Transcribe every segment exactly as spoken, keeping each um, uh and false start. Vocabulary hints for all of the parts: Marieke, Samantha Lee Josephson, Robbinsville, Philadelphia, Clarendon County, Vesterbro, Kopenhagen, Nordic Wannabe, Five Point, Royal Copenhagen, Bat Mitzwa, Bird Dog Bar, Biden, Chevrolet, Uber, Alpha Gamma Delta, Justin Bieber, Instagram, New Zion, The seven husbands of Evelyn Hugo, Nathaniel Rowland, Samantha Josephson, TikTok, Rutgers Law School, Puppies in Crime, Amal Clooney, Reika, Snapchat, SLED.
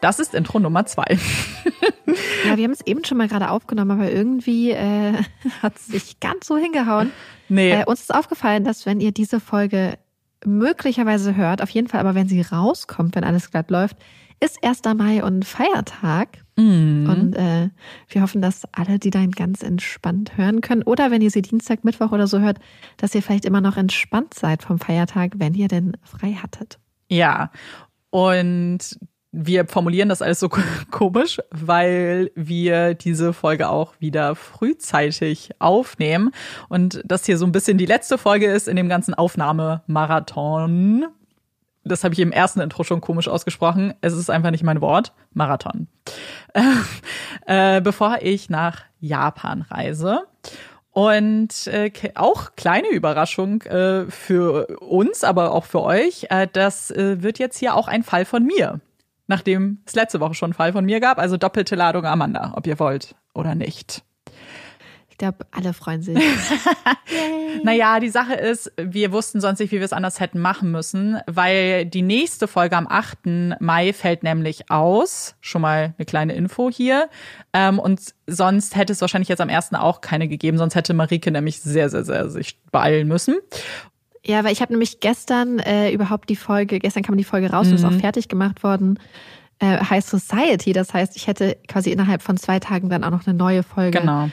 Das ist Intro Nummer zwei. Ja, wir haben es eben schon mal gerade aufgenommen, aber irgendwie äh, hat es nicht ganz so hingehauen. Nee. Äh, uns ist aufgefallen, dass wenn ihr diese Folge möglicherweise hört, auf jeden Fall, aber wenn sie rauskommt, wenn alles glatt läuft, ist erster Mai und Feiertag. Mm. Und äh, wir hoffen, dass alle, die dann ganz entspannt hören können oder wenn ihr sie Dienstag, Mittwoch oder so hört, dass ihr vielleicht immer noch entspannt seid vom Feiertag, wenn ihr denn frei hattet. Ja, und wir formulieren das alles so komisch, weil wir diese Folge auch wieder frühzeitig aufnehmen und das hier so ein bisschen die letzte Folge ist in dem ganzen Aufnahmemarathon. Das habe ich im ersten Intro schon komisch ausgesprochen. Es ist einfach nicht mein Wort. Marathon. Äh, äh, bevor ich nach Japan reise. Und äh, auch kleine Überraschung äh, für uns, aber auch für euch. Äh, das äh, wird jetzt hier auch ein Fall von mir. Nachdem es letzte Woche schon einen Fall von mir gab, also doppelte Ladung Amanda, ob ihr wollt oder nicht. Ich glaube, alle freuen sich. Naja, die Sache ist, wir wussten sonst nicht, wie wir es anders hätten machen müssen, weil die nächste Folge am achten Mai fällt nämlich aus. Schon mal eine kleine Info hier. Und sonst hätte es wahrscheinlich jetzt am ersten auch keine gegeben. Sonst hätte Marieke nämlich sehr, sehr, sehr sich beeilen müssen. Ja, weil ich habe nämlich gestern äh, überhaupt die Folge, gestern kam die Folge raus, mhm. und ist auch fertig gemacht worden. Äh, High Society, das heißt, ich hätte quasi innerhalb von zwei Tagen dann auch noch eine neue Folge genau.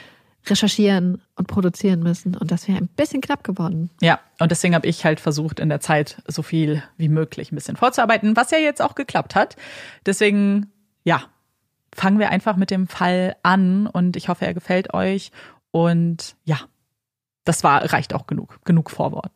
recherchieren und produzieren müssen. Und das wäre ein bisschen knapp geworden. Ja, und deswegen habe ich halt versucht, in der Zeit so viel wie möglich ein bisschen vorzuarbeiten, was ja jetzt auch geklappt hat. Deswegen, ja, fangen wir einfach mit dem Fall an und ich hoffe, er gefällt euch. Und ja, das war reicht auch genug. Genug Vorwort.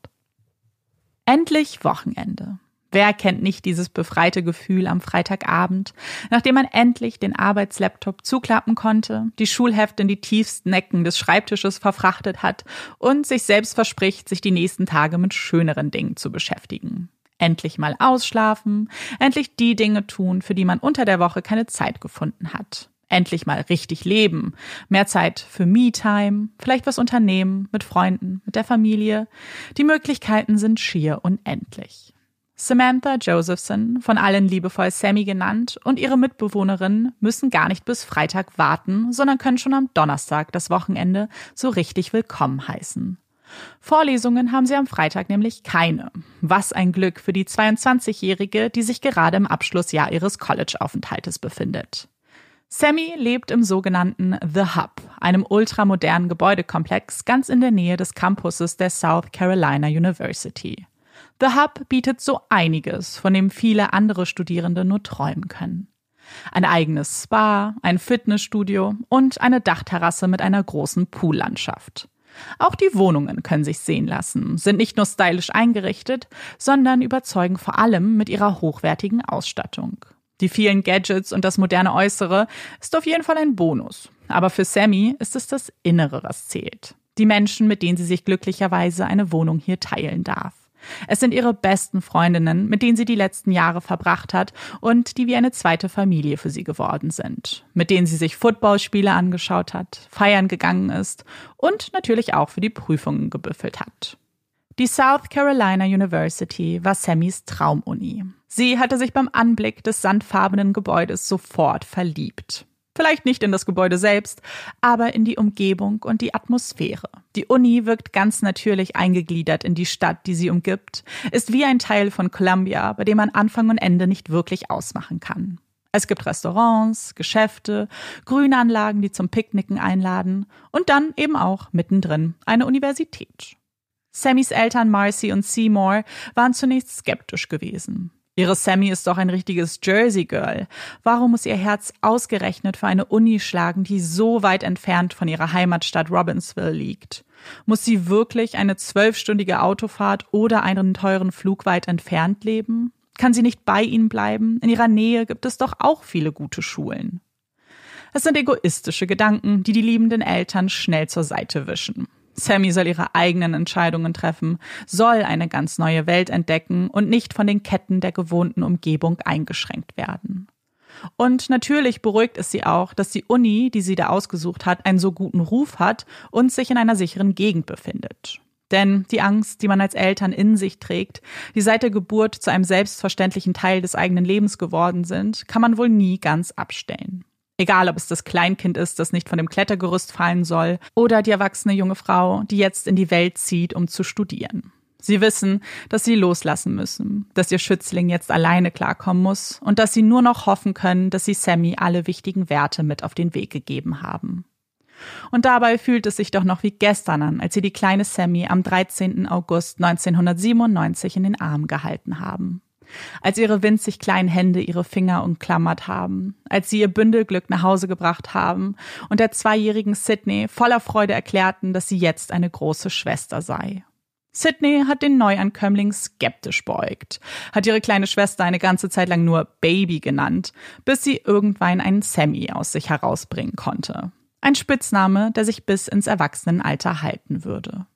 Endlich Wochenende. Wer kennt nicht dieses befreite Gefühl am Freitagabend, nachdem man endlich den Arbeitslaptop zuklappen konnte, die Schulhefte in die tiefsten Ecken des Schreibtisches verfrachtet hat und sich selbst verspricht, sich die nächsten Tage mit schöneren Dingen zu beschäftigen. Endlich mal ausschlafen, endlich die Dinge tun, für die man unter der Woche keine Zeit gefunden hat. Endlich mal richtig leben, mehr Zeit für Me-Time, vielleicht was unternehmen, mit Freunden, mit der Familie. Die Möglichkeiten sind schier unendlich. Samantha Josephson, von allen liebevoll Sammy genannt, und ihre Mitbewohnerin müssen gar nicht bis Freitag warten, sondern können schon am Donnerstag das Wochenende so richtig willkommen heißen. Vorlesungen haben sie am Freitag nämlich keine. Was ein Glück für die zweiundzwanzigjährige, die sich gerade im Abschlussjahr ihres College-Aufenthaltes befindet. Sammy lebt im sogenannten The Hub, einem ultramodernen Gebäudekomplex ganz in der Nähe des Campuses der South Carolina University. The Hub bietet so einiges, von dem viele andere Studierende nur träumen können. Ein eigenes Spa, ein Fitnessstudio und eine Dachterrasse mit einer großen Poollandschaft. Auch die Wohnungen können sich sehen lassen, sind nicht nur stylisch eingerichtet, sondern überzeugen vor allem mit ihrer hochwertigen Ausstattung. Die vielen Gadgets und das moderne Äußere ist auf jeden Fall ein Bonus. Aber für Sammy ist es das Innere, was zählt. Die Menschen, mit denen sie sich glücklicherweise eine Wohnung hier teilen darf. Es sind ihre besten Freundinnen, mit denen sie die letzten Jahre verbracht hat und die wie eine zweite Familie für sie geworden sind. Mit denen sie sich Footballspiele angeschaut hat, feiern gegangen ist und natürlich auch für die Prüfungen gebüffelt hat. Die South Carolina University war Sammys Traumuni. Sie hatte sich beim Anblick des sandfarbenen Gebäudes sofort verliebt. Vielleicht nicht in das Gebäude selbst, aber in die Umgebung und die Atmosphäre. Die Uni wirkt ganz natürlich eingegliedert in die Stadt, die sie umgibt, ist wie ein Teil von Columbia, bei dem man Anfang und Ende nicht wirklich ausmachen kann. Es gibt Restaurants, Geschäfte, Grünanlagen, die zum Picknicken einladen und dann eben auch mittendrin eine Universität. Sammys Eltern Marcy und Seymour waren zunächst skeptisch gewesen. Ihre Sammy ist doch ein richtiges Jersey-Girl. Warum muss ihr Herz ausgerechnet für eine Uni schlagen, die so weit entfernt von ihrer Heimatstadt Robbinsville liegt? Muss sie wirklich eine zwölfstündige Autofahrt oder einen teuren Flug weit entfernt leben? Kann sie nicht bei ihnen bleiben? In ihrer Nähe gibt es doch auch viele gute Schulen. Es sind egoistische Gedanken, die die liebenden Eltern schnell zur Seite wischen. Sammy soll ihre eigenen Entscheidungen treffen, soll eine ganz neue Welt entdecken und nicht von den Ketten der gewohnten Umgebung eingeschränkt werden. Und natürlich beruhigt es sie auch, dass die Uni, die sie da ausgesucht hat, einen so guten Ruf hat und sich in einer sicheren Gegend befindet. Denn die Angst, die man als Eltern in sich trägt, die seit der Geburt zu einem selbstverständlichen Teil des eigenen Lebens geworden sind, kann man wohl nie ganz abstellen. Egal, ob es das Kleinkind ist, das nicht von dem Klettergerüst fallen soll, oder die erwachsene junge Frau, die jetzt in die Welt zieht, um zu studieren. Sie wissen, dass sie loslassen müssen, dass ihr Schützling jetzt alleine klarkommen muss und dass sie nur noch hoffen können, dass sie Sammy alle wichtigen Werte mit auf den Weg gegeben haben. Und dabei fühlt es sich doch noch wie gestern an, als sie die kleine Sammy am dreizehnten August neunzehnhundertsiebenundneunzig in den Arm gehalten haben. Als ihre winzig kleinen Hände ihre Finger umklammert haben, als sie ihr Bündelglück nach Hause gebracht haben und der zweijährigen Sydney voller Freude erklärten, dass sie jetzt eine große Schwester sei. Sydney hat den Neuankömmling skeptisch beäugt, hat ihre kleine Schwester eine ganze Zeit lang nur Baby genannt, bis sie irgendwann einen Sammy aus sich herausbringen konnte. Ein Spitzname, der sich bis ins Erwachsenenalter halten würde.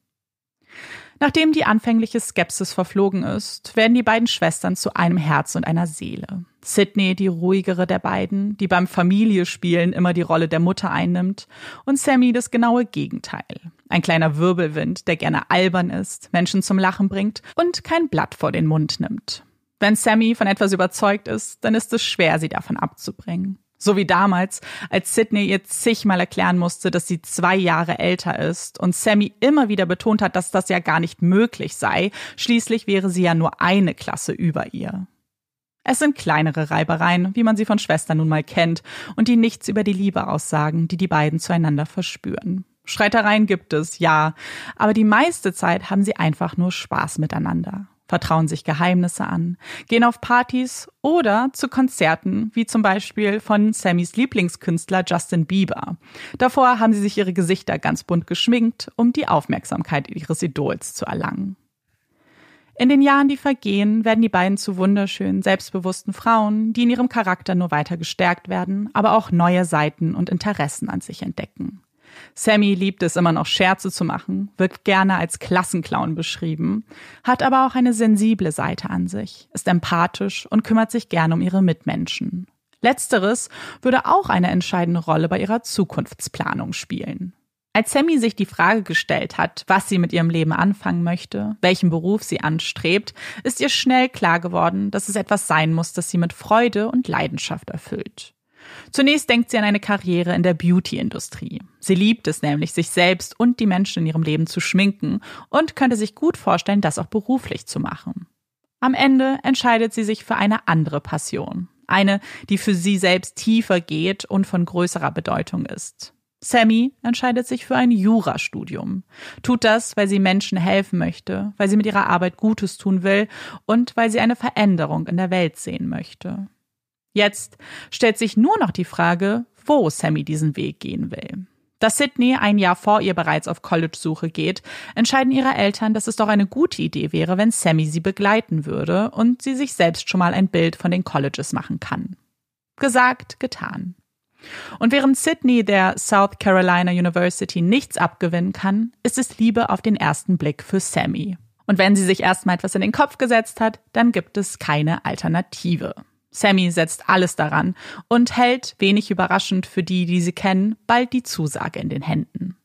Nachdem die anfängliche Skepsis verflogen ist, werden die beiden Schwestern zu einem Herz und einer Seele. Sydney, die ruhigere der beiden, die beim Familienspielen immer die Rolle der Mutter einnimmt, und Sammy das genaue Gegenteil. Ein kleiner Wirbelwind, der gerne albern ist, Menschen zum Lachen bringt und kein Blatt vor den Mund nimmt. Wenn Sammy von etwas überzeugt ist, dann ist es schwer, sie davon abzubringen. So wie damals, als Sydney ihr zigmal erklären musste, dass sie zwei Jahre älter ist und Sammy immer wieder betont hat, dass das ja gar nicht möglich sei. Schließlich wäre sie ja nur eine Klasse über ihr. Es sind kleinere Reibereien, wie man sie von Schwestern nun mal kennt, und die nichts über die Liebe aussagen, die die beiden zueinander verspüren. Streitereien gibt es, ja, aber die meiste Zeit haben sie einfach nur Spaß miteinander. Vertrauen sich Geheimnisse an, gehen auf Partys oder zu Konzerten, wie zum Beispiel von Sammys Lieblingskünstler Justin Bieber. Davor haben sie sich ihre Gesichter ganz bunt geschminkt, um die Aufmerksamkeit ihres Idols zu erlangen. In den Jahren, die vergehen, werden die beiden zu wunderschönen, selbstbewussten Frauen, die in ihrem Charakter nur weiter gestärkt werden, aber auch neue Seiten und Interessen an sich entdecken. Sammy liebt es immer noch, Scherze zu machen, wird gerne als Klassenclown beschrieben, hat aber auch eine sensible Seite an sich, ist empathisch und kümmert sich gerne um ihre Mitmenschen. Letzteres würde auch eine entscheidende Rolle bei ihrer Zukunftsplanung spielen. Als Sammy sich die Frage gestellt hat, was sie mit ihrem Leben anfangen möchte, welchen Beruf sie anstrebt, ist ihr schnell klar geworden, dass es etwas sein muss, das sie mit Freude und Leidenschaft erfüllt. Zunächst denkt sie an eine Karriere in der Beauty-Industrie. Sie liebt es nämlich, sich selbst und die Menschen in ihrem Leben zu schminken und könnte sich gut vorstellen, das auch beruflich zu machen. Am Ende entscheidet sie sich für eine andere Passion. Eine, die für sie selbst tiefer geht und von größerer Bedeutung ist. Sammy entscheidet sich für ein Jurastudium. Tut das, weil sie Menschen helfen möchte, weil sie mit ihrer Arbeit Gutes tun will und weil sie eine Veränderung in der Welt sehen möchte. Jetzt stellt sich nur noch die Frage, wo Sammy diesen Weg gehen will. Da Sydney ein Jahr vor ihr bereits auf College-Suche geht, entscheiden ihre Eltern, dass es doch eine gute Idee wäre, wenn Sammy sie begleiten würde und sie sich selbst schon mal ein Bild von den Colleges machen kann. Gesagt, getan. Und während Sydney der South Carolina University nichts abgewinnen kann, ist es Liebe auf den ersten Blick für Sammy. Und wenn sie sich erstmal etwas in den Kopf gesetzt hat, dann gibt es keine Alternative. Sammy setzt alles daran und hält, wenig überraschend für die, die sie kennen, bald die Zusage in den Händen.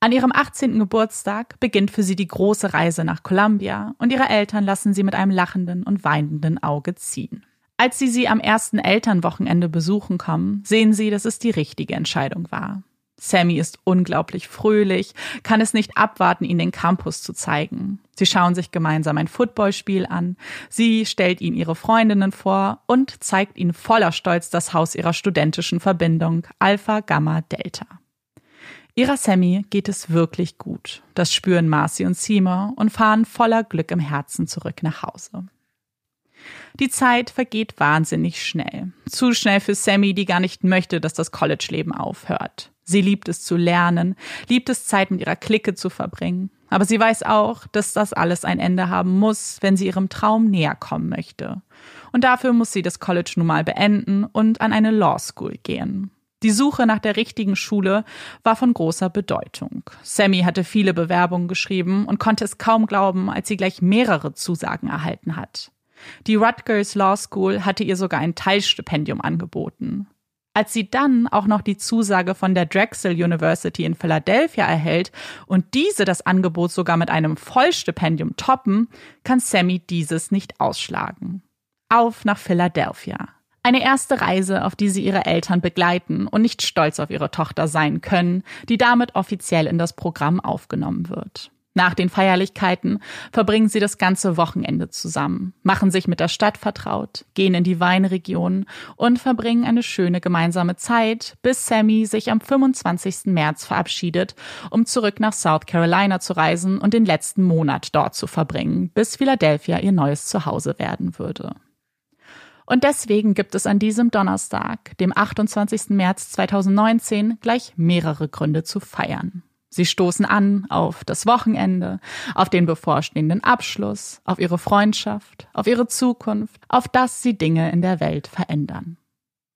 An ihrem achtzehnten Geburtstag beginnt für sie die große Reise nach Columbia und ihre Eltern lassen sie mit einem lachenden und weinenden Auge ziehen. Als sie sie am ersten Elternwochenende besuchen kommen, sehen sie, dass es die richtige Entscheidung war. Sammy ist unglaublich fröhlich, kann es nicht abwarten, ihn den Campus zu zeigen. Sie schauen sich gemeinsam ein Footballspiel an, sie stellt ihn ihre Freundinnen vor und zeigt ihnen voller Stolz das Haus ihrer studentischen Verbindung Alpha Gamma Delta. Ihrer Sammy geht es wirklich gut. Das spüren Marcy und Seymour und fahren voller Glück im Herzen zurück nach Hause. Die Zeit vergeht wahnsinnig schnell. Zu schnell für Sammy, die gar nicht möchte, dass das College-Leben aufhört. Sie liebt es zu lernen, liebt es Zeit mit ihrer Clique zu verbringen. Aber sie weiß auch, dass das alles ein Ende haben muss, wenn sie ihrem Traum näher kommen möchte. Und dafür muss sie das College nun mal beenden und an eine Law School gehen. Die Suche nach der richtigen Schule war von großer Bedeutung. Sammy hatte viele Bewerbungen geschrieben und konnte es kaum glauben, als sie gleich mehrere Zusagen erhalten hat. Die Rutgers Law School hatte ihr sogar ein Teilstipendium angeboten. Als sie dann auch noch die Zusage von der Drexel University in Philadelphia erhält und diese das Angebot sogar mit einem Vollstipendium toppen, kann Sammy dieses nicht ausschlagen. Auf nach Philadelphia. Eine erste Reise, auf die sie ihre Eltern begleiten und nicht stolz auf ihre Tochter sein können, die damit offiziell in das Programm aufgenommen wird. Nach den Feierlichkeiten verbringen sie das ganze Wochenende zusammen, machen sich mit der Stadt vertraut, gehen in die Weinregion und verbringen eine schöne gemeinsame Zeit, bis Sammy sich am fünfundzwanzigsten März verabschiedet, um zurück nach South Carolina zu reisen und den letzten Monat dort zu verbringen, bis Philadelphia ihr neues Zuhause werden würde. Und deswegen gibt es an diesem Donnerstag, dem achtundzwanzigsten März zweitausendneunzehn, gleich mehrere Gründe zu feiern. Sie stoßen an auf das Wochenende, auf den bevorstehenden Abschluss, auf ihre Freundschaft, auf ihre Zukunft, auf das sie Dinge in der Welt verändern.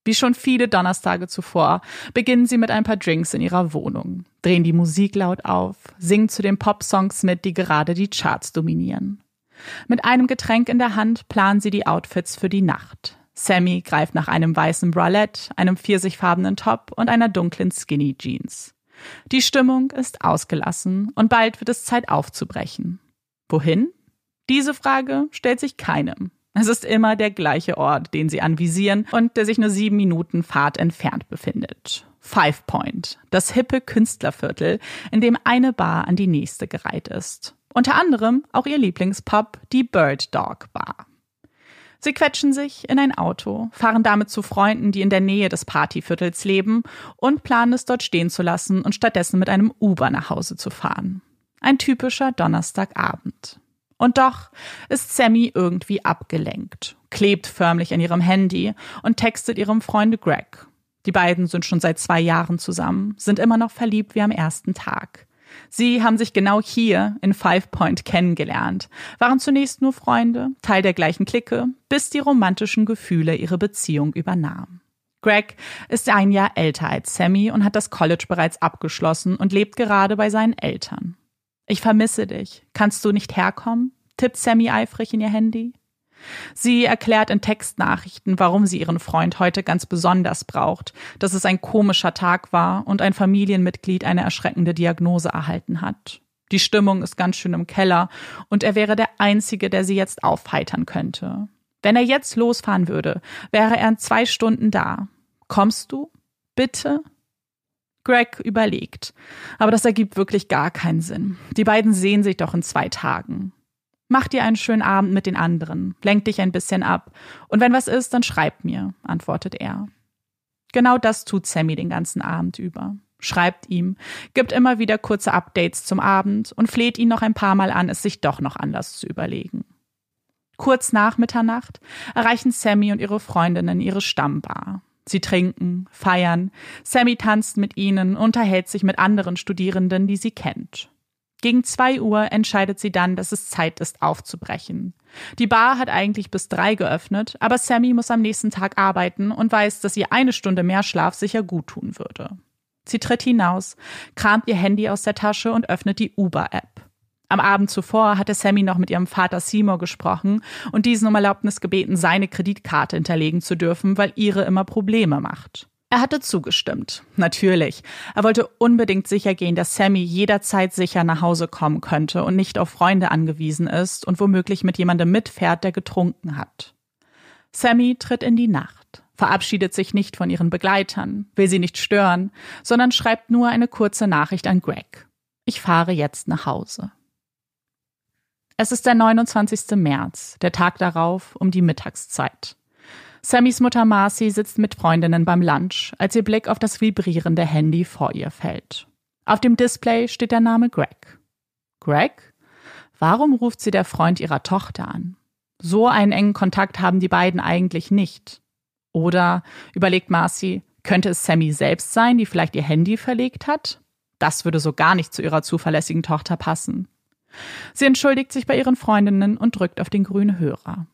Wie schon viele Donnerstage zuvor beginnen sie mit ein paar Drinks in ihrer Wohnung, drehen die Musik laut auf, singen zu den Popsongs mit, die gerade die Charts dominieren. Mit einem Getränk in der Hand planen sie die Outfits für die Nacht. Sammy greift nach einem weißen Bralette, einem pfirsichfarbenen Top und einer dunklen Skinny Jeans. Die Stimmung ist ausgelassen und bald wird es Zeit aufzubrechen. Wohin? Diese Frage stellt sich keinem. Es ist immer der gleiche Ort, den sie anvisieren und der sich nur sieben Minuten Fahrt entfernt befindet. Five Point, das hippe Künstlerviertel, in dem eine Bar an die nächste gereiht ist. Unter anderem auch ihr Lieblingspub, die Bird Dog Bar. Sie quetschen sich in ein Auto, fahren damit zu Freunden, die in der Nähe des Partyviertels leben und planen es dort stehen zu lassen und stattdessen mit einem Uber nach Hause zu fahren. Ein typischer Donnerstagabend. Und doch ist Sammy irgendwie abgelenkt, klebt förmlich an ihrem Handy und textet ihrem Freund Greg. Die beiden sind schon seit zwei Jahren zusammen, sind immer noch verliebt wie am ersten Tag. Sie haben sich genau hier in Five Point kennengelernt, waren zunächst nur Freunde, Teil der gleichen Clique, bis die romantischen Gefühle ihre Beziehung übernahmen. Greg ist ein Jahr älter als Sammy und hat das College bereits abgeschlossen und lebt gerade bei seinen Eltern. »Ich vermisse dich. Kannst du nicht herkommen?« tippt Sammy eifrig in ihr Handy. Sie erklärt in Textnachrichten, warum sie ihren Freund heute ganz besonders braucht, dass es ein komischer Tag war und ein Familienmitglied eine erschreckende Diagnose erhalten hat. Die Stimmung ist ganz schön im Keller und er wäre der Einzige, der sie jetzt aufheitern könnte. Wenn er jetzt losfahren würde, wäre er in zwei Stunden da. »Kommst du? Bitte?« Greg überlegt, aber das ergibt wirklich gar keinen Sinn. Die beiden sehen sich doch in zwei Tagen. Mach dir einen schönen Abend mit den anderen, lenk dich ein bisschen ab und wenn was ist, dann schreib mir, antwortet er. Genau das tut Sammy den ganzen Abend über. Schreibt ihm, gibt immer wieder kurze Updates zum Abend und fleht ihn noch ein paar Mal an, es sich doch noch anders zu überlegen. Kurz nach Mitternacht erreichen Sammy und ihre Freundinnen ihre Stammbar. Sie trinken, feiern, Sammy tanzt mit ihnen, unterhält sich mit anderen Studierenden, die sie kennt. Gegen zwei Uhr entscheidet sie dann, dass es Zeit ist, aufzubrechen. Die Bar hat eigentlich bis drei geöffnet, aber Sammy muss am nächsten Tag arbeiten und weiß, dass ihr eine Stunde mehr Schlaf sicher guttun würde. Sie tritt hinaus, kramt ihr Handy aus der Tasche und öffnet die Uber-App. Am Abend zuvor hatte Sammy noch mit ihrem Vater Seymour gesprochen und diesen um Erlaubnis gebeten, seine Kreditkarte hinterlegen zu dürfen, weil ihre immer Probleme macht. Er hatte zugestimmt. Natürlich. Er wollte unbedingt sichergehen, dass Sammy jederzeit sicher nach Hause kommen könnte und nicht auf Freunde angewiesen ist und womöglich mit jemandem mitfährt, der getrunken hat. Sammy tritt in die Nacht, verabschiedet sich nicht von ihren Begleitern, will sie nicht stören, sondern schreibt nur eine kurze Nachricht an Greg. Ich fahre jetzt nach Hause. Es ist der neunundzwanzigster März, der Tag darauf um die Mittagszeit. Sammys Mutter Marcy sitzt mit Freundinnen beim Lunch, als ihr Blick auf das vibrierende Handy vor ihr fällt. Auf dem Display steht der Name Greg. Greg? Warum ruft sie der Freund ihrer Tochter an? So einen engen Kontakt haben die beiden eigentlich nicht. Oder, überlegt Marcy, könnte es Sammy selbst sein, die vielleicht ihr Handy verlegt hat? Das würde so gar nicht zu ihrer zuverlässigen Tochter passen. Sie entschuldigt sich bei ihren Freundinnen und drückt auf den grünen Hörer.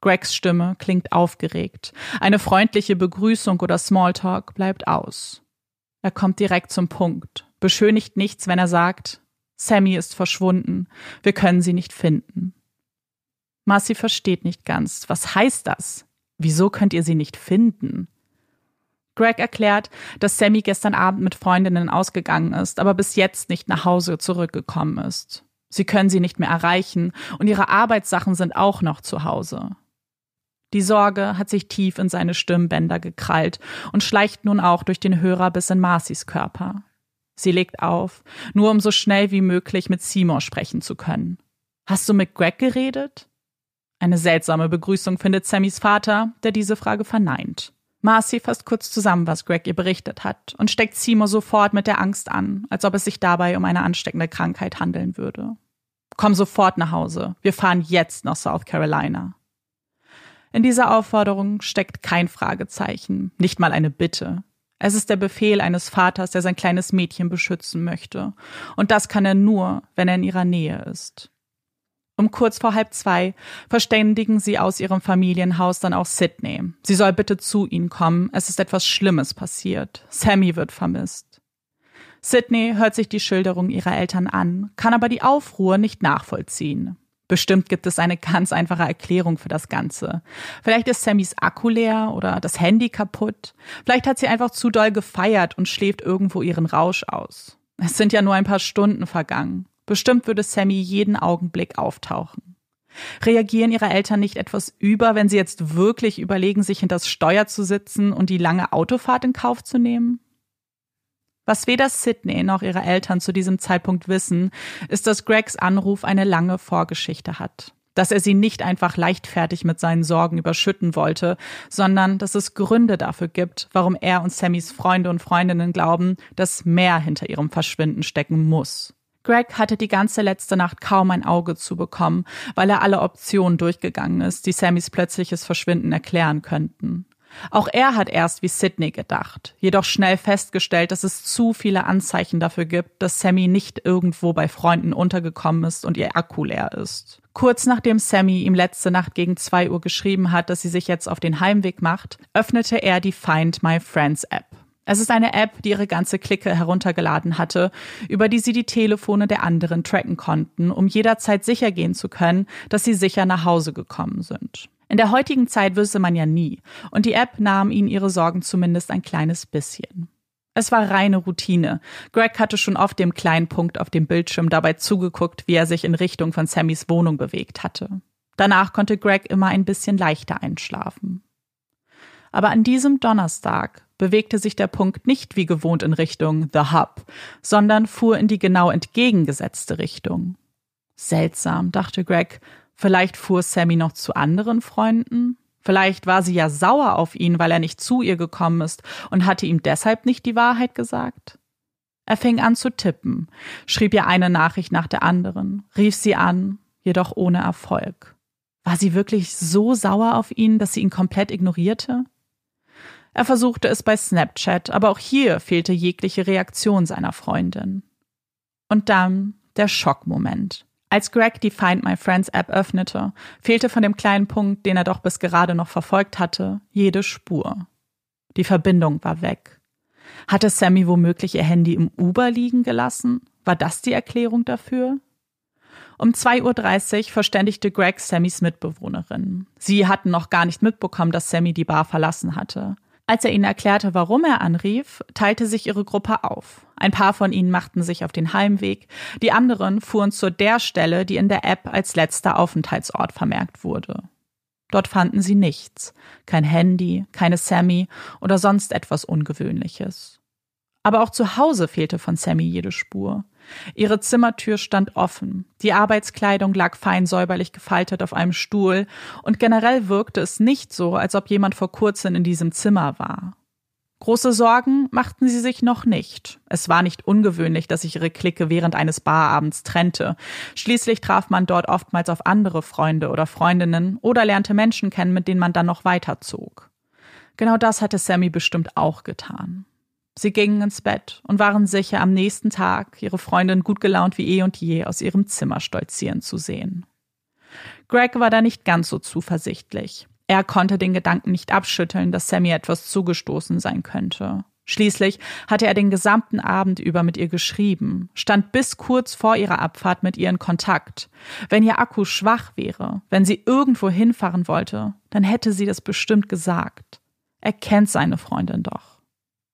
Gregs Stimme klingt aufgeregt. Eine freundliche Begrüßung oder Smalltalk bleibt aus. Er kommt direkt zum Punkt, beschönigt nichts, wenn er sagt, Sammy ist verschwunden, wir können sie nicht finden. Marcy versteht nicht ganz, was heißt das? Wieso könnt ihr sie nicht finden? Greg erklärt, dass Sammy gestern Abend mit Freundinnen ausgegangen ist, aber bis jetzt nicht nach Hause zurückgekommen ist. Sie können sie nicht mehr erreichen und ihre Arbeitssachen sind auch noch zu Hause. Die Sorge hat sich tief in seine Stimmbänder gekrallt und schleicht nun auch durch den Hörer bis in Marcys Körper. Sie legt auf, nur um so schnell wie möglich mit Seymour sprechen zu können. Hast du mit Greg geredet? Eine seltsame Begrüßung findet Sammys Vater, der diese Frage verneint. Marcy fasst kurz zusammen, was Greg ihr berichtet hat und steckt Seymour sofort mit der Angst an, als ob es sich dabei um eine ansteckende Krankheit handeln würde. Komm sofort nach Hause. Wir fahren jetzt nach South Carolina. In dieser Aufforderung steckt kein Fragezeichen, nicht mal eine Bitte. Es ist der Befehl eines Vaters, der sein kleines Mädchen beschützen möchte. Und das kann er nur, wenn er in ihrer Nähe ist. Um kurz vor halb zwei verständigen sie aus ihrem Familienhaus dann auch Sydney. Sie soll bitte zu ihnen kommen, es ist etwas Schlimmes passiert. Sammy wird vermisst. Sydney hört sich die Schilderung ihrer Eltern an, kann aber die Aufruhr nicht nachvollziehen. Bestimmt gibt es eine ganz einfache Erklärung für das Ganze. Vielleicht ist Sammys Akku leer oder das Handy kaputt. Vielleicht hat sie einfach zu doll gefeiert und schläft irgendwo ihren Rausch aus. Es sind ja nur ein paar Stunden vergangen. Bestimmt würde Sammy jeden Augenblick auftauchen. Reagieren ihre Eltern nicht etwas über, wenn sie jetzt wirklich überlegen, sich hinter das Steuer zu sitzen und die lange Autofahrt in Kauf zu nehmen? Was weder Sydney noch ihre Eltern zu diesem Zeitpunkt wissen, ist, dass Gregs Anruf eine lange Vorgeschichte hat. Dass er sie nicht einfach leichtfertig mit seinen Sorgen überschütten wollte, sondern dass es Gründe dafür gibt, warum er und Sammys Freunde und Freundinnen glauben, dass mehr hinter ihrem Verschwinden stecken muss. Greg hatte die ganze letzte Nacht kaum ein Auge zubekommen, weil er alle Optionen durchgegangen ist, die Sammys plötzliches Verschwinden erklären könnten. Auch er hat erst wie Sydney gedacht, jedoch schnell festgestellt, dass es zu viele Anzeichen dafür gibt, dass Sammy nicht irgendwo bei Freunden untergekommen ist und ihr Akku leer ist. Kurz nachdem Sammy ihm letzte Nacht gegen zwei Uhr geschrieben hat, dass sie sich jetzt auf den Heimweg macht, öffnete er die Find My Friends App. Es ist eine App, die ihre ganze Clique heruntergeladen hatte, über die sie die Telefone der anderen tracken konnten, um jederzeit sicher gehen zu können, dass sie sicher nach Hause gekommen sind. In der heutigen Zeit wüsste man ja nie, und die App nahm ihnen ihre Sorgen zumindest ein kleines bisschen. Es war reine Routine. Greg hatte schon oft dem kleinen Punkt auf dem Bildschirm dabei zugeguckt, wie er sich in Richtung von Sammys Wohnung bewegt hatte. Danach konnte Greg immer ein bisschen leichter einschlafen. Aber an diesem Donnerstag bewegte sich der Punkt nicht wie gewohnt in Richtung The Hub, sondern fuhr in die genau entgegengesetzte Richtung. Seltsam, dachte Greg. Vielleicht fuhr Sammy noch zu anderen Freunden? Vielleicht war sie ja sauer auf ihn, weil er nicht zu ihr gekommen ist und hatte ihm deshalb nicht die Wahrheit gesagt? Er fing an zu tippen, schrieb ihr eine Nachricht nach der anderen, rief sie an, jedoch ohne Erfolg. War sie wirklich so sauer auf ihn, dass sie ihn komplett ignorierte? Er versuchte es bei Snapchat, aber auch hier fehlte jegliche Reaktion seiner Freundin. Und dann der Schockmoment. Als Greg die Find My Friends App öffnete, fehlte von dem kleinen Punkt, den er doch bis gerade noch verfolgt hatte, jede Spur. Die Verbindung war weg. Hatte Sammy womöglich ihr Handy im Uber liegen gelassen? War das die Erklärung dafür? Um zwei Uhr dreißig verständigte Greg Sammys Mitbewohnerin. Sie hatten noch gar nicht mitbekommen, dass Sammy die Bar verlassen hatte. Als er ihnen erklärte, warum er anrief, teilte sich ihre Gruppe auf. Ein paar von ihnen machten sich auf den Heimweg, die anderen fuhren zu der Stelle, die in der App als letzter Aufenthaltsort vermerkt wurde. Dort fanden sie nichts, kein Handy, keine Sammy oder sonst etwas Ungewöhnliches. Aber auch zu Hause fehlte von Sammy jede Spur. Ihre Zimmertür stand offen, die Arbeitskleidung lag fein säuberlich gefaltet auf einem Stuhl und generell wirkte es nicht so, als ob jemand vor kurzem in diesem Zimmer war. Große Sorgen machten sie sich noch nicht. Es war nicht ungewöhnlich, dass sich ihre Clique während eines Barabends trennte. Schließlich traf man dort oftmals auf andere Freunde oder Freundinnen oder lernte Menschen kennen, mit denen man dann noch weiterzog. Genau das hatte Sammy bestimmt auch getan. Sie gingen ins Bett und waren sicher, am nächsten Tag ihre Freundin gut gelaunt wie eh und je aus ihrem Zimmer stolzieren zu sehen. Greg war da nicht ganz so zuversichtlich. Er konnte den Gedanken nicht abschütteln, dass Sammy etwas zugestoßen sein könnte. Schließlich hatte er den gesamten Abend über mit ihr geschrieben, stand bis kurz vor ihrer Abfahrt mit ihr in Kontakt. Wenn ihr Akku schwach wäre, wenn sie irgendwo hinfahren wollte, dann hätte sie das bestimmt gesagt. Er kennt seine Freundin doch.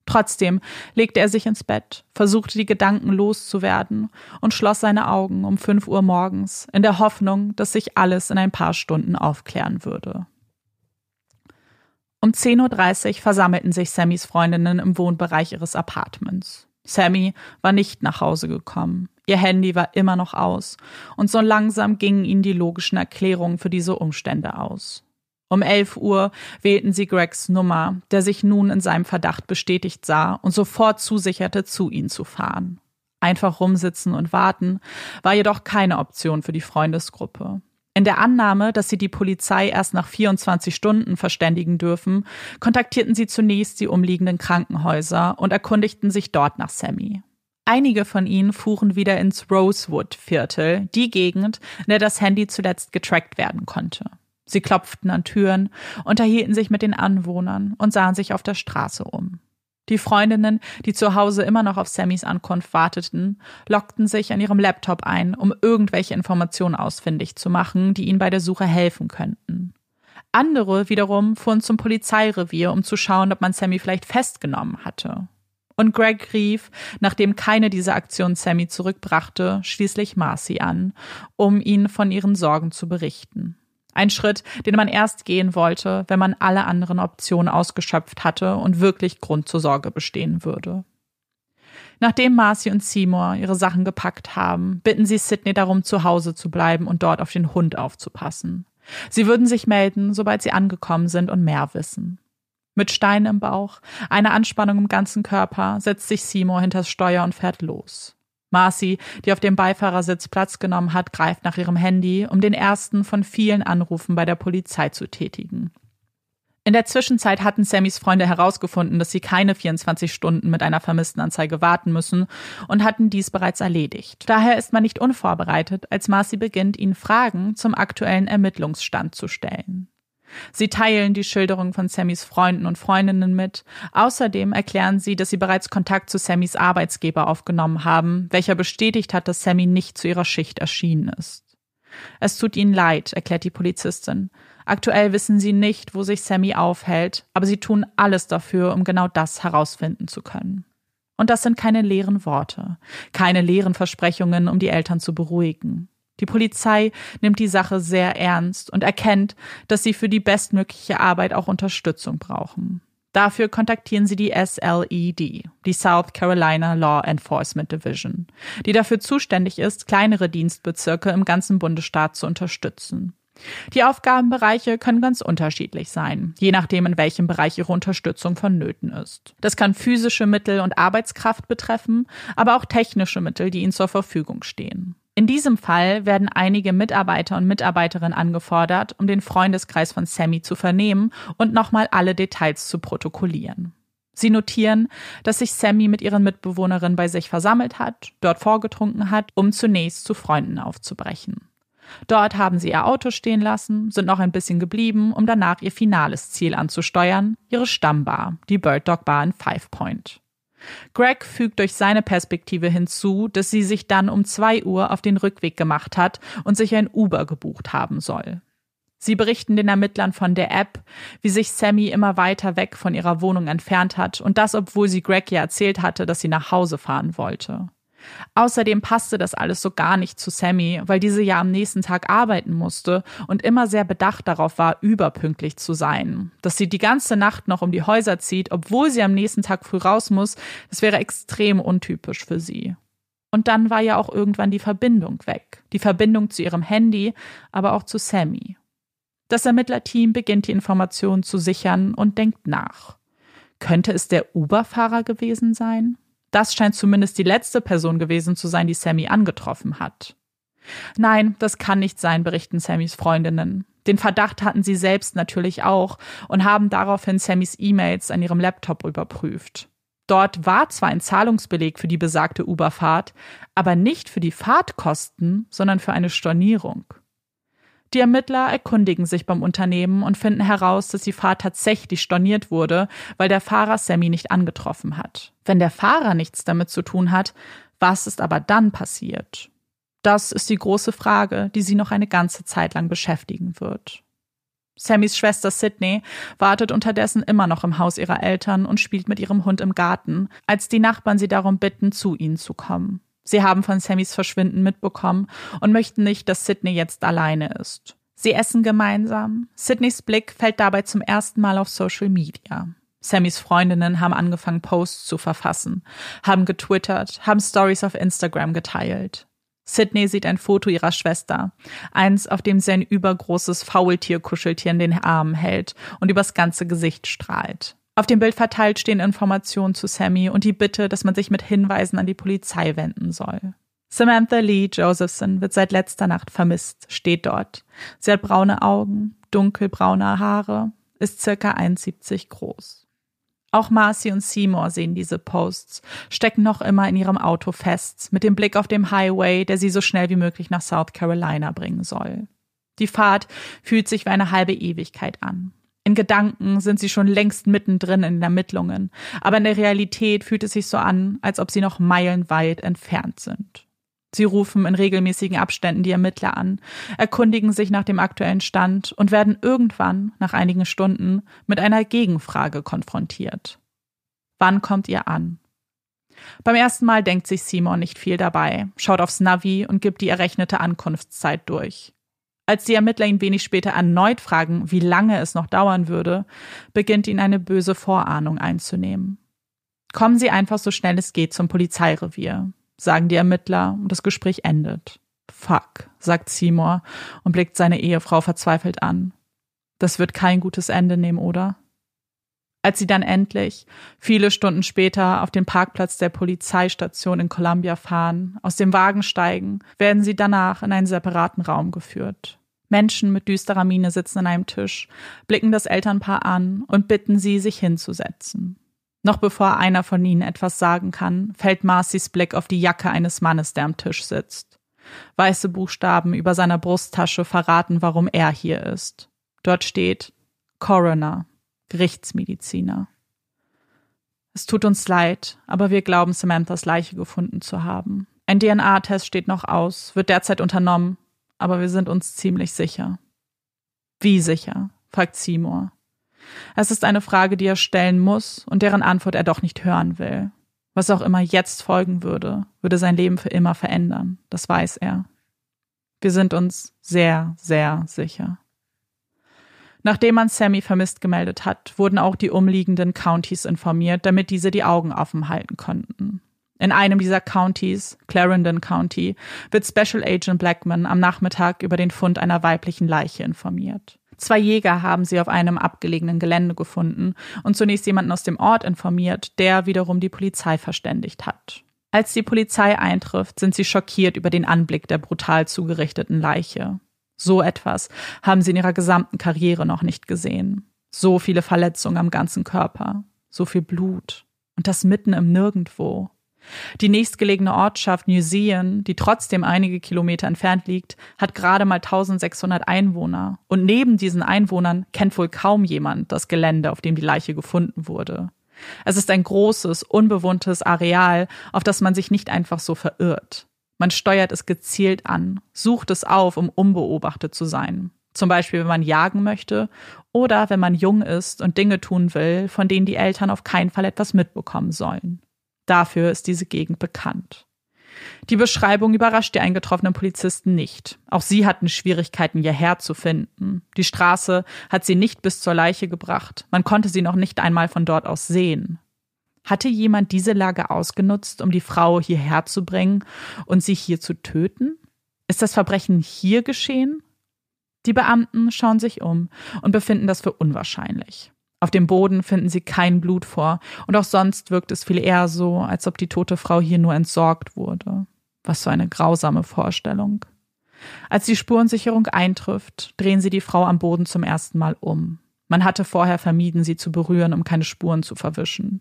Trotzdem legte er sich ins Bett, versuchte die Gedanken loszuwerden und schloss seine Augen um fünf Uhr morgens in der Hoffnung, dass sich alles in ein paar Stunden aufklären würde. Um zehn Uhr dreißig versammelten sich Sammys Freundinnen im Wohnbereich ihres Apartments. Sammy war nicht nach Hause gekommen, ihr Handy war immer noch aus und so langsam gingen ihnen die logischen Erklärungen für diese Umstände aus. Um elf Uhr wählten sie Gregs Nummer, der sich nun in seinem Verdacht bestätigt sah und sofort zusicherte, zu ihnen zu fahren. Einfach rumsitzen und warten war jedoch keine Option für die Freundesgruppe. In der Annahme, dass sie die Polizei erst nach vierundzwanzig Stunden verständigen dürfen, kontaktierten sie zunächst die umliegenden Krankenhäuser und erkundigten sich dort nach Sammy. Einige von ihnen fuhren wieder ins Rosewood-Viertel, die Gegend, in der das Handy zuletzt getrackt werden konnte. Sie klopften an Türen, unterhielten sich mit den Anwohnern und sahen sich auf der Straße um. Die Freundinnen, die zu Hause immer noch auf Sammys Ankunft warteten, lockten sich an ihrem Laptop ein, um irgendwelche Informationen ausfindig zu machen, die ihnen bei der Suche helfen könnten. Andere wiederum fuhren zum Polizeirevier, um zu schauen, ob man Sammy vielleicht festgenommen hatte. Und Greg rief, nachdem keine dieser Aktionen Sammy zurückbrachte, schließlich Marcy an, um ihnen von ihren Sorgen zu berichten. Ein Schritt, den man erst gehen wollte, wenn man alle anderen Optionen ausgeschöpft hatte und wirklich Grund zur Sorge bestehen würde. Nachdem Marcy und Seymour ihre Sachen gepackt haben, bitten sie Sydney darum, zu Hause zu bleiben und dort auf den Hund aufzupassen. Sie würden sich melden, sobald sie angekommen sind und mehr wissen. Mit Steinen im Bauch, einer Anspannung im ganzen Körper, setzt sich Seymour hinters Steuer und fährt los. Marcy, die auf dem Beifahrersitz Platz genommen hat, greift nach ihrem Handy, um den ersten von vielen Anrufen bei der Polizei zu tätigen. In der Zwischenzeit hatten Sammys Freunde herausgefunden, dass sie keine vierundzwanzig Stunden mit einer Vermisstenanzeige warten müssen und hatten dies bereits erledigt. Daher ist man nicht unvorbereitet, als Marcy beginnt, ihnen Fragen zum aktuellen Ermittlungsstand zu stellen. Sie teilen die Schilderung von Sammys Freunden und Freundinnen mit. Außerdem erklären sie, dass sie bereits Kontakt zu Sammys Arbeitsgeber aufgenommen haben, welcher bestätigt hat, dass Sammy nicht zu ihrer Schicht erschienen ist. Es tut ihnen leid, erklärt die Polizistin. Aktuell wissen sie nicht, wo sich Sammy aufhält, aber sie tun alles dafür, um genau das herausfinden zu können. Und das sind keine leeren Worte, keine leeren Versprechungen, um die Eltern zu beruhigen. Die Polizei nimmt die Sache sehr ernst und erkennt, dass sie für die bestmögliche Arbeit auch Unterstützung brauchen. Dafür kontaktieren sie die S L E D, die South Carolina Law Enforcement Division, die dafür zuständig ist, kleinere Dienstbezirke im ganzen Bundesstaat zu unterstützen. Die Aufgabenbereiche können ganz unterschiedlich sein, je nachdem, in welchem Bereich ihre Unterstützung vonnöten ist. Das kann physische Mittel und Arbeitskraft betreffen, aber auch technische Mittel, die ihnen zur Verfügung stehen. In diesem Fall werden einige Mitarbeiter und Mitarbeiterinnen angefordert, um den Freundeskreis von Sammy zu vernehmen und nochmal alle Details zu protokollieren. Sie notieren, dass sich Sammy mit ihren Mitbewohnerinnen bei sich versammelt hat, dort vorgetrunken hat, um zunächst zu Freunden aufzubrechen. Dort haben sie ihr Auto stehen lassen, sind noch ein bisschen geblieben, um danach ihr finales Ziel anzusteuern, ihre Stammbar, die Bird Dog Bar in Five Point. Greg fügt durch seine Perspektive hinzu, dass sie sich dann um zwei Uhr auf den Rückweg gemacht hat und sich ein Uber gebucht haben soll. Sie berichten den Ermittlern von der App, wie sich Sammy immer weiter weg von ihrer Wohnung entfernt hat und das, obwohl sie Greg ja erzählt hatte, dass sie nach Hause fahren wollte. Außerdem passte das alles so gar nicht zu Sammy, weil diese ja am nächsten Tag arbeiten musste und immer sehr bedacht darauf war, überpünktlich zu sein. Dass sie die ganze Nacht noch um die Häuser zieht, obwohl sie am nächsten Tag früh raus muss, das wäre extrem untypisch für sie. Und dann war ja auch irgendwann die Verbindung weg. Die Verbindung zu ihrem Handy, aber auch zu Sammy. Das Ermittlerteam beginnt, die Informationen zu sichern und denkt nach. Könnte es der Uber-Fahrer gewesen sein? Das scheint zumindest die letzte Person gewesen zu sein, die Sammy angetroffen hat. Nein, das kann nicht sein, berichten Sammys Freundinnen. Den Verdacht hatten sie selbst natürlich auch und haben daraufhin Sammys E-Mails an ihrem Laptop überprüft. Dort war zwar ein Zahlungsbeleg für die besagte Uber-Fahrt, aber nicht für die Fahrtkosten, sondern für eine Stornierung. Die Ermittler erkundigen sich beim Unternehmen und finden heraus, dass die Fahrt tatsächlich storniert wurde, weil der Fahrer Sammy nicht angetroffen hat. Wenn der Fahrer nichts damit zu tun hat, was ist aber dann passiert? Das ist die große Frage, die sie noch eine ganze Zeit lang beschäftigen wird. Sammys Schwester Sydney wartet unterdessen immer noch im Haus ihrer Eltern und spielt mit ihrem Hund im Garten, als die Nachbarn sie darum bitten, zu ihnen zu kommen. Sie haben von Sammys Verschwinden mitbekommen und möchten nicht, dass Sydney jetzt alleine ist. Sie essen gemeinsam. Sydneys Blick fällt dabei zum ersten Mal auf Social Media. Sammys Freundinnen haben angefangen, Posts zu verfassen, haben getwittert, haben Stories auf Instagram geteilt. Sydney sieht ein Foto ihrer Schwester, eins, auf dem sie ein übergroßes Faultierkuscheltier in den Armen hält und übers ganze Gesicht strahlt. Auf dem Bild verteilt stehen Informationen zu Sammy und die Bitte, dass man sich mit Hinweisen an die Polizei wenden soll. Samantha Lee Josephson wird seit letzter Nacht vermisst, steht dort. Sie hat braune Augen, dunkelbraune Haare, ist circa eins Komma siebzig groß. Auch Marcy und Seymour sehen diese Posts, stecken noch immer in ihrem Auto fest, mit dem Blick auf den Highway, der sie so schnell wie möglich nach South Carolina bringen soll. Die Fahrt fühlt sich wie eine halbe Ewigkeit an. In Gedanken sind sie schon längst mittendrin in den Ermittlungen, aber in der Realität fühlt es sich so an, als ob sie noch meilenweit entfernt sind. Sie rufen in regelmäßigen Abständen die Ermittler an, erkundigen sich nach dem aktuellen Stand und werden irgendwann, nach einigen Stunden, mit einer Gegenfrage konfrontiert. Wann kommt ihr an? Beim ersten Mal denkt sich Simon nicht viel dabei, schaut aufs Navi und gibt die errechnete Ankunftszeit durch. Als die Ermittler ihn wenig später erneut fragen, wie lange es noch dauern würde, beginnt ihn eine böse Vorahnung einzunehmen. Kommen Sie einfach so schnell es geht zum Polizeirevier, sagen die Ermittler und das Gespräch endet. Fuck, sagt Seymour und blickt seine Ehefrau verzweifelt an. Das wird kein gutes Ende nehmen, oder? Als sie dann endlich, viele Stunden später, auf den Parkplatz der Polizeistation in Columbia fahren, aus dem Wagen steigen, werden sie danach in einen separaten Raum geführt. Menschen mit düsterer Miene sitzen an einem Tisch, blicken das Elternpaar an und bitten sie, sich hinzusetzen. Noch bevor einer von ihnen etwas sagen kann, fällt Marcys Blick auf die Jacke eines Mannes, der am Tisch sitzt. Weiße Buchstaben über seiner Brusttasche verraten, warum er hier ist. Dort steht Coroner, Gerichtsmediziner. Es tut uns leid, aber wir glauben, Samanthas Leiche gefunden zu haben. Ein D N A-Test steht noch aus, wird derzeit unternommen, aber wir sind uns ziemlich sicher. Wie sicher? Fragt Seymour. Es ist eine Frage, die er stellen muss und deren Antwort er doch nicht hören will. Was auch immer jetzt folgen würde, würde sein Leben für immer verändern. Das weiß er. Wir sind uns sehr, sehr sicher. Nachdem man Sammy vermisst gemeldet hat, wurden auch die umliegenden Countys informiert, damit diese die Augen offen halten konnten. In einem dieser Countys, Clarendon County, wird Special Agent Blackman am Nachmittag über den Fund einer weiblichen Leiche informiert. Zwei Jäger haben sie auf einem abgelegenen Gelände gefunden und zunächst jemanden aus dem Ort informiert, der wiederum die Polizei verständigt hat. Als die Polizei eintrifft, sind sie schockiert über den Anblick der brutal zugerichteten Leiche. So etwas haben sie in ihrer gesamten Karriere noch nicht gesehen. So viele Verletzungen am ganzen Körper, so viel Blut und das mitten im Nirgendwo. Die nächstgelegene Ortschaft New Zion, die trotzdem einige Kilometer entfernt liegt, hat gerade mal eintausendsechshundert Einwohner. Und neben diesen Einwohnern kennt wohl kaum jemand das Gelände, auf dem die Leiche gefunden wurde. Es ist ein großes, unbewohntes Areal, auf das man sich nicht einfach so verirrt. Man steuert es gezielt an, sucht es auf, um unbeobachtet zu sein. Zum Beispiel, wenn man jagen möchte oder wenn man jung ist und Dinge tun will, von denen die Eltern auf keinen Fall etwas mitbekommen sollen. Dafür ist diese Gegend bekannt. Die Beschreibung überrascht die eingetroffenen Polizisten nicht. Auch sie hatten Schwierigkeiten, hierher zu finden. Die Straße hat sie nicht bis zur Leiche gebracht. Man konnte sie noch nicht einmal von dort aus sehen. Hatte jemand diese Lage ausgenutzt, um die Frau hierher zu bringen und sie hier zu töten? Ist das Verbrechen hier geschehen? Die Beamten schauen sich um und befinden das für unwahrscheinlich. Auf dem Boden finden sie kein Blut vor und auch sonst wirkt es viel eher so, als ob die tote Frau hier nur entsorgt wurde. Was für eine grausame Vorstellung. Als die Spurensicherung eintrifft, drehen sie die Frau am Boden zum ersten Mal um. Man hatte vorher vermieden, sie zu berühren, um keine Spuren zu verwischen.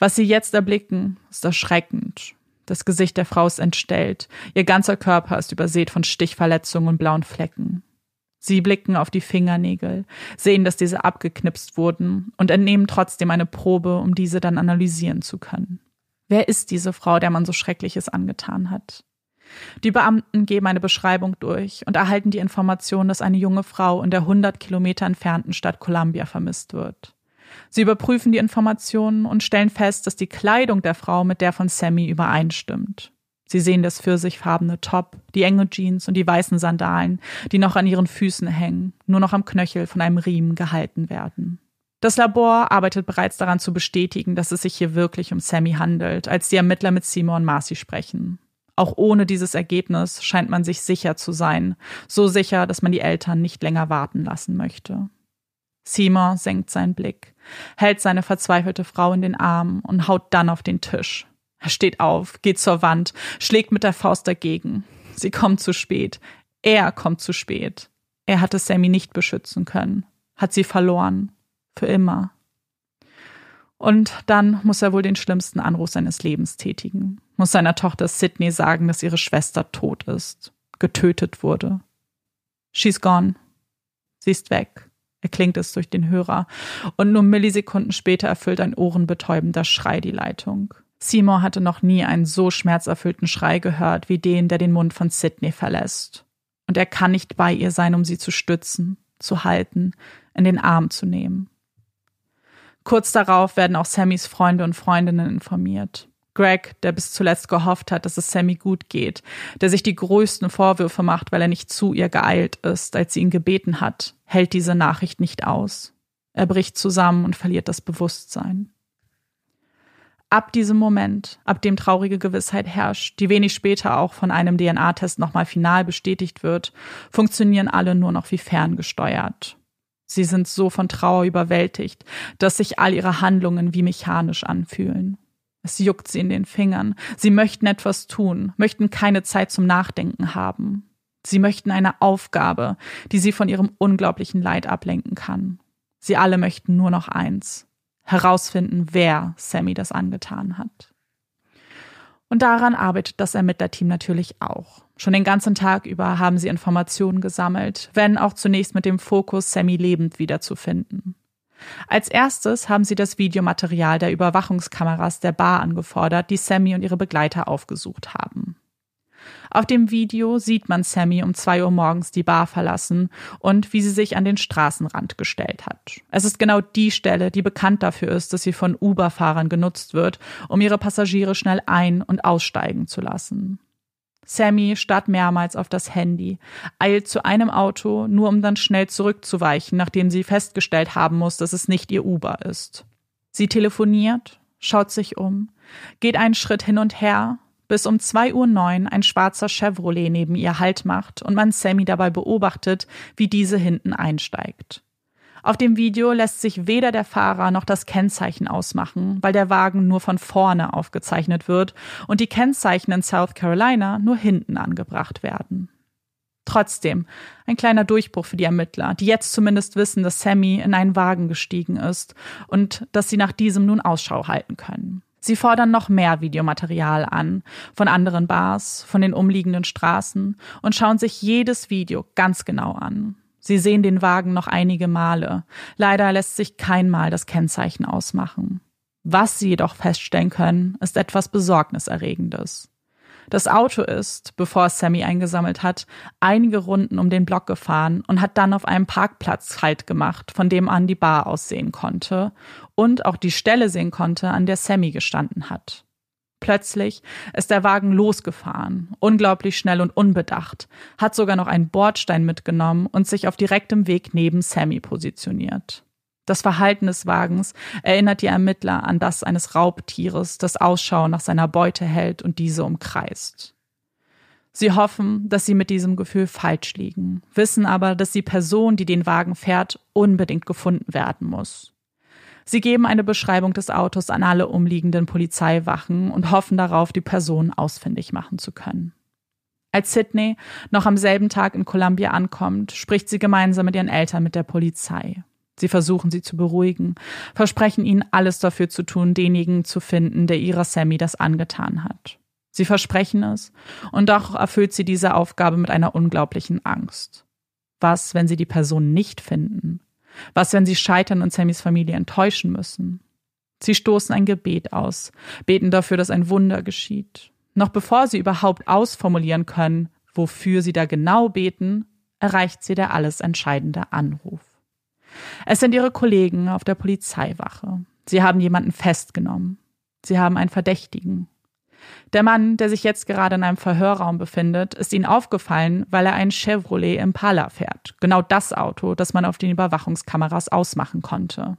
Was sie jetzt erblicken, ist erschreckend. Das Gesicht der Frau ist entstellt, ihr ganzer Körper ist übersät von Stichverletzungen und blauen Flecken. Sie blicken auf die Fingernägel, sehen, dass diese abgeknipst wurden und entnehmen trotzdem eine Probe, um diese dann analysieren zu können. Wer ist diese Frau, der man so Schreckliches angetan hat? Die Beamten geben eine Beschreibung durch und erhalten die Information, dass eine junge Frau in der hundert Kilometer entfernten Stadt Columbia vermisst wird. Sie überprüfen die Informationen und stellen fest, dass die Kleidung der Frau mit der von Sammy übereinstimmt. Sie sehen das pfirsichfarbene Top, die enge Jeans und die weißen Sandalen, die noch an ihren Füßen hängen, nur noch am Knöchel von einem Riemen gehalten werden. Das Labor arbeitet bereits daran zu bestätigen, dass es sich hier wirklich um Sammy handelt, als die Ermittler mit Seymour und Marcy sprechen. Auch ohne dieses Ergebnis scheint man sich sicher zu sein, so sicher, dass man die Eltern nicht länger warten lassen möchte. Seymour senkt seinen Blick, hält seine verzweifelte Frau in den Arm und haut dann auf den Tisch. Er steht auf, geht zur Wand, schlägt mit der Faust dagegen. Sie kommt zu spät. Er kommt zu spät. Er hatte Sammy nicht beschützen können. Hat sie verloren. Für immer. Und dann muss er wohl den schlimmsten Anruf seines Lebens tätigen. Muss seiner Tochter Sydney sagen, dass ihre Schwester tot ist, getötet wurde. She's gone. Sie ist weg, erklingt es durch den Hörer. Und nur Millisekunden später erfüllt ein ohrenbetäubender Schrei die Leitung. Seymour hatte noch nie einen so schmerzerfüllten Schrei gehört, wie den, der den Mund von Sydney verlässt. Und er kann nicht bei ihr sein, um sie zu stützen, zu halten, in den Arm zu nehmen. Kurz darauf werden auch Sammys Freunde und Freundinnen informiert. Greg, der bis zuletzt gehofft hat, dass es Sammy gut geht, der sich die größten Vorwürfe macht, weil er nicht zu ihr geeilt ist, als sie ihn gebeten hat, hält diese Nachricht nicht aus. Er bricht zusammen und verliert das Bewusstsein. Ab diesem Moment, ab dem traurige Gewissheit herrscht, die wenig später auch von einem D N A-Test nochmal final bestätigt wird, funktionieren alle nur noch wie ferngesteuert. Sie sind so von Trauer überwältigt, dass sich all ihre Handlungen wie mechanisch anfühlen. Es juckt sie in den Fingern. Sie möchten etwas tun, möchten keine Zeit zum Nachdenken haben. Sie möchten eine Aufgabe, die sie von ihrem unglaublichen Leid ablenken kann. Sie alle möchten nur noch eins: herausfinden, wer Sammy das angetan hat. Und daran arbeitet das Ermittlerteam natürlich auch. Schon den ganzen Tag über haben sie Informationen gesammelt, wenn auch zunächst mit dem Fokus, Sammy lebend wiederzufinden. Als erstes haben sie das Videomaterial der Überwachungskameras der Bar angefordert, die Sammy und ihre Begleiter aufgesucht haben. Auf dem Video sieht man Sammy um zwei Uhr morgens die Bar verlassen und wie sie sich an den Straßenrand gestellt hat. Es ist genau die Stelle, die bekannt dafür ist, dass sie von Uber-Fahrern genutzt wird, um ihre Passagiere schnell ein- und aussteigen zu lassen. Sammy starrt mehrmals auf das Handy, eilt zu einem Auto, nur um dann schnell zurückzuweichen, nachdem sie festgestellt haben muss, dass es nicht ihr Uber ist. Sie telefoniert, schaut sich um, geht einen Schritt hin und her, bis um zwei Uhr neun ein schwarzer Chevrolet neben ihr Halt macht und man Sammy dabei beobachtet, wie diese hinten einsteigt. Auf dem Video lässt sich weder der Fahrer noch das Kennzeichen ausmachen, weil der Wagen nur von vorne aufgezeichnet wird und die Kennzeichen in South Carolina nur hinten angebracht werden. Trotzdem, ein kleiner Durchbruch für die Ermittler, die jetzt zumindest wissen, dass Sammy in einen Wagen gestiegen ist und dass sie nach diesem nun Ausschau halten können. Sie fordern noch mehr Videomaterial an, von anderen Bars, von den umliegenden Straßen und schauen sich jedes Video ganz genau an. Sie sehen den Wagen noch einige Male. Leider lässt sich kein Mal das Kennzeichen ausmachen. Was sie jedoch feststellen können, ist etwas Besorgniserregendes. Das Auto ist, bevor Sammy eingesammelt hat, einige Runden um den Block gefahren und hat dann auf einem Parkplatz Halt gemacht, von dem an die Bar aussehen konnte und auch die Stelle sehen konnte, an der Sammy gestanden hat. Plötzlich ist der Wagen losgefahren, unglaublich schnell und unbedacht, hat sogar noch einen Bordstein mitgenommen und sich auf direktem Weg neben Sammy positioniert. Das Verhalten des Wagens erinnert die Ermittler an das eines Raubtieres, das Ausschau nach seiner Beute hält und diese umkreist. Sie hoffen, dass sie mit diesem Gefühl falsch liegen, wissen aber, dass die Person, die den Wagen fährt, unbedingt gefunden werden muss. Sie geben eine Beschreibung des Autos an alle umliegenden Polizeiwachen und hoffen darauf, die Person ausfindig machen zu können. Als Sydney noch am selben Tag in Columbia ankommt, spricht sie gemeinsam mit ihren Eltern mit der Polizei. Sie versuchen, sie zu beruhigen, versprechen ihnen, alles dafür zu tun, denjenigen zu finden, der ihrer Sammy das angetan hat. Sie versprechen es, und doch erfüllt sie diese Aufgabe mit einer unglaublichen Angst. Was, wenn sie die Person nicht finden? Was, wenn sie scheitern und Sammys Familie enttäuschen müssen? Sie stoßen ein Gebet aus, beten dafür, dass ein Wunder geschieht. Noch bevor sie überhaupt ausformulieren können, wofür sie da genau beten, erreicht sie der alles entscheidende Anruf. Es sind ihre Kollegen auf der Polizeiwache. Sie haben jemanden festgenommen. Sie haben einen Verdächtigen. Der Mann, der sich jetzt gerade in einem Verhörraum befindet, ist ihnen aufgefallen, weil er einen Chevrolet Impala fährt. Genau das Auto, das man auf den Überwachungskameras ausmachen konnte.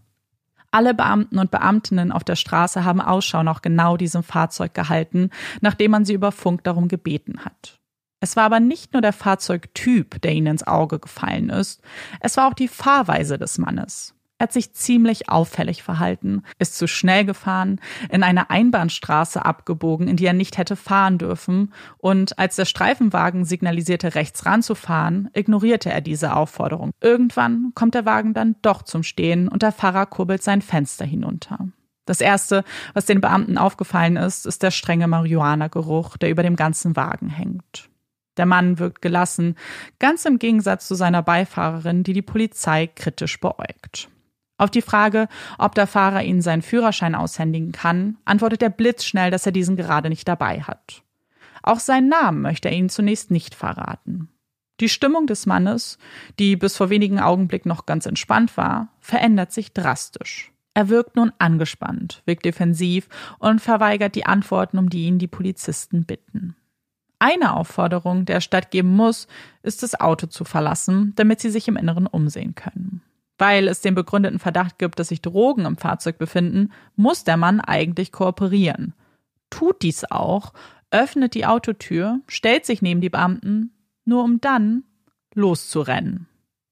Alle Beamten und Beamtinnen auf der Straße haben Ausschau nach genau diesem Fahrzeug gehalten, nachdem man sie über Funk darum gebeten hat. Es war aber nicht nur der Fahrzeugtyp, der ihnen ins Auge gefallen ist, es war auch die Fahrweise des Mannes. Er hat sich ziemlich auffällig verhalten, ist zu schnell gefahren, in eine Einbahnstraße abgebogen, in die er nicht hätte fahren dürfen, und als der Streifenwagen signalisierte, rechts ranzufahren, ignorierte er diese Aufforderung. Irgendwann kommt der Wagen dann doch zum Stehen und der Fahrer kurbelt sein Fenster hinunter. Das Erste, was den Beamten aufgefallen ist, ist der strenge Marihuana-Geruch, der über dem ganzen Wagen hängt. Der Mann wirkt gelassen, ganz im Gegensatz zu seiner Beifahrerin, die die Polizei kritisch beäugt. Auf die Frage, ob der Fahrer ihnen seinen Führerschein aushändigen kann, antwortet er blitzschnell, dass er diesen gerade nicht dabei hat. Auch seinen Namen möchte er ihnen zunächst nicht verraten. Die Stimmung des Mannes, die bis vor wenigen Augenblicken noch ganz entspannt war, verändert sich drastisch. Er wirkt nun angespannt, wirkt defensiv und verweigert die Antworten, um die ihn die Polizisten bitten. Eine Aufforderung, der er stattgeben muss, ist, das Auto zu verlassen, damit sie sich im Inneren umsehen können. Weil es den begründeten Verdacht gibt, dass sich Drogen im Fahrzeug befinden, muss der Mann eigentlich kooperieren. Tut dies auch, öffnet die Autotür, stellt sich neben die Beamten, nur um dann loszurennen.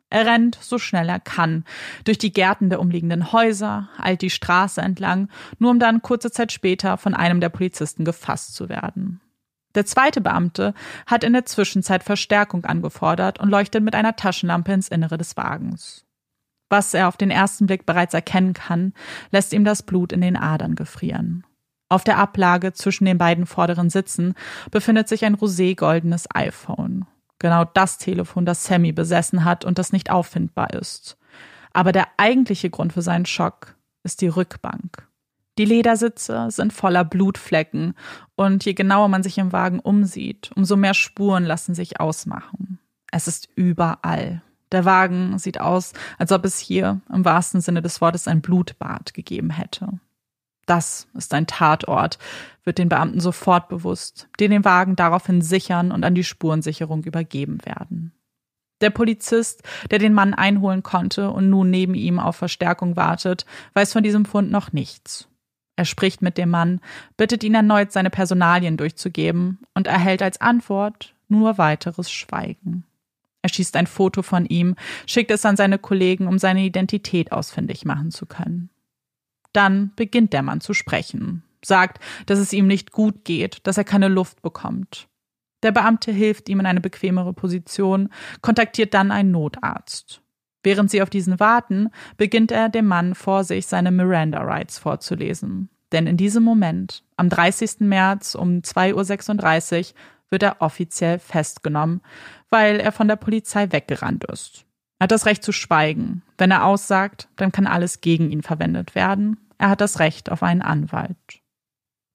Er rennt so schnell er kann, durch die Gärten der umliegenden Häuser, eilt die Straße entlang, nur um dann kurze Zeit später von einem der Polizisten gefasst zu werden. Der zweite Beamte hat in der Zwischenzeit Verstärkung angefordert und leuchtet mit einer Taschenlampe ins Innere des Wagens. Was er auf den ersten Blick bereits erkennen kann, lässt ihm das Blut in den Adern gefrieren. Auf der Ablage zwischen den beiden vorderen Sitzen befindet sich ein roségoldenes iPhone. Genau das Telefon, das Sammy besessen hat und das nicht auffindbar ist. Aber der eigentliche Grund für seinen Schock ist die Rückbank. Die Ledersitze sind voller Blutflecken und je genauer man sich im Wagen umsieht, umso mehr Spuren lassen sich ausmachen. Es ist überall. Der Wagen sieht aus, als ob es hier im wahrsten Sinne des Wortes ein Blutbad gegeben hätte. Das ist ein Tatort, wird den Beamten sofort bewusst, die den Wagen daraufhin sichern und an die Spurensicherung übergeben werden. Der Polizist, der den Mann einholen konnte und nun neben ihm auf Verstärkung wartet, weiß von diesem Fund noch nichts. Er spricht mit dem Mann, bittet ihn erneut, seine Personalien durchzugeben und erhält als Antwort nur weiteres Schweigen. Er schießt ein Foto von ihm, schickt es an seine Kollegen, um seine Identität ausfindig machen zu können. Dann beginnt der Mann zu sprechen, sagt, dass es ihm nicht gut geht, dass er keine Luft bekommt. Der Beamte hilft ihm in eine bequemere Position, kontaktiert dann einen Notarzt. Während sie auf diesen warten, beginnt er dem Mann vor sich seine Miranda Rights vorzulesen. Denn in diesem Moment, am dreißigsten März um zwei Uhr sechsunddreißig, wird er offiziell festgenommen, weil er von der Polizei weggerannt ist. Er hat das Recht zu schweigen. Wenn er aussagt, dann kann alles gegen ihn verwendet werden. Er hat das Recht auf einen Anwalt.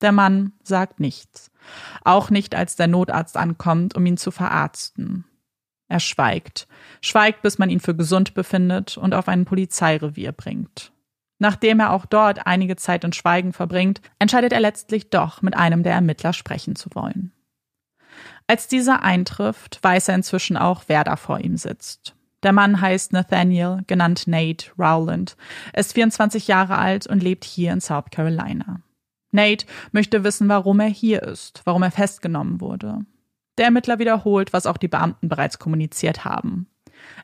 Der Mann sagt nichts. Auch nicht, als der Notarzt ankommt, um ihn zu verarzten. Er schweigt. Schweigt, bis man ihn für gesund befindet und auf ein Polizeirevier bringt. Nachdem er auch dort einige Zeit in Schweigen verbringt, entscheidet er letztlich doch, mit einem der Ermittler sprechen zu wollen. Als dieser eintrifft, weiß er inzwischen auch, wer da vor ihm sitzt. Der Mann heißt Nathaniel, genannt Nate Rowland, ist vierundzwanzig Jahre alt und lebt hier in South Carolina. Nate möchte wissen, warum er hier ist, warum er festgenommen wurde. Der Ermittler wiederholt, was auch die Beamten bereits kommuniziert haben.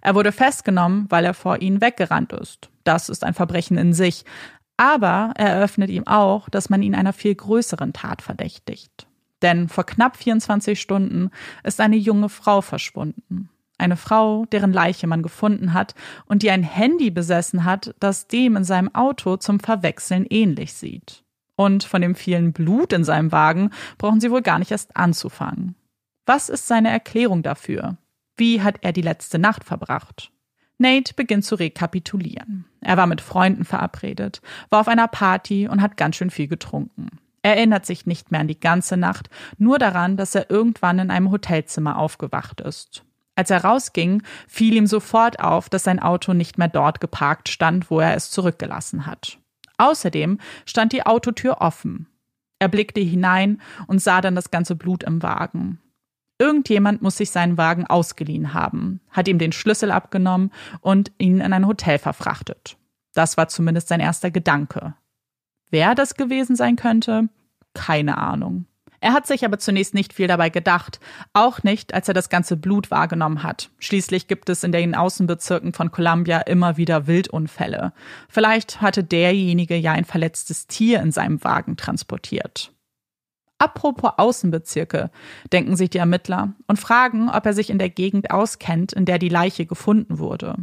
Er wurde festgenommen, weil er vor ihnen weggerannt ist. Das ist ein Verbrechen in sich. Aber er eröffnet ihm auch, dass man ihn einer viel größeren Tat verdächtigt. Denn vor knapp vierundzwanzig Stunden ist eine junge Frau verschwunden. Eine Frau, deren Leiche man gefunden hat und die ein Handy besessen hat, das dem in seinem Auto zum Verwechseln ähnlich sieht. Und von dem vielen Blut in seinem Wagen brauchen sie wohl gar nicht erst anzufangen. Was ist seine Erklärung dafür? Wie hat er die letzte Nacht verbracht? Nate beginnt zu rekapitulieren. Er war mit Freunden verabredet, war auf einer Party und hat ganz schön viel getrunken. Er erinnert sich nicht mehr an die ganze Nacht, nur daran, dass er irgendwann in einem Hotelzimmer aufgewacht ist. Als er rausging, fiel ihm sofort auf, dass sein Auto nicht mehr dort geparkt stand, wo er es zurückgelassen hat. Außerdem stand die Autotür offen. Er blickte hinein und sah dann das ganze Blut im Wagen. Irgendjemand muss sich seinen Wagen ausgeliehen haben, hat ihm den Schlüssel abgenommen und ihn in ein Hotel verfrachtet. Das war zumindest sein erster Gedanke. Wer das gewesen sein könnte? Keine Ahnung. Er hat sich aber zunächst nicht viel dabei gedacht, auch nicht, als er das ganze Blut wahrgenommen hat. Schließlich gibt es in den Außenbezirken von Columbia immer wieder Wildunfälle. Vielleicht hatte derjenige ja ein verletztes Tier in seinem Wagen transportiert. Apropos Außenbezirke, denken sich die Ermittler und fragen, ob er sich in der Gegend auskennt, in der die Leiche gefunden wurde.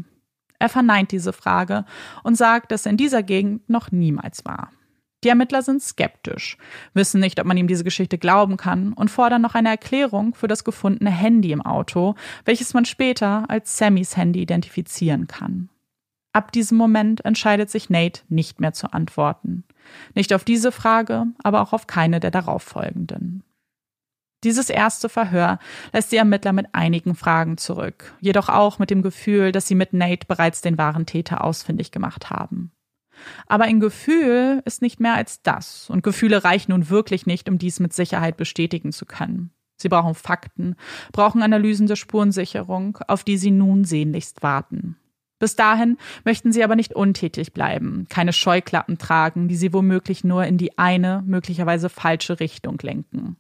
Er verneint diese Frage und sagt, dass er in dieser Gegend noch niemals war. Die Ermittler sind skeptisch, wissen nicht, ob man ihm diese Geschichte glauben kann und fordern noch eine Erklärung für das gefundene Handy im Auto, welches man später als Sammys Handy identifizieren kann. Ab diesem Moment entscheidet sich Nate, nicht mehr zu antworten. Nicht auf diese Frage, aber auch auf keine der darauffolgenden. Dieses erste Verhör lässt die Ermittler mit einigen Fragen zurück, jedoch auch mit dem Gefühl, dass sie mit Nate bereits den wahren Täter ausfindig gemacht haben. Aber ein Gefühl ist nicht mehr als das und Gefühle reichen nun wirklich nicht, um dies mit Sicherheit bestätigen zu können. Sie brauchen Fakten, brauchen Analysen der Spurensicherung, auf die sie nun sehnlichst warten. Bis dahin möchten sie aber nicht untätig bleiben, keine Scheuklappen tragen, die sie womöglich nur in die eine, möglicherweise falsche Richtung lenken.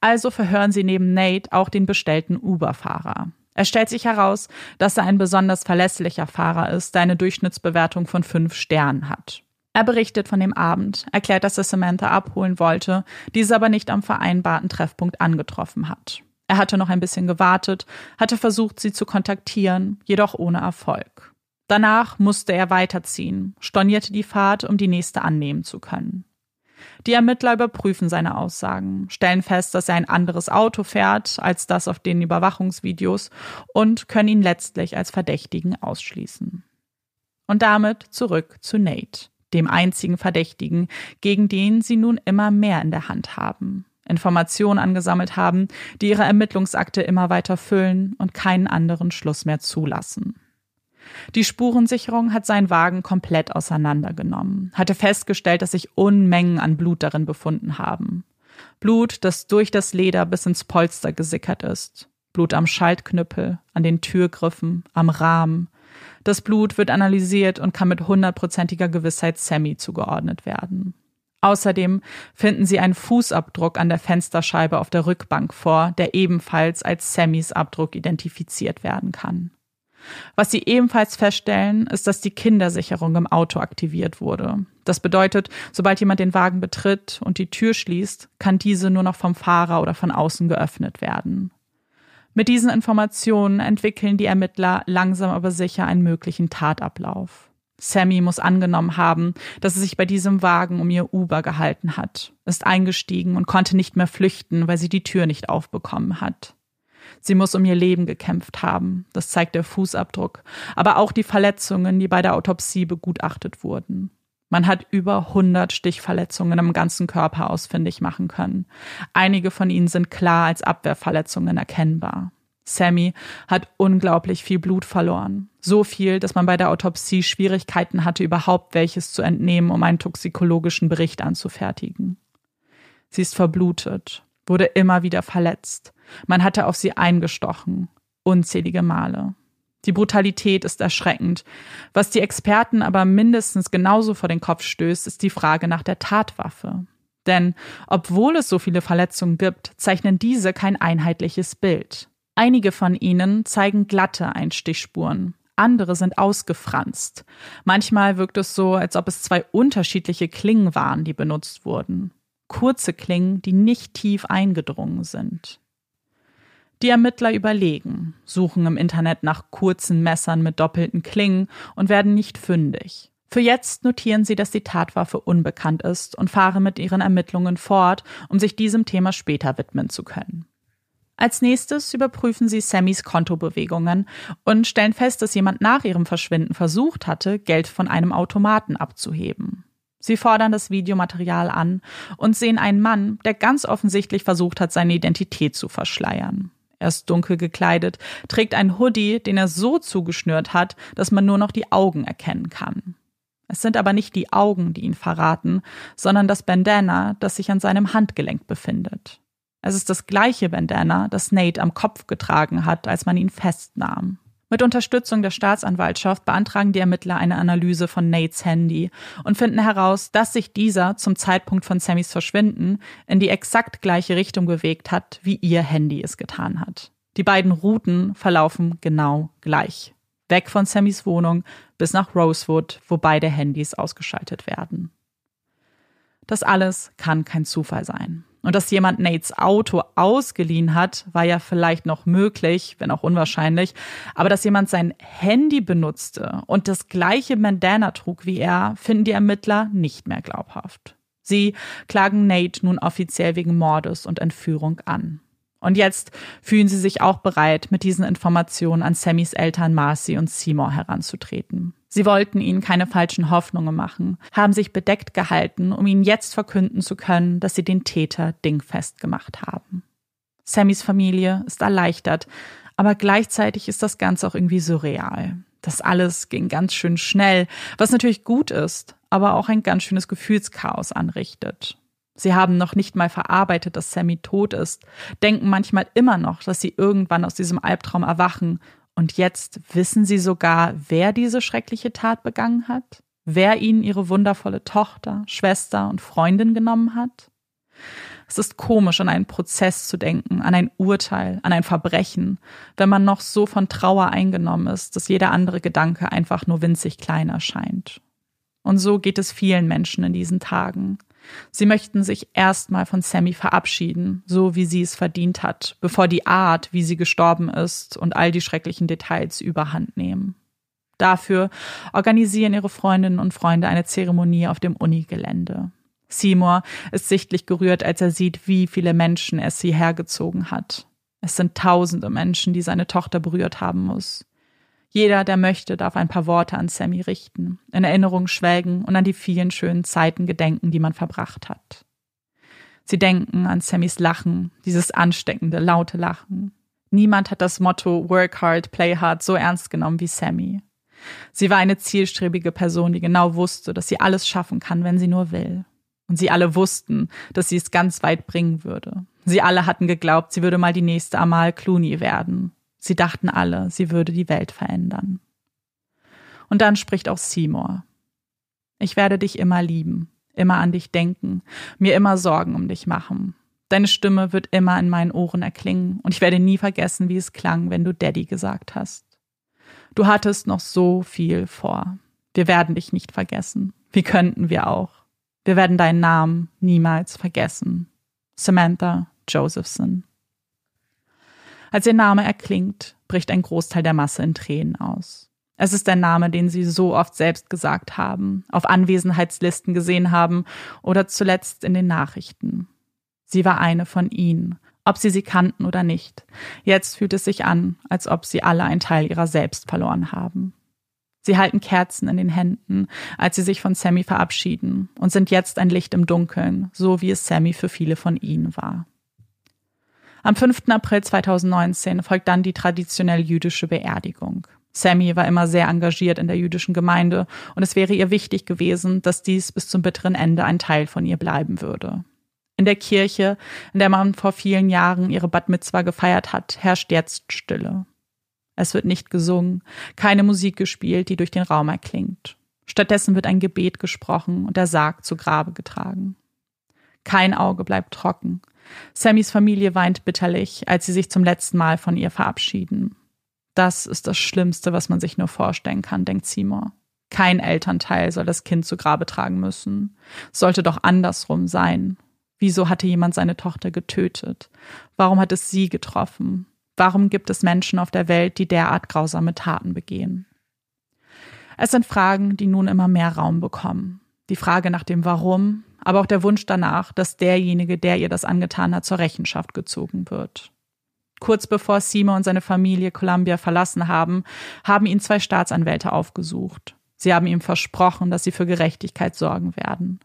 Also verhören sie neben Nate auch den bestellten Uber-Fahrer. Es stellt sich heraus, dass er ein besonders verlässlicher Fahrer ist, der eine Durchschnittsbewertung von fünf Sternen hat. Er berichtet von dem Abend, erklärt, dass er Samantha abholen wollte, diese aber nicht am vereinbarten Treffpunkt angetroffen hat. Er hatte noch ein bisschen gewartet, hatte versucht, sie zu kontaktieren, jedoch ohne Erfolg. Danach musste er weiterziehen, stornierte die Fahrt, um die nächste annehmen zu können. Die Ermittler überprüfen seine Aussagen, stellen fest, dass er ein anderes Auto fährt als das auf den Überwachungsvideos und können ihn letztlich als Verdächtigen ausschließen. Und damit zurück zu Nate, dem einzigen Verdächtigen, gegen den sie nun immer mehr in der Hand haben, Informationen angesammelt haben, die ihre Ermittlungsakte immer weiter füllen und keinen anderen Schluss mehr zulassen. Die Spurensicherung hat seinen Wagen komplett auseinandergenommen, hatte festgestellt, dass sich Unmengen an Blut darin befunden haben. Blut, das durch das Leder bis ins Polster gesickert ist. Blut am Schaltknüppel, an den Türgriffen, am Rahmen. Das Blut wird analysiert und kann mit hundertprozentiger Gewissheit Sammy zugeordnet werden. Außerdem finden sie einen Fußabdruck an der Fensterscheibe auf der Rückbank vor, der ebenfalls als Sammys Abdruck identifiziert werden kann. Was sie ebenfalls feststellen, ist, dass die Kindersicherung im Auto aktiviert wurde. Das bedeutet, sobald jemand den Wagen betritt und die Tür schließt, kann diese nur noch vom Fahrer oder von außen geöffnet werden. Mit diesen Informationen entwickeln die Ermittler langsam aber sicher einen möglichen Tatablauf. Sammy muss angenommen haben, dass es sich bei diesem Wagen um ihr Uber gehalten hat, ist eingestiegen und konnte nicht mehr flüchten, weil sie die Tür nicht aufbekommen hat. Sie muss um ihr Leben gekämpft haben, das zeigt der Fußabdruck, aber auch die Verletzungen, die bei der Autopsie begutachtet wurden. Man hat über hundert Stichverletzungen am ganzen Körper ausfindig machen können. Einige von ihnen sind klar als Abwehrverletzungen erkennbar. Sammy hat unglaublich viel Blut verloren. So viel, dass man bei der Autopsie Schwierigkeiten hatte, überhaupt welches zu entnehmen, um einen toxikologischen Bericht anzufertigen. Sie ist verblutet, wurde immer wieder verletzt. Man hatte auf sie eingestochen, unzählige Male. Die Brutalität ist erschreckend. Was die Experten aber mindestens genauso vor den Kopf stößt, ist die Frage nach der Tatwaffe. Denn obwohl es so viele Verletzungen gibt, zeichnen diese kein einheitliches Bild. Einige von ihnen zeigen glatte Einstichspuren, andere sind ausgefranst. Manchmal wirkt es so, als ob es zwei unterschiedliche Klingen waren, die benutzt wurden. Kurze Klingen, die nicht tief eingedrungen sind. Die Ermittler überlegen, suchen im Internet nach kurzen Messern mit doppelten Klingen und werden nicht fündig. Für jetzt notieren sie, dass die Tatwaffe unbekannt ist und fahren mit ihren Ermittlungen fort, um sich diesem Thema später widmen zu können. Als nächstes überprüfen sie Sammys Kontobewegungen und stellen fest, dass jemand nach ihrem Verschwinden versucht hatte, Geld von einem Automaten abzuheben. Sie fordern das Videomaterial an und sehen einen Mann, der ganz offensichtlich versucht hat, seine Identität zu verschleiern. Er ist dunkel gekleidet, trägt einen Hoodie, den er so zugeschnürt hat, dass man nur noch die Augen erkennen kann. Es sind aber nicht die Augen, die ihn verraten, sondern das Bandana, das sich an seinem Handgelenk befindet. Es ist das gleiche Bandana, das Nate am Kopf getragen hat, als man ihn festnahm. Mit Unterstützung der Staatsanwaltschaft beantragen die Ermittler eine Analyse von Nates Handy und finden heraus, dass sich dieser zum Zeitpunkt von Sammys Verschwinden in die exakt gleiche Richtung bewegt hat, wie ihr Handy es getan hat. Die beiden Routen verlaufen genau gleich. Weg von Sammys Wohnung bis nach Rosewood, wo beide Handys ausgeschaltet werden. Das alles kann kein Zufall sein. Und dass jemand Nates Auto ausgeliehen hat, war ja vielleicht noch möglich, wenn auch unwahrscheinlich. Aber dass jemand sein Handy benutzte und das gleiche Bandana trug wie er, finden die Ermittler nicht mehr glaubhaft. Sie klagen Nate nun offiziell wegen Mordes und Entführung an. Und jetzt fühlen sie sich auch bereit, mit diesen Informationen an Sammys Eltern Marcy und Seymour heranzutreten. Sie wollten ihnen keine falschen Hoffnungen machen, haben sich bedeckt gehalten, um ihnen jetzt verkünden zu können, dass sie den Täter dingfest gemacht haben. Sammys Familie ist erleichtert, aber gleichzeitig ist das Ganze auch irgendwie surreal. Das alles ging ganz schön schnell, was natürlich gut ist, aber auch ein ganz schönes Gefühlschaos anrichtet. Sie haben noch nicht mal verarbeitet, dass Sammy tot ist, denken manchmal immer noch, dass sie irgendwann aus diesem Albtraum erwachen. Und jetzt wissen sie sogar, wer diese schreckliche Tat begangen hat, wer ihnen ihre wundervolle Tochter, Schwester und Freundin genommen hat. Es ist komisch, an einen Prozess zu denken, an ein Urteil, an ein Verbrechen, wenn man noch so von Trauer eingenommen ist, dass jeder andere Gedanke einfach nur winzig klein erscheint. Und so geht es vielen Menschen in diesen Tagen. Sie möchten sich erstmal von Sammy verabschieden, so wie sie es verdient hat, bevor die Art, wie sie gestorben ist und all die schrecklichen Details überhand nehmen. Dafür organisieren ihre Freundinnen und Freunde eine Zeremonie auf dem Unigelände. Seymour ist sichtlich gerührt, als er sieht, wie viele Menschen es hierher gezogen hat. Es sind tausende Menschen, die seine Tochter berührt haben muss. Jeder, der möchte, darf ein paar Worte an Sammy richten, in Erinnerung schwelgen und an die vielen schönen Zeiten gedenken, die man verbracht hat. Sie denken an Sammys Lachen, dieses ansteckende, laute Lachen. Niemand hat das Motto Work hard, play hard so ernst genommen wie Sammy. Sie war eine zielstrebige Person, die genau wusste, dass sie alles schaffen kann, wenn sie nur will. Und sie alle wussten, dass sie es ganz weit bringen würde. Sie alle hatten geglaubt, sie würde mal die nächste Amal Clooney werden. Sie dachten alle, sie würde die Welt verändern. Und dann spricht auch Seymour. Ich werde dich immer lieben, immer an dich denken, mir immer Sorgen um dich machen. Deine Stimme wird immer in meinen Ohren erklingen und ich werde nie vergessen, wie es klang, wenn du Daddy gesagt hast. Du hattest noch so viel vor. Wir werden dich nicht vergessen. Wie könnten wir auch? Wir werden deinen Namen niemals vergessen. Samantha Josephson. Als ihr Name erklingt, bricht ein Großteil der Masse in Tränen aus. Es ist der Name, den sie so oft selbst gesagt haben, auf Anwesenheitslisten gesehen haben oder zuletzt in den Nachrichten. Sie war eine von ihnen, ob sie sie kannten oder nicht. Jetzt fühlt es sich an, als ob sie alle einen Teil ihrer selbst verloren haben. Sie halten Kerzen in den Händen, als sie sich von Sammy verabschieden und sind jetzt ein Licht im Dunkeln, so wie es Sammy für viele von ihnen war. Am fünften April zweitausendneunzehn folgt dann die traditionell jüdische Beerdigung. Sammy war immer sehr engagiert in der jüdischen Gemeinde und es wäre ihr wichtig gewesen, dass dies bis zum bitteren Ende ein Teil von ihr bleiben würde. In der Kirche, in der man vor vielen Jahren ihre Bat Mitzwa gefeiert hat, herrscht jetzt Stille. Es wird nicht gesungen, keine Musik gespielt, die durch den Raum erklingt. Stattdessen wird ein Gebet gesprochen und der Sarg zu Grabe getragen. Kein Auge bleibt trocken. Sammys Familie weint bitterlich, als sie sich zum letzten Mal von ihr verabschieden. Das ist das Schlimmste, was man sich nur vorstellen kann, denkt Seymour. Kein Elternteil soll das Kind zu Grabe tragen müssen. Sollte doch andersrum sein. Wieso hatte jemand seine Tochter getötet? Warum hat es sie getroffen? Warum gibt es Menschen auf der Welt, die derart grausame Taten begehen? Es sind Fragen, die nun immer mehr Raum bekommen. Die Frage nach dem Warum, aber auch der Wunsch danach, dass derjenige, der ihr das angetan hat, zur Rechenschaft gezogen wird. Kurz bevor Seymour und seine Familie Columbia verlassen haben, haben ihn zwei Staatsanwälte aufgesucht. Sie haben ihm versprochen, dass sie für Gerechtigkeit sorgen werden.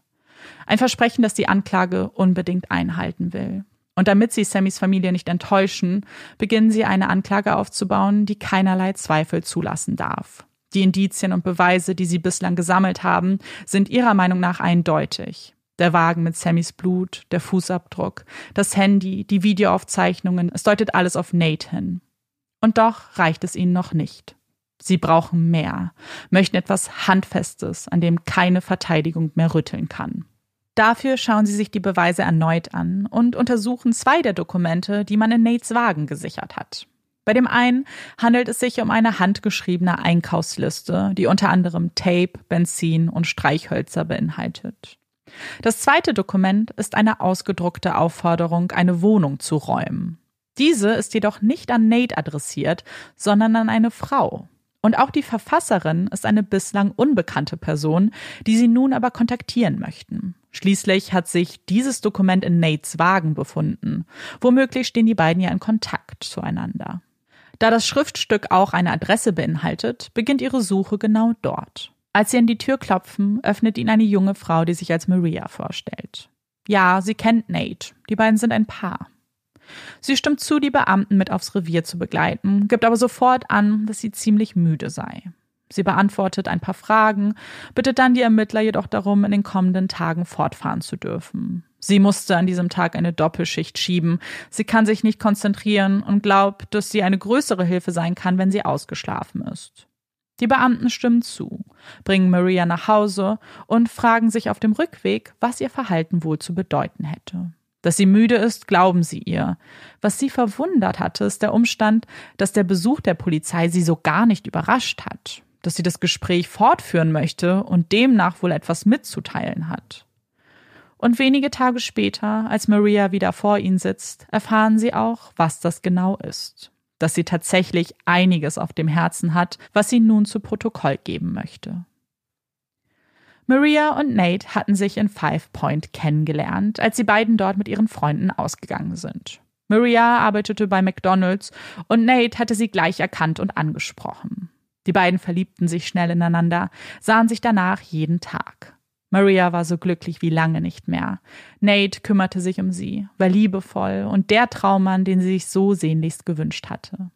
Ein Versprechen, das die Anklage unbedingt einhalten will. Und damit sie Sammys Familie nicht enttäuschen, beginnen sie eine Anklage aufzubauen, die keinerlei Zweifel zulassen darf. Die Indizien und Beweise, die sie bislang gesammelt haben, sind ihrer Meinung nach eindeutig. Der Wagen mit Sammys Blut, der Fußabdruck, das Handy, die Videoaufzeichnungen, es deutet alles auf Nate hin. Und doch reicht es ihnen noch nicht. Sie brauchen mehr, möchten etwas Handfestes, an dem keine Verteidigung mehr rütteln kann. Dafür schauen sie sich die Beweise erneut an und untersuchen zwei der Dokumente, die man in Nates Wagen gesichert hat. Bei dem einen handelt es sich um eine handgeschriebene Einkaufsliste, die unter anderem Tape, Benzin und Streichhölzer beinhaltet. Das zweite Dokument ist eine ausgedruckte Aufforderung, eine Wohnung zu räumen. Diese ist jedoch nicht an Nate adressiert, sondern an eine Frau. Und auch die Verfasserin ist eine bislang unbekannte Person, die sie nun aber kontaktieren möchten. Schließlich hat sich dieses Dokument in Nates Wagen befunden. Womöglich stehen die beiden ja in Kontakt zueinander. Da das Schriftstück auch eine Adresse beinhaltet, beginnt ihre Suche genau dort. Als sie an die Tür klopfen, öffnet ihnen eine junge Frau, die sich als Maria vorstellt. Ja, sie kennt Nate. Die beiden sind ein Paar. Sie stimmt zu, die Beamten mit aufs Revier zu begleiten, gibt aber sofort an, dass sie ziemlich müde sei. Sie beantwortet ein paar Fragen, bittet dann die Ermittler jedoch darum, in den kommenden Tagen fortfahren zu dürfen. Sie musste an diesem Tag eine Doppelschicht schieben. Sie kann sich nicht konzentrieren und glaubt, dass sie eine größere Hilfe sein kann, wenn sie ausgeschlafen ist. Die Beamten stimmen zu, bringen Maria nach Hause und fragen sich auf dem Rückweg, was ihr Verhalten wohl zu bedeuten hätte. Dass sie müde ist, glauben sie ihr. Was sie verwundert hatte, ist der Umstand, dass der Besuch der Polizei sie so gar nicht überrascht hat, dass sie das Gespräch fortführen möchte und demnach wohl etwas mitzuteilen hat. Und wenige Tage später, als Maria wieder vor ihnen sitzt, erfahren sie auch, was das genau ist. Dass sie tatsächlich einiges auf dem Herzen hat, was sie nun zu Protokoll geben möchte. Maria und Nate hatten sich in Five Point kennengelernt, als die beiden dort mit ihren Freunden ausgegangen sind. Maria arbeitete bei McDonald's und Nate hatte sie gleich erkannt und angesprochen. Die beiden verliebten sich schnell ineinander, sahen sich danach jeden Tag. Maria war so glücklich wie lange nicht mehr. Nate kümmerte sich um sie, war liebevoll und der Traummann, den sie sich so sehnlichst gewünscht hatte.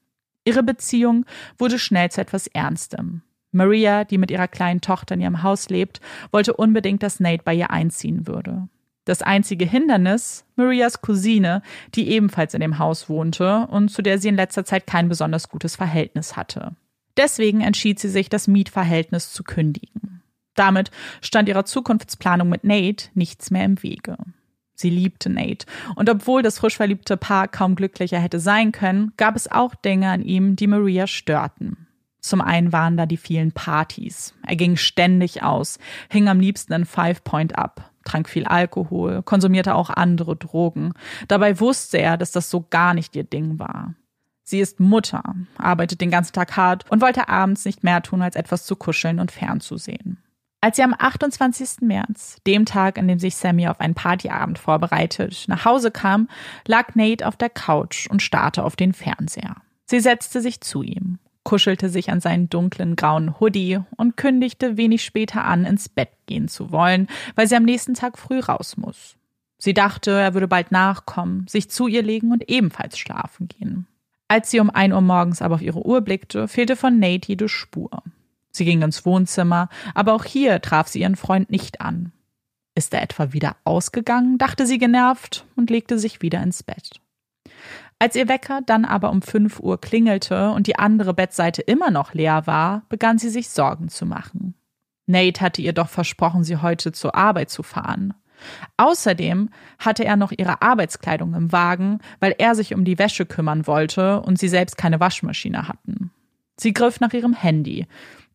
Ihre Beziehung wurde schnell zu etwas Ernstem. Maria, die mit ihrer kleinen Tochter in ihrem Haus lebt, wollte unbedingt, dass Nate bei ihr einziehen würde. Das einzige Hindernis, Marias Cousine, die ebenfalls in dem Haus wohnte und zu der sie in letzter Zeit kein besonders gutes Verhältnis hatte. Deswegen entschied sie sich, das Mietverhältnis zu kündigen. Damit stand ihrer Zukunftsplanung mit Nate nichts mehr im Wege. Sie liebte Nate und obwohl das frisch verliebte Paar kaum glücklicher hätte sein können, gab es auch Dinge an ihm, die Maria störten. Zum einen waren da die vielen Partys. Er ging ständig aus, hing am liebsten in Five Point ab, trank viel Alkohol, konsumierte auch andere Drogen. Dabei wusste er, dass das so gar nicht ihr Ding war. Sie ist Mutter, arbeitet den ganzen Tag hart und wollte abends nicht mehr tun, als etwas zu kuscheln und fernzusehen. Als sie am achtundzwanzigsten März, dem Tag, an dem sich Sammy auf einen Partyabend vorbereitet, nach Hause kam, lag Nate auf der Couch und starrte auf den Fernseher. Sie setzte sich zu ihm, kuschelte sich an seinen dunklen grauen Hoodie und kündigte wenig später an, ins Bett gehen zu wollen, weil sie am nächsten Tag früh raus muss. Sie dachte, er würde bald nachkommen, sich zu ihr legen und ebenfalls schlafen gehen. Als sie um ein Uhr morgens aber auf ihre Uhr blickte, fehlte von Nate jede Spur. Sie ging ins Wohnzimmer, aber auch hier traf sie ihren Freund nicht an. Ist er etwa wieder ausgegangen, dachte sie genervt und legte sich wieder ins Bett. Als ihr Wecker dann aber um fünf Uhr klingelte und die andere Bettseite immer noch leer war, begann sie sich Sorgen zu machen. Nate hatte ihr doch versprochen, sie heute zur Arbeit zu fahren. Außerdem hatte er noch ihre Arbeitskleidung im Wagen, weil er sich um die Wäsche kümmern wollte und sie selbst keine Waschmaschine hatten. Sie griff nach ihrem Handy,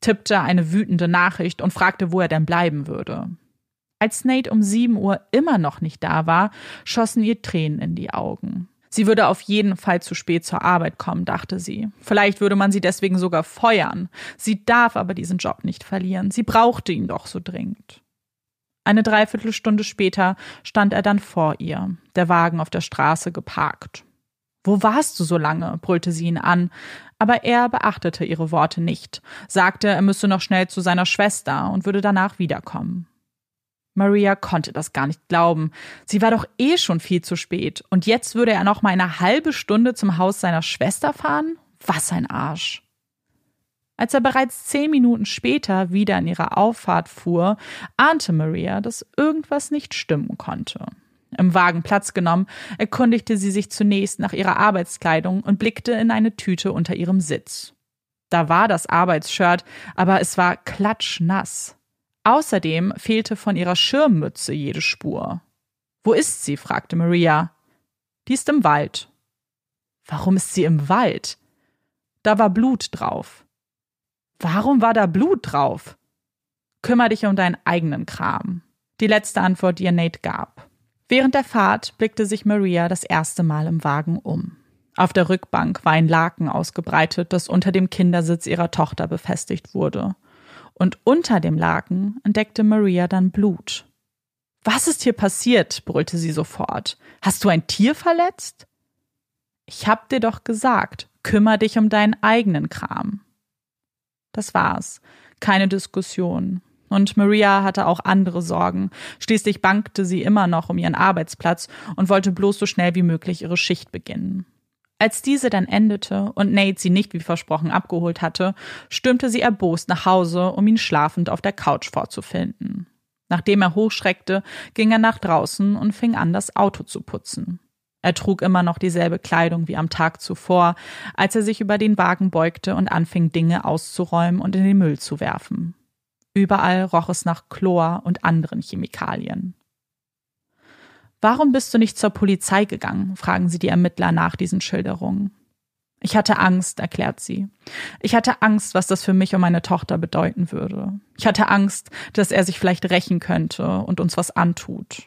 tippte eine wütende Nachricht und fragte, wo er denn bleiben würde. Als Nate um sieben Uhr immer noch nicht da war, schossen ihr Tränen in die Augen. Sie würde auf jeden Fall zu spät zur Arbeit kommen, dachte sie. Vielleicht würde man sie deswegen sogar feuern. Sie darf aber diesen Job nicht verlieren. Sie brauchte ihn doch so dringend. Eine Dreiviertelstunde später stand er dann vor ihr, der Wagen auf der Straße geparkt. »Wo warst du so lange?« brüllte sie ihn an. Aber er beachtete ihre Worte nicht, sagte, er müsse noch schnell zu seiner Schwester und würde danach wiederkommen. Maria konnte das gar nicht glauben. Sie war doch eh schon viel zu spät. Und jetzt würde er noch mal eine halbe Stunde zum Haus seiner Schwester fahren? Was ein Arsch. Als er bereits zehn Minuten später wieder in ihrer Auffahrt fuhr, ahnte Maria, dass irgendwas nicht stimmen konnte. Im Wagen Platz genommen, erkundigte sie sich zunächst nach ihrer Arbeitskleidung und blickte in eine Tüte unter ihrem Sitz. Da war das Arbeitsshirt, aber es war klatschnass. Außerdem fehlte von ihrer Schirmmütze jede Spur. »Wo ist sie?« fragte Maria. »Die ist im Wald.« »Warum ist sie im Wald?« »Da war Blut drauf.« »Warum war da Blut drauf?« »Kümmer dich um deinen eigenen Kram.« Die letzte Antwort, die ihr Nate gab. Während der Fahrt blickte sich Maria das erste Mal im Wagen um. Auf der Rückbank war ein Laken ausgebreitet, das unter dem Kindersitz ihrer Tochter befestigt wurde. Und unter dem Laken entdeckte Maria dann Blut. Was ist hier passiert? Brüllte sie sofort. Hast du ein Tier verletzt? Ich hab dir doch gesagt, kümmere dich um deinen eigenen Kram. Das war's. Keine Diskussion. Und Maria hatte auch andere Sorgen. Schließlich bangte sie immer noch um ihren Arbeitsplatz und wollte bloß so schnell wie möglich ihre Schicht beginnen. Als diese dann endete und Nate sie nicht wie versprochen abgeholt hatte, stürmte sie erbost nach Hause, um ihn schlafend auf der Couch vorzufinden. Nachdem er hochschreckte, ging er nach draußen und fing an, das Auto zu putzen. Er trug immer noch dieselbe Kleidung wie am Tag zuvor, als er sich über den Wagen beugte und anfing, Dinge auszuräumen und in den Müll zu werfen. Überall roch es nach Chlor und anderen Chemikalien. »Warum bist du nicht zur Polizei gegangen?« fragen sie die Ermittler nach diesen Schilderungen. »Ich hatte Angst«, erklärt sie. »Ich hatte Angst, was das für mich und meine Tochter bedeuten würde. Ich hatte Angst, dass er sich vielleicht rächen könnte und uns was antut.«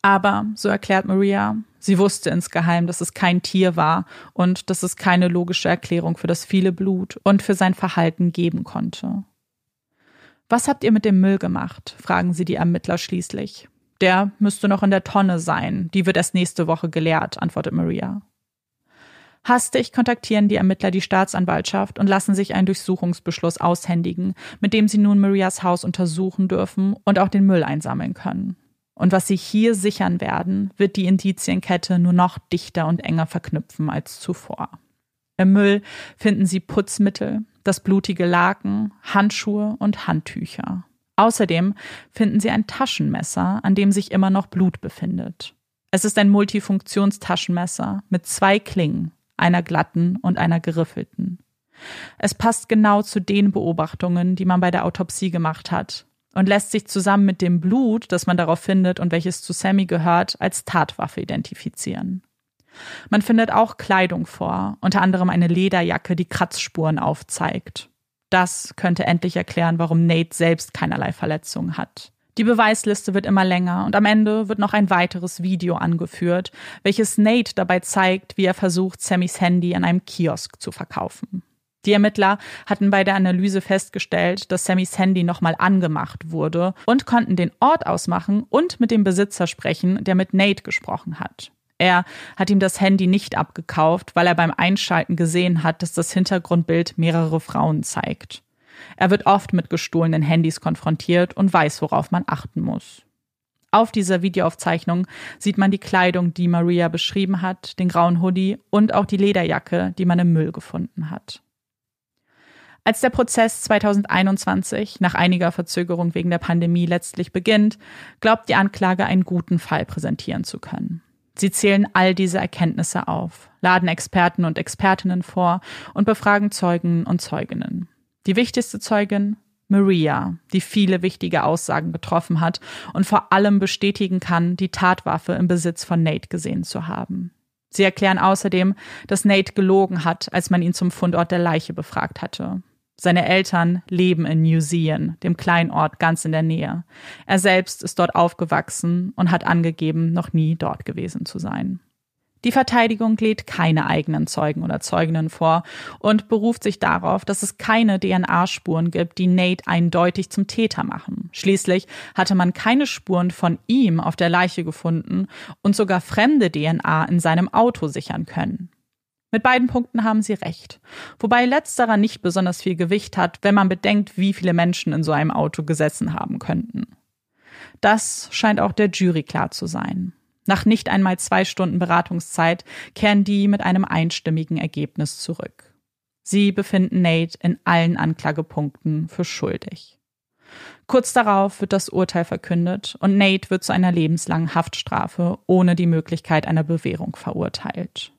Aber, so erklärt Maria, sie wusste insgeheim, dass es kein Tier war und dass es keine logische Erklärung für das viele Blut und für sein Verhalten geben konnte. »Was habt ihr mit dem Müll gemacht?« fragen sie die Ermittler schließlich. »Der müsste noch in der Tonne sein, die wird erst nächste Woche geleert«, antwortet Maria. Hastig kontaktieren die Ermittler die Staatsanwaltschaft und lassen sich einen Durchsuchungsbeschluss aushändigen, mit dem sie nun Marias Haus untersuchen dürfen und auch den Müll einsammeln können. Und was sie hier sichern werden, wird die Indizienkette nur noch dichter und enger verknüpfen als zuvor. Im Müll finden sie Putzmittel, das blutige Laken, Handschuhe und Handtücher. Außerdem finden sie ein Taschenmesser, an dem sich immer noch Blut befindet. Es ist ein Multifunktionstaschenmesser mit zwei Klingen, einer glatten und einer geriffelten. Es passt genau zu den Beobachtungen, die man bei der Autopsie gemacht hat. Und lässt sich zusammen mit dem Blut, das man darauf findet und welches zu Sammy gehört, als Tatwaffe identifizieren. Man findet auch Kleidung vor, unter anderem eine Lederjacke, die Kratzspuren aufzeigt. Das könnte endlich erklären, warum Nate selbst keinerlei Verletzungen hat. Die Beweisliste wird immer länger und am Ende wird noch ein weiteres Video angeführt, welches Nate dabei zeigt, wie er versucht, Sammys Handy an einem Kiosk zu verkaufen. Die Ermittler hatten bei der Analyse festgestellt, dass Sammys Handy nochmal angemacht wurde und konnten den Ort ausmachen und mit dem Besitzer sprechen, der mit Nate gesprochen hat. Er hat ihm das Handy nicht abgekauft, weil er beim Einschalten gesehen hat, dass das Hintergrundbild mehrere Frauen zeigt. Er wird oft mit gestohlenen Handys konfrontiert und weiß, worauf man achten muss. Auf dieser Videoaufzeichnung sieht man die Kleidung, die Maria beschrieben hat, den grauen Hoodie und auch die Lederjacke, die man im Müll gefunden hat. Als der Prozess zweitausendeinundzwanzig nach einiger Verzögerung wegen der Pandemie letztlich beginnt, glaubt die Anklage, einen guten Fall präsentieren zu können. Sie zählen all diese Erkenntnisse auf, laden Experten und Expertinnen vor und befragen Zeugen und Zeuginnen. Die wichtigste Zeugin, Maria, die viele wichtige Aussagen getroffen hat und vor allem bestätigen kann, die Tatwaffe im Besitz von Nate gesehen zu haben. Sie erklären außerdem, dass Nate gelogen hat, als man ihn zum Fundort der Leiche befragt hatte. Seine Eltern leben in New Zion, dem kleinen Ort ganz in der Nähe. Er selbst ist dort aufgewachsen und hat angegeben, noch nie dort gewesen zu sein. Die Verteidigung lädt keine eigenen Zeugen oder Zeuginnen vor und beruft sich darauf, dass es keine D N A-Spuren gibt, die Nate eindeutig zum Täter machen. Schließlich hatte man keine Spuren von ihm auf der Leiche gefunden und sogar fremde D N A in seinem Auto sichern können. Mit beiden Punkten haben sie recht, wobei letzterer nicht besonders viel Gewicht hat, wenn man bedenkt, wie viele Menschen in so einem Auto gesessen haben könnten. Das scheint auch der Jury klar zu sein. Nach nicht einmal zwei Stunden Beratungszeit kehren die mit einem einstimmigen Ergebnis zurück. Sie befinden Nate in allen Anklagepunkten für schuldig. Kurz darauf wird das Urteil verkündet und Nate wird zu einer lebenslangen Haftstrafe ohne die Möglichkeit einer Bewährung verurteilt.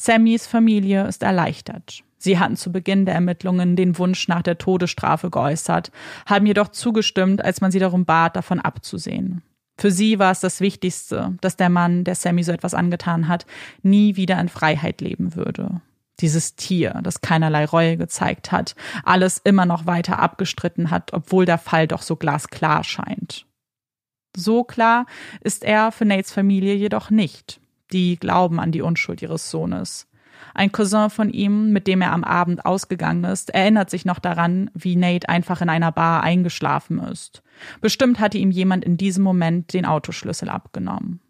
Sammys Familie ist erleichtert. Sie hatten zu Beginn der Ermittlungen den Wunsch nach der Todesstrafe geäußert, haben jedoch zugestimmt, als man sie darum bat, davon abzusehen. Für sie war es das Wichtigste, dass der Mann, der Sammy so etwas angetan hat, nie wieder in Freiheit leben würde. Dieses Tier, das keinerlei Reue gezeigt hat, alles immer noch weiter abgestritten hat, obwohl der Fall doch so glasklar scheint. So klar ist er für Nates Familie jedoch nicht. Die glauben an die Unschuld ihres Sohnes. Ein Cousin von ihm, mit dem er am Abend ausgegangen ist, erinnert sich noch daran, wie Nate einfach in einer Bar eingeschlafen ist. Bestimmt hatte ihm jemand in diesem Moment den Autoschlüssel abgenommen.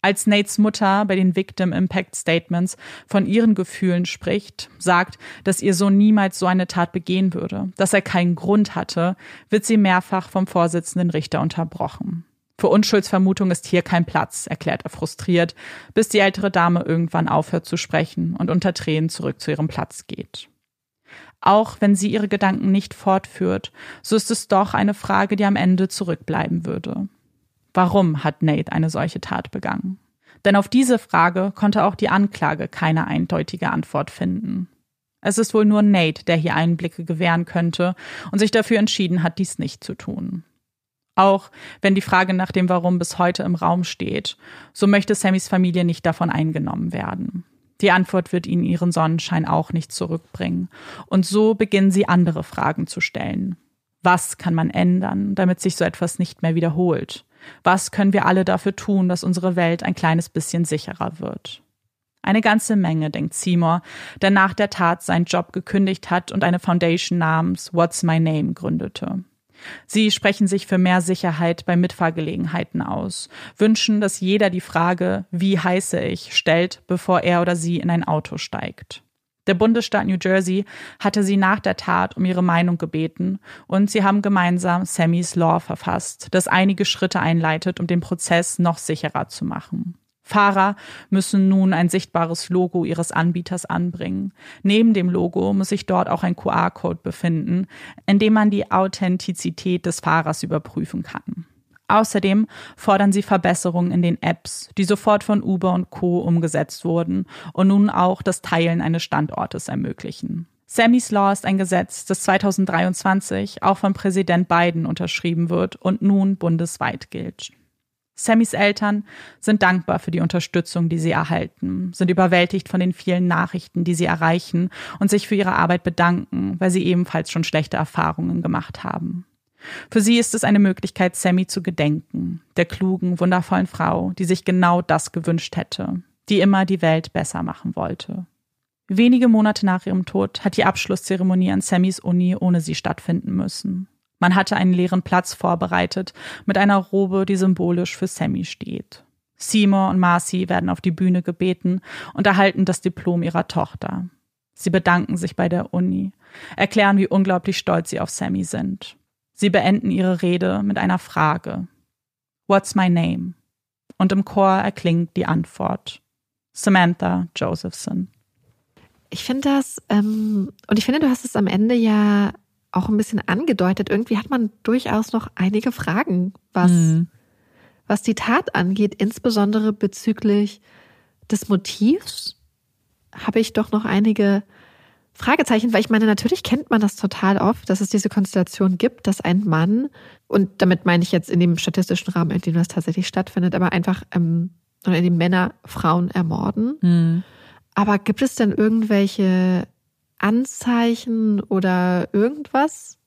Als Nates Mutter bei den Victim Impact Statements von ihren Gefühlen spricht, sagt, dass ihr Sohn niemals so eine Tat begehen würde, dass er keinen Grund hatte, wird sie mehrfach vom vorsitzenden Richter unterbrochen. Für Unschuldsvermutung ist hier kein Platz, erklärt er frustriert, bis die ältere Dame irgendwann aufhört zu sprechen und unter Tränen zurück zu ihrem Platz geht. Auch wenn sie ihre Gedanken nicht fortführt, so ist es doch eine Frage, die am Ende zurückbleiben würde. Warum hat Nate eine solche Tat begangen? Denn auf diese Frage konnte auch die Anklage keine eindeutige Antwort finden. Es ist wohl nur Nate, der hier Einblicke gewähren könnte und sich dafür entschieden hat, dies nicht zu tun. Auch wenn die Frage nach dem Warum bis heute im Raum steht, so möchte Sammys Familie nicht davon eingenommen werden. Die Antwort wird ihnen ihren Sonnenschein auch nicht zurückbringen. Und so beginnen sie, andere Fragen zu stellen. Was kann man ändern, damit sich so etwas nicht mehr wiederholt? Was können wir alle dafür tun, dass unsere Welt ein kleines bisschen sicherer wird? Eine ganze Menge, denkt Seymour, der nach der Tat seinen Job gekündigt hat und eine Foundation namens What's My Name gründete. Sie sprechen sich für mehr Sicherheit bei Mitfahrgelegenheiten aus, wünschen, dass jeder die Frage, wie heiße ich, stellt, bevor er oder sie in ein Auto steigt. Der Bundesstaat New Jersey hatte sie nach der Tat um ihre Meinung gebeten und sie haben gemeinsam Sammy's Law verfasst, das einige Schritte einleitet, um den Prozess noch sicherer zu machen. Fahrer müssen nun ein sichtbares Logo ihres Anbieters anbringen. Neben dem Logo muss sich dort auch ein Q R-Code befinden, in dem man die Authentizität des Fahrers überprüfen kann. Außerdem fordern sie Verbesserungen in den Apps, die sofort von Uber und Co. umgesetzt wurden und nun auch das Teilen eines Standortes ermöglichen. Sammy's Law ist ein Gesetz, das zweitausenddreiundzwanzig auch von Präsident Biden unterschrieben wird und nun bundesweit gilt. Sammys Eltern sind dankbar für die Unterstützung, die sie erhalten, sind überwältigt von den vielen Nachrichten, die sie erreichen und sich für ihre Arbeit bedanken, weil sie ebenfalls schon schlechte Erfahrungen gemacht haben. Für sie ist es eine Möglichkeit, Sammy zu gedenken, der klugen, wundervollen Frau, die sich genau das gewünscht hätte, die immer die Welt besser machen wollte. Wenige Monate nach ihrem Tod hat die Abschlusszeremonie an Sammys Uni ohne sie stattfinden müssen. Man hatte einen leeren Platz vorbereitet mit einer Robe, die symbolisch für Sammy steht. Seymour und Marcy werden auf die Bühne gebeten und erhalten das Diplom ihrer Tochter. Sie bedanken sich bei der Uni, erklären, wie unglaublich stolz sie auf Sammy sind. Sie beenden ihre Rede mit einer Frage. What's my name? Und im Chor erklingt die Antwort. Samantha Josephson. Ich finde das, ähm, und ich finde, du hast es am Ende ja auch ein bisschen angedeutet. Irgendwie hat man durchaus noch einige Fragen, was, mhm. was die Tat angeht, insbesondere bezüglich des Motivs, habe ich doch noch einige Fragezeichen, weil ich meine, natürlich kennt man das total oft, dass es diese Konstellation gibt, dass ein Mann, und damit meine ich jetzt in dem statistischen Rahmen, in dem das tatsächlich stattfindet, aber einfach, ähm, oder in dem Männer Frauen ermorden. Mhm. Aber gibt es denn irgendwelche Anzeichen oder irgendwas,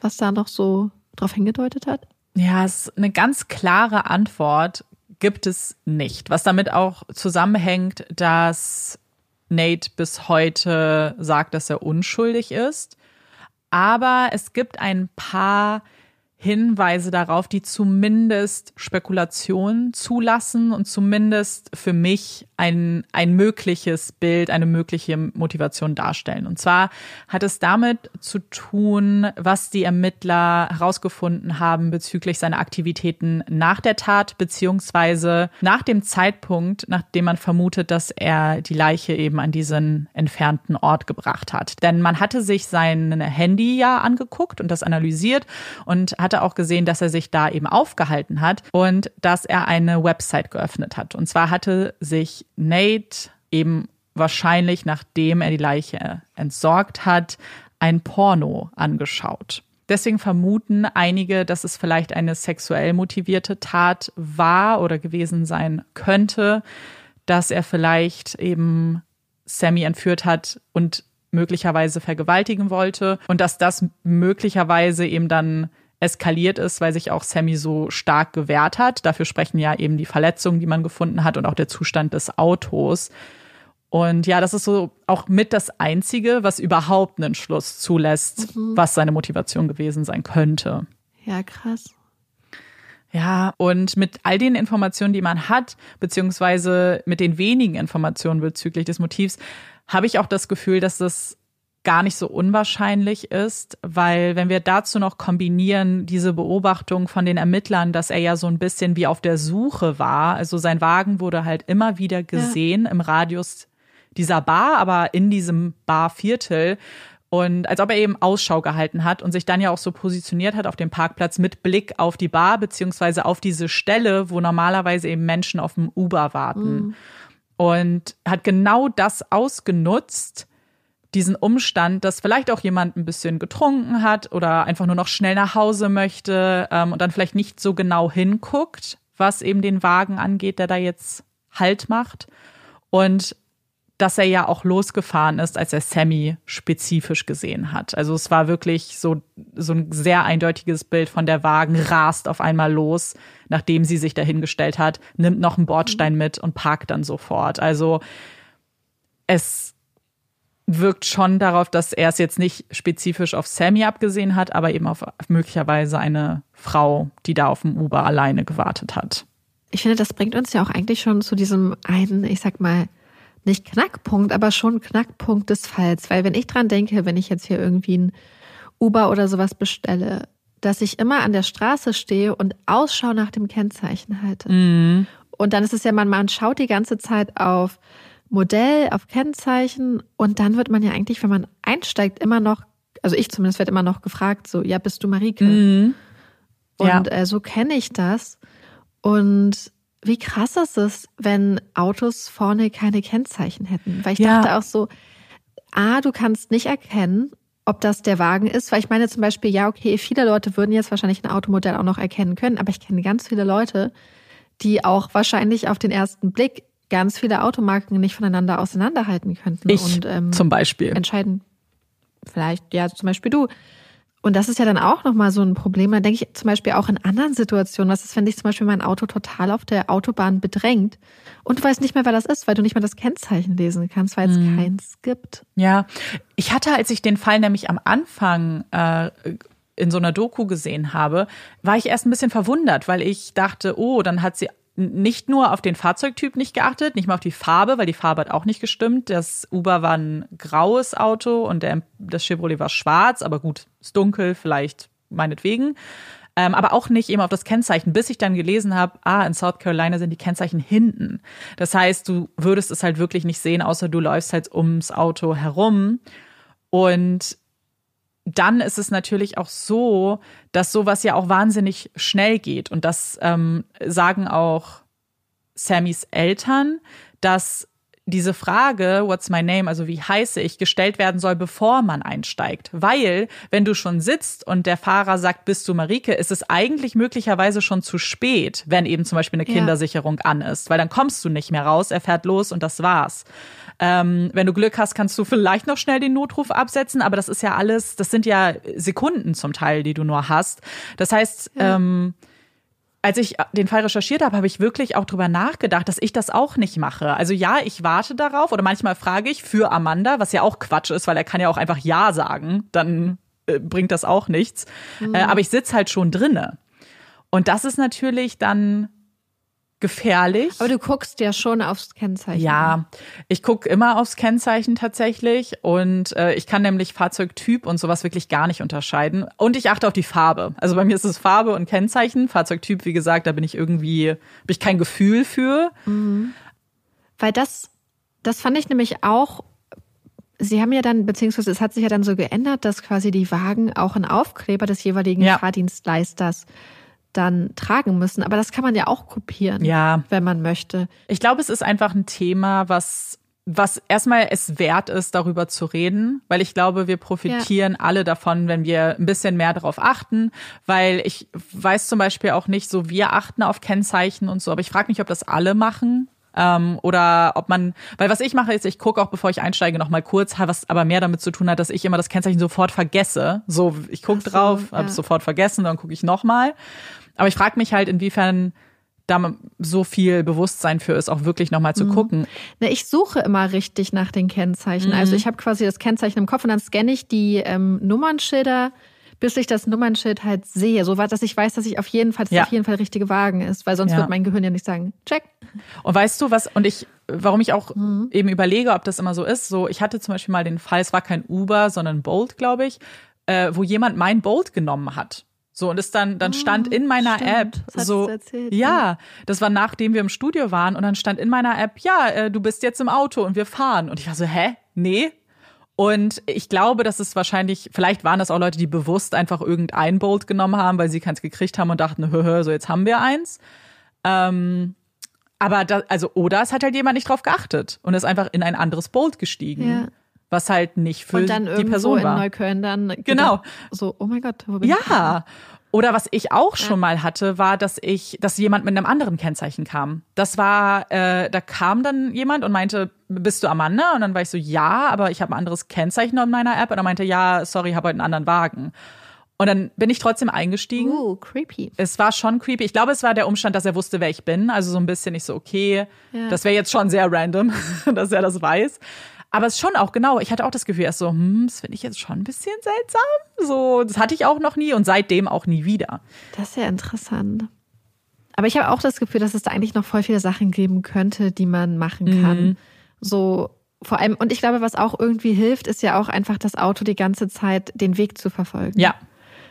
was da noch so drauf hingedeutet hat? Ja, es ist eine ganz klare Antwort, gibt es nicht. Was damit auch zusammenhängt, dass Nate bis heute sagt, dass er unschuldig ist. Aber es gibt ein paar Hinweise darauf, die zumindest Spekulationen zulassen und zumindest für mich ein, ein mögliches Bild, eine mögliche Motivation darstellen. Und zwar hat es damit zu tun, was die Ermittler herausgefunden haben bezüglich seiner Aktivitäten nach der Tat, beziehungsweise nach dem Zeitpunkt, nachdem man vermutet, dass er die Leiche eben an diesen entfernten Ort gebracht hat. Denn man hatte sich sein Handy ja angeguckt und das analysiert und hat hatte auch gesehen, dass er sich da eben aufgehalten hat und dass er eine Website geöffnet hat. Und zwar hatte sich Nate eben wahrscheinlich, nachdem er die Leiche entsorgt hat, ein Porno angeschaut. Deswegen vermuten einige, dass es vielleicht eine sexuell motivierte Tat war oder gewesen sein könnte, dass er vielleicht eben Sammy entführt hat und möglicherweise vergewaltigen wollte und dass das möglicherweise eben dann eskaliert ist, weil sich auch Sammy so stark gewehrt hat. Dafür sprechen ja eben die Verletzungen, die man gefunden hat und auch der Zustand des Autos. Und ja, das ist so auch mit das Einzige, was überhaupt einen Schluss zulässt, mhm. was seine Motivation gewesen sein könnte. Ja, krass. Ja, und mit all den Informationen, die man hat, beziehungsweise mit den wenigen Informationen bezüglich des Motivs, habe ich auch das Gefühl, dass das gar nicht so unwahrscheinlich ist, weil wenn wir dazu noch kombinieren, diese Beobachtung von den Ermittlern, dass er ja so ein bisschen wie auf der Suche war, also sein Wagen wurde halt immer wieder gesehen ja. im Radius dieser Bar, aber in diesem Barviertel, und als ob er eben Ausschau gehalten hat und sich dann ja auch so positioniert hat auf dem Parkplatz mit Blick auf die Bar beziehungsweise auf diese Stelle, wo normalerweise eben Menschen auf dem Uber warten. Mhm. Und hat genau das ausgenutzt, diesen Umstand, dass vielleicht auch jemand ein bisschen getrunken hat oder einfach nur noch schnell nach Hause möchte ähm, und dann vielleicht nicht so genau hinguckt, was eben den Wagen angeht, der da jetzt Halt macht. Und dass er ja auch losgefahren ist, als er Sammy spezifisch gesehen hat. Also es war wirklich so, so ein sehr eindeutiges Bild von der Wagen rast auf einmal los, nachdem sie sich dahingestellt hat, nimmt noch einen Bordstein mit und parkt dann sofort. Also es wirkt schon darauf, dass er es jetzt nicht spezifisch auf Sammy abgesehen hat, aber eben auf möglicherweise eine Frau, die da auf dem Uber alleine gewartet hat. Ich finde, das bringt uns ja auch eigentlich schon zu diesem einen, ich sag mal, nicht Knackpunkt, aber schon Knackpunkt des Falls. Weil wenn ich dran denke, wenn ich jetzt hier irgendwie ein Uber oder sowas bestelle, dass ich immer an der Straße stehe und Ausschau nach dem Kennzeichen halte. Mhm. Und dann ist es ja, man, man schaut die ganze Zeit auf Modell, auf Kennzeichen, und dann wird man ja eigentlich, wenn man einsteigt, immer noch, also ich zumindest werde immer noch gefragt, so, ja, bist du Marieke? Mhm. Und ja. äh, so kenne ich das. Und wie krass ist es, wenn Autos vorne keine Kennzeichen hätten? Weil ich ja. dachte auch so, A, du kannst nicht erkennen, ob das der Wagen ist. Weil ich meine zum Beispiel, ja, okay, viele Leute würden jetzt wahrscheinlich ein Automodell auch noch erkennen können. Aber ich kenne ganz viele Leute, die auch wahrscheinlich auf den ersten Blick ganz viele Automarken nicht voneinander auseinanderhalten könnten. Ich und, ähm, zum Beispiel. Entscheiden, vielleicht, ja, zum Beispiel du. Und das ist ja dann auch nochmal so ein Problem. Da denke ich zum Beispiel auch in anderen Situationen. Was ist, wenn dich zum Beispiel mein Auto total auf der Autobahn bedrängt und du weißt nicht mehr, wer das ist, weil du nicht mal das Kennzeichen lesen kannst, weil es mhm. keins gibt. Ja, ich hatte, als ich den Fall nämlich am Anfang äh, in so einer Doku gesehen habe, war ich erst ein bisschen verwundert, weil ich dachte, oh, dann hat sie nicht nur auf den Fahrzeugtyp nicht geachtet, nicht mal auf die Farbe, weil die Farbe hat auch nicht gestimmt. Das Uber war ein graues Auto und der, das Chevrolet war schwarz, aber gut, ist dunkel, vielleicht meinetwegen. Ähm, aber auch nicht eben auf das Kennzeichen, bis ich dann gelesen habe, ah, in South Carolina sind die Kennzeichen hinten. Das heißt, du würdest es halt wirklich nicht sehen, außer du läufst halt ums Auto herum. Und dann ist es natürlich auch so, dass sowas ja auch wahnsinnig schnell geht. Und das ähm, sagen auch Sammys Eltern, dass diese Frage, what's my name, also wie heiße ich, gestellt werden soll, bevor man einsteigt. Weil, wenn du schon sitzt und der Fahrer sagt, bist du Marieke, ist es eigentlich möglicherweise schon zu spät, wenn eben zum Beispiel eine Kindersicherung ja. an ist. Weil dann kommst du nicht mehr raus, er fährt los und das war's. Ähm, wenn du Glück hast, kannst du vielleicht noch schnell den Notruf absetzen, aber das ist ja alles, das sind ja Sekunden zum Teil, die du nur hast. Das heißt, ja. ähm, Als ich den Fall recherchiert habe, habe ich wirklich auch drüber nachgedacht, dass ich das auch nicht mache. Also ja, ich warte darauf oder manchmal frage ich für Amanda, was ja auch Quatsch ist, weil er kann ja auch einfach Ja sagen, dann äh, bringt das auch nichts. Mhm. Äh, aber ich sitze halt schon drinne. Und das ist natürlich dann gefährlich. Aber du guckst ja schon aufs Kennzeichen. Ja, ich gucke immer aufs Kennzeichen tatsächlich und äh, ich kann nämlich Fahrzeugtyp und sowas wirklich gar nicht unterscheiden. Und ich achte auf die Farbe. Also bei mir ist es Farbe und Kennzeichen. Fahrzeugtyp, wie gesagt, da bin ich irgendwie, habe ich kein Gefühl für. Mhm. Weil das, das fand ich nämlich auch, sie haben ja dann, beziehungsweise es hat sich ja dann so geändert, dass quasi die Wagen auch einen Aufkleber des jeweiligen ja. Fahrdienstleisters dann tragen müssen. Aber das kann man ja auch kopieren, ja. wenn man möchte. Ich glaube, es ist einfach ein Thema, was, was erstmal es wert ist, darüber zu reden, weil ich glaube, wir profitieren ja. alle davon, wenn wir ein bisschen mehr darauf achten, weil ich weiß zum Beispiel auch nicht, so wir achten auf Kennzeichen und so, aber ich frage mich, ob das alle machen. Ähm, oder ob man, weil was ich mache ist, ich gucke auch, bevor ich einsteige, nochmal kurz, was aber mehr damit zu tun hat, dass ich immer das Kennzeichen sofort vergesse. So, ich gucke so, drauf, ja. habe es sofort vergessen, dann gucke ich nochmal. Aber ich frage mich halt, inwiefern da so viel Bewusstsein für ist, auch wirklich nochmal zu mhm. gucken. Na, ich suche immer richtig nach den Kennzeichen. Mhm. Also ich habe quasi das Kennzeichen im Kopf und dann scanne ich die ähm, Nummernschilder, bis ich das Nummernschild halt sehe. So weit, dass ich weiß, dass ich auf jeden Fall, dass ja. auf jeden Fall der richtige Wagen ist, weil sonst ja. wird mein Gehirn ja nicht sagen, check. Und weißt du was, und ich, warum ich auch mhm. eben überlege, ob das immer so ist, so, ich hatte zum Beispiel mal den Fall, es war kein Uber, sondern Bolt, glaube ich, äh, wo jemand mein Bolt genommen hat. So, und es dann, dann stand in meiner Stimmt, App, das so, erzählt, ja, das war nachdem wir im Studio waren, und dann stand in meiner App, ja, äh, du bist jetzt im Auto und wir fahren. Und ich war so, hä? Nee? Und ich glaube, dass es wahrscheinlich, vielleicht waren das auch Leute, die bewusst einfach irgendein Bolt genommen haben, weil sie keins gekriegt haben und dachten, hö, hö, so jetzt haben wir eins. Ähm, aber da, also, oder es hat halt jemand nicht drauf geachtet und ist einfach in ein anderes Bolt gestiegen. Ja. Was halt nicht für die Person war. Und dann irgendwo in Neukölln dann genau so, oh mein Gott, wo bin ich? Ja, oder was ich auch schon mal hatte, war, dass ich, dass jemand mit einem anderen Kennzeichen kam. Das war, äh, da kam dann jemand und meinte, bist du Amanda? Und dann war ich so, ja, aber ich habe ein anderes Kennzeichen in meiner App. Und er meinte, ja, sorry, ich habe heute einen anderen Wagen. Und dann bin ich trotzdem eingestiegen. Uh, creepy. Es war schon creepy. Ich glaube, es war der Umstand, dass er wusste, wer ich bin. Also so ein bisschen, ich so, okay, ja. das wäre jetzt schon sehr random, dass er das weiß. Aber es ist schon auch, genau, ich hatte auch das Gefühl, erst so, hm, das finde ich jetzt schon ein bisschen seltsam. So, das hatte ich auch noch nie und seitdem auch nie wieder. Das ist ja interessant. Aber ich habe auch das Gefühl, dass es da eigentlich noch voll viele Sachen geben könnte, die man machen kann. Mhm. So, vor allem, und ich glaube, was auch irgendwie hilft, ist ja auch einfach das Auto die ganze Zeit den Weg zu verfolgen. Ja.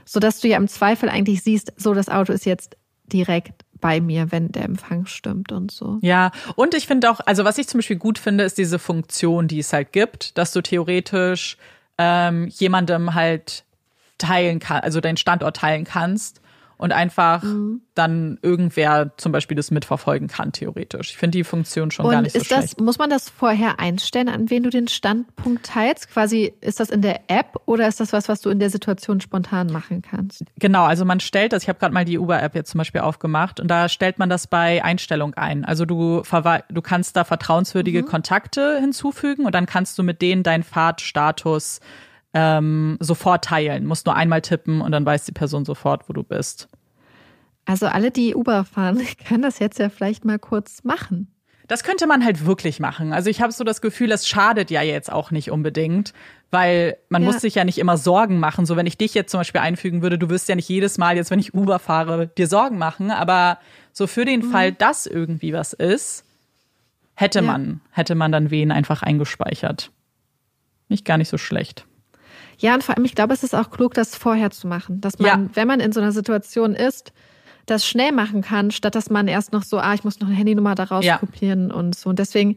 Sodass du ja im Zweifel eigentlich siehst, so, das Auto ist jetzt direkt bei mir, wenn der Empfang stimmt und so. Ja, und ich finde auch, also was ich zum Beispiel gut finde, ist diese Funktion, die es halt gibt, dass du theoretisch ähm, jemandem halt teilen kannst, also deinen Standort teilen kannst und einfach mhm. dann irgendwer zum Beispiel das mitverfolgen kann, theoretisch. Ich finde die Funktion schon und gar nicht ist so das, schlecht. Muss man das vorher einstellen, an wen du den Standpunkt teilst? Quasi, ist das in der App oder ist das was, was du in der Situation spontan machen kannst? Genau, also man stellt das, ich habe gerade mal die Uber-App jetzt zum Beispiel aufgemacht und da stellt man das bei Einstellung ein. Also du, du kannst da vertrauenswürdige mhm. Kontakte hinzufügen und dann kannst du mit denen deinen Fahrtstatus Ähm, sofort teilen. Musst nur einmal tippen und dann weiß die Person sofort, wo du bist. Also alle, die Uber fahren, können das jetzt ja vielleicht mal kurz machen. Das könnte man halt wirklich machen. Also ich habe so das Gefühl, das schadet ja jetzt auch nicht unbedingt, weil man ja. muss sich ja nicht immer Sorgen machen. So, wenn ich dich jetzt zum Beispiel einfügen würde, du wirst ja nicht jedes Mal jetzt, wenn ich Uber fahre, dir Sorgen machen. Aber so für den mhm. Fall, dass irgendwie was ist, hätte ja. man, hätte man dann wen einfach eingespeichert. Nicht gar nicht so schlecht. Ja, und vor allem, ich glaube, es ist auch klug, das vorher zu machen. Dass man, ja. wenn man in so einer Situation ist, das schnell machen kann, statt dass man erst noch so, ah, ich muss noch eine Handynummer daraus ja. kopieren und so. Und deswegen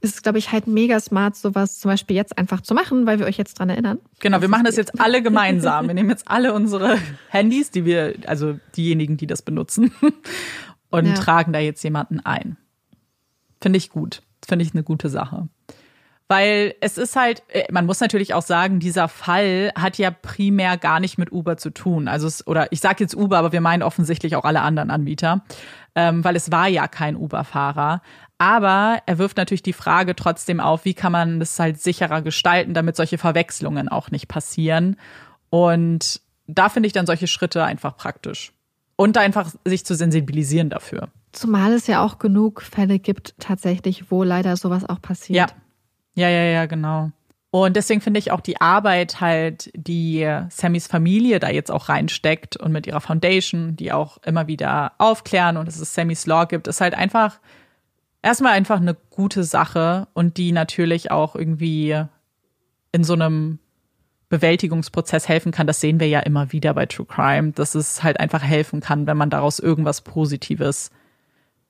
ist es, glaube ich, halt mega smart, sowas zum Beispiel jetzt einfach zu machen, weil wir euch jetzt dran erinnern. Genau, wir machen das jetzt alle gemeinsam. Wir nehmen jetzt alle unsere Handys, die wir, also diejenigen, die das benutzen, und ja. tragen da jetzt jemanden ein. Finde ich gut. Finde ich eine gute Sache. Weil es ist halt, man muss natürlich auch sagen, dieser Fall hat ja primär gar nicht mit Uber zu tun. Also es, oder ich sage jetzt Uber, aber wir meinen offensichtlich auch alle anderen Anbieter, ähm, weil es war ja kein Uber-Fahrer. Aber er wirft natürlich die Frage trotzdem auf, wie kann man das halt sicherer gestalten, damit solche Verwechslungen auch nicht passieren. Und da finde ich dann solche Schritte einfach praktisch. Und da einfach sich zu sensibilisieren dafür. Zumal es ja auch genug Fälle gibt tatsächlich, wo leider sowas auch passiert. Ja. Ja, ja, ja, genau. Und deswegen finde ich auch die Arbeit halt, die Sammys Familie da jetzt auch reinsteckt und mit ihrer Foundation, die auch immer wieder aufklären und dass es Sammy's Law gibt, ist halt einfach erstmal einfach eine gute Sache und die natürlich auch irgendwie in so einem Bewältigungsprozess helfen kann. Das sehen wir ja immer wieder bei True Crime, dass es halt einfach helfen kann, wenn man daraus irgendwas Positives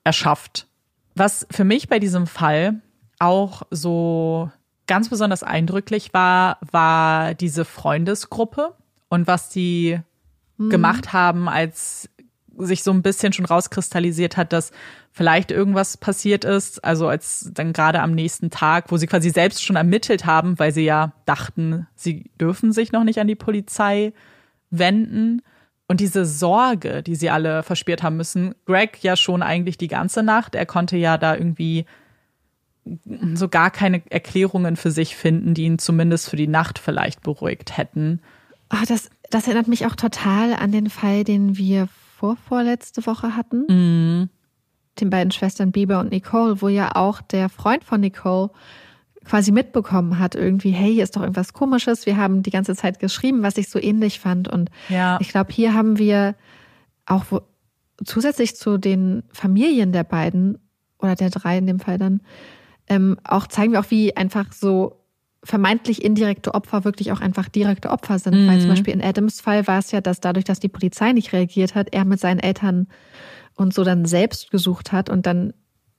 erschafft. Was für mich bei diesem Fall auch so ganz besonders eindrücklich war, war diese Freundesgruppe und was die mhm. gemacht haben, als sich so ein bisschen schon rauskristallisiert hat, dass vielleicht irgendwas passiert ist. Also als dann gerade am nächsten Tag, wo sie quasi selbst schon ermittelt haben, weil sie ja dachten, sie dürfen sich noch nicht an die Polizei wenden. Und diese Sorge, die sie alle verspürt haben müssen, Greg ja schon eigentlich die ganze Nacht, er konnte ja da irgendwie so gar keine Erklärungen für sich finden, die ihn zumindest für die Nacht vielleicht beruhigt hätten. Oh, das, das erinnert mich auch total an den Fall, den wir vorvorletzte Woche hatten. Mm. den beiden Schwestern Bieber und Nicole, wo ja auch der Freund von Nicole quasi mitbekommen hat, irgendwie, hey, hier ist doch irgendwas Komisches. Wir haben die ganze Zeit geschrieben, was ich so ähnlich fand. Und ja. ich glaube, hier haben wir auch wo, zusätzlich zu den Familien der beiden oder der drei in dem Fall dann, ähm, auch zeigen wir auch, wie einfach so vermeintlich indirekte Opfer wirklich auch einfach direkte Opfer sind. Mhm. Weil zum Beispiel in Adams Fall war es ja, dass dadurch, dass die Polizei nicht reagiert hat, er mit seinen Eltern und so dann selbst gesucht hat und dann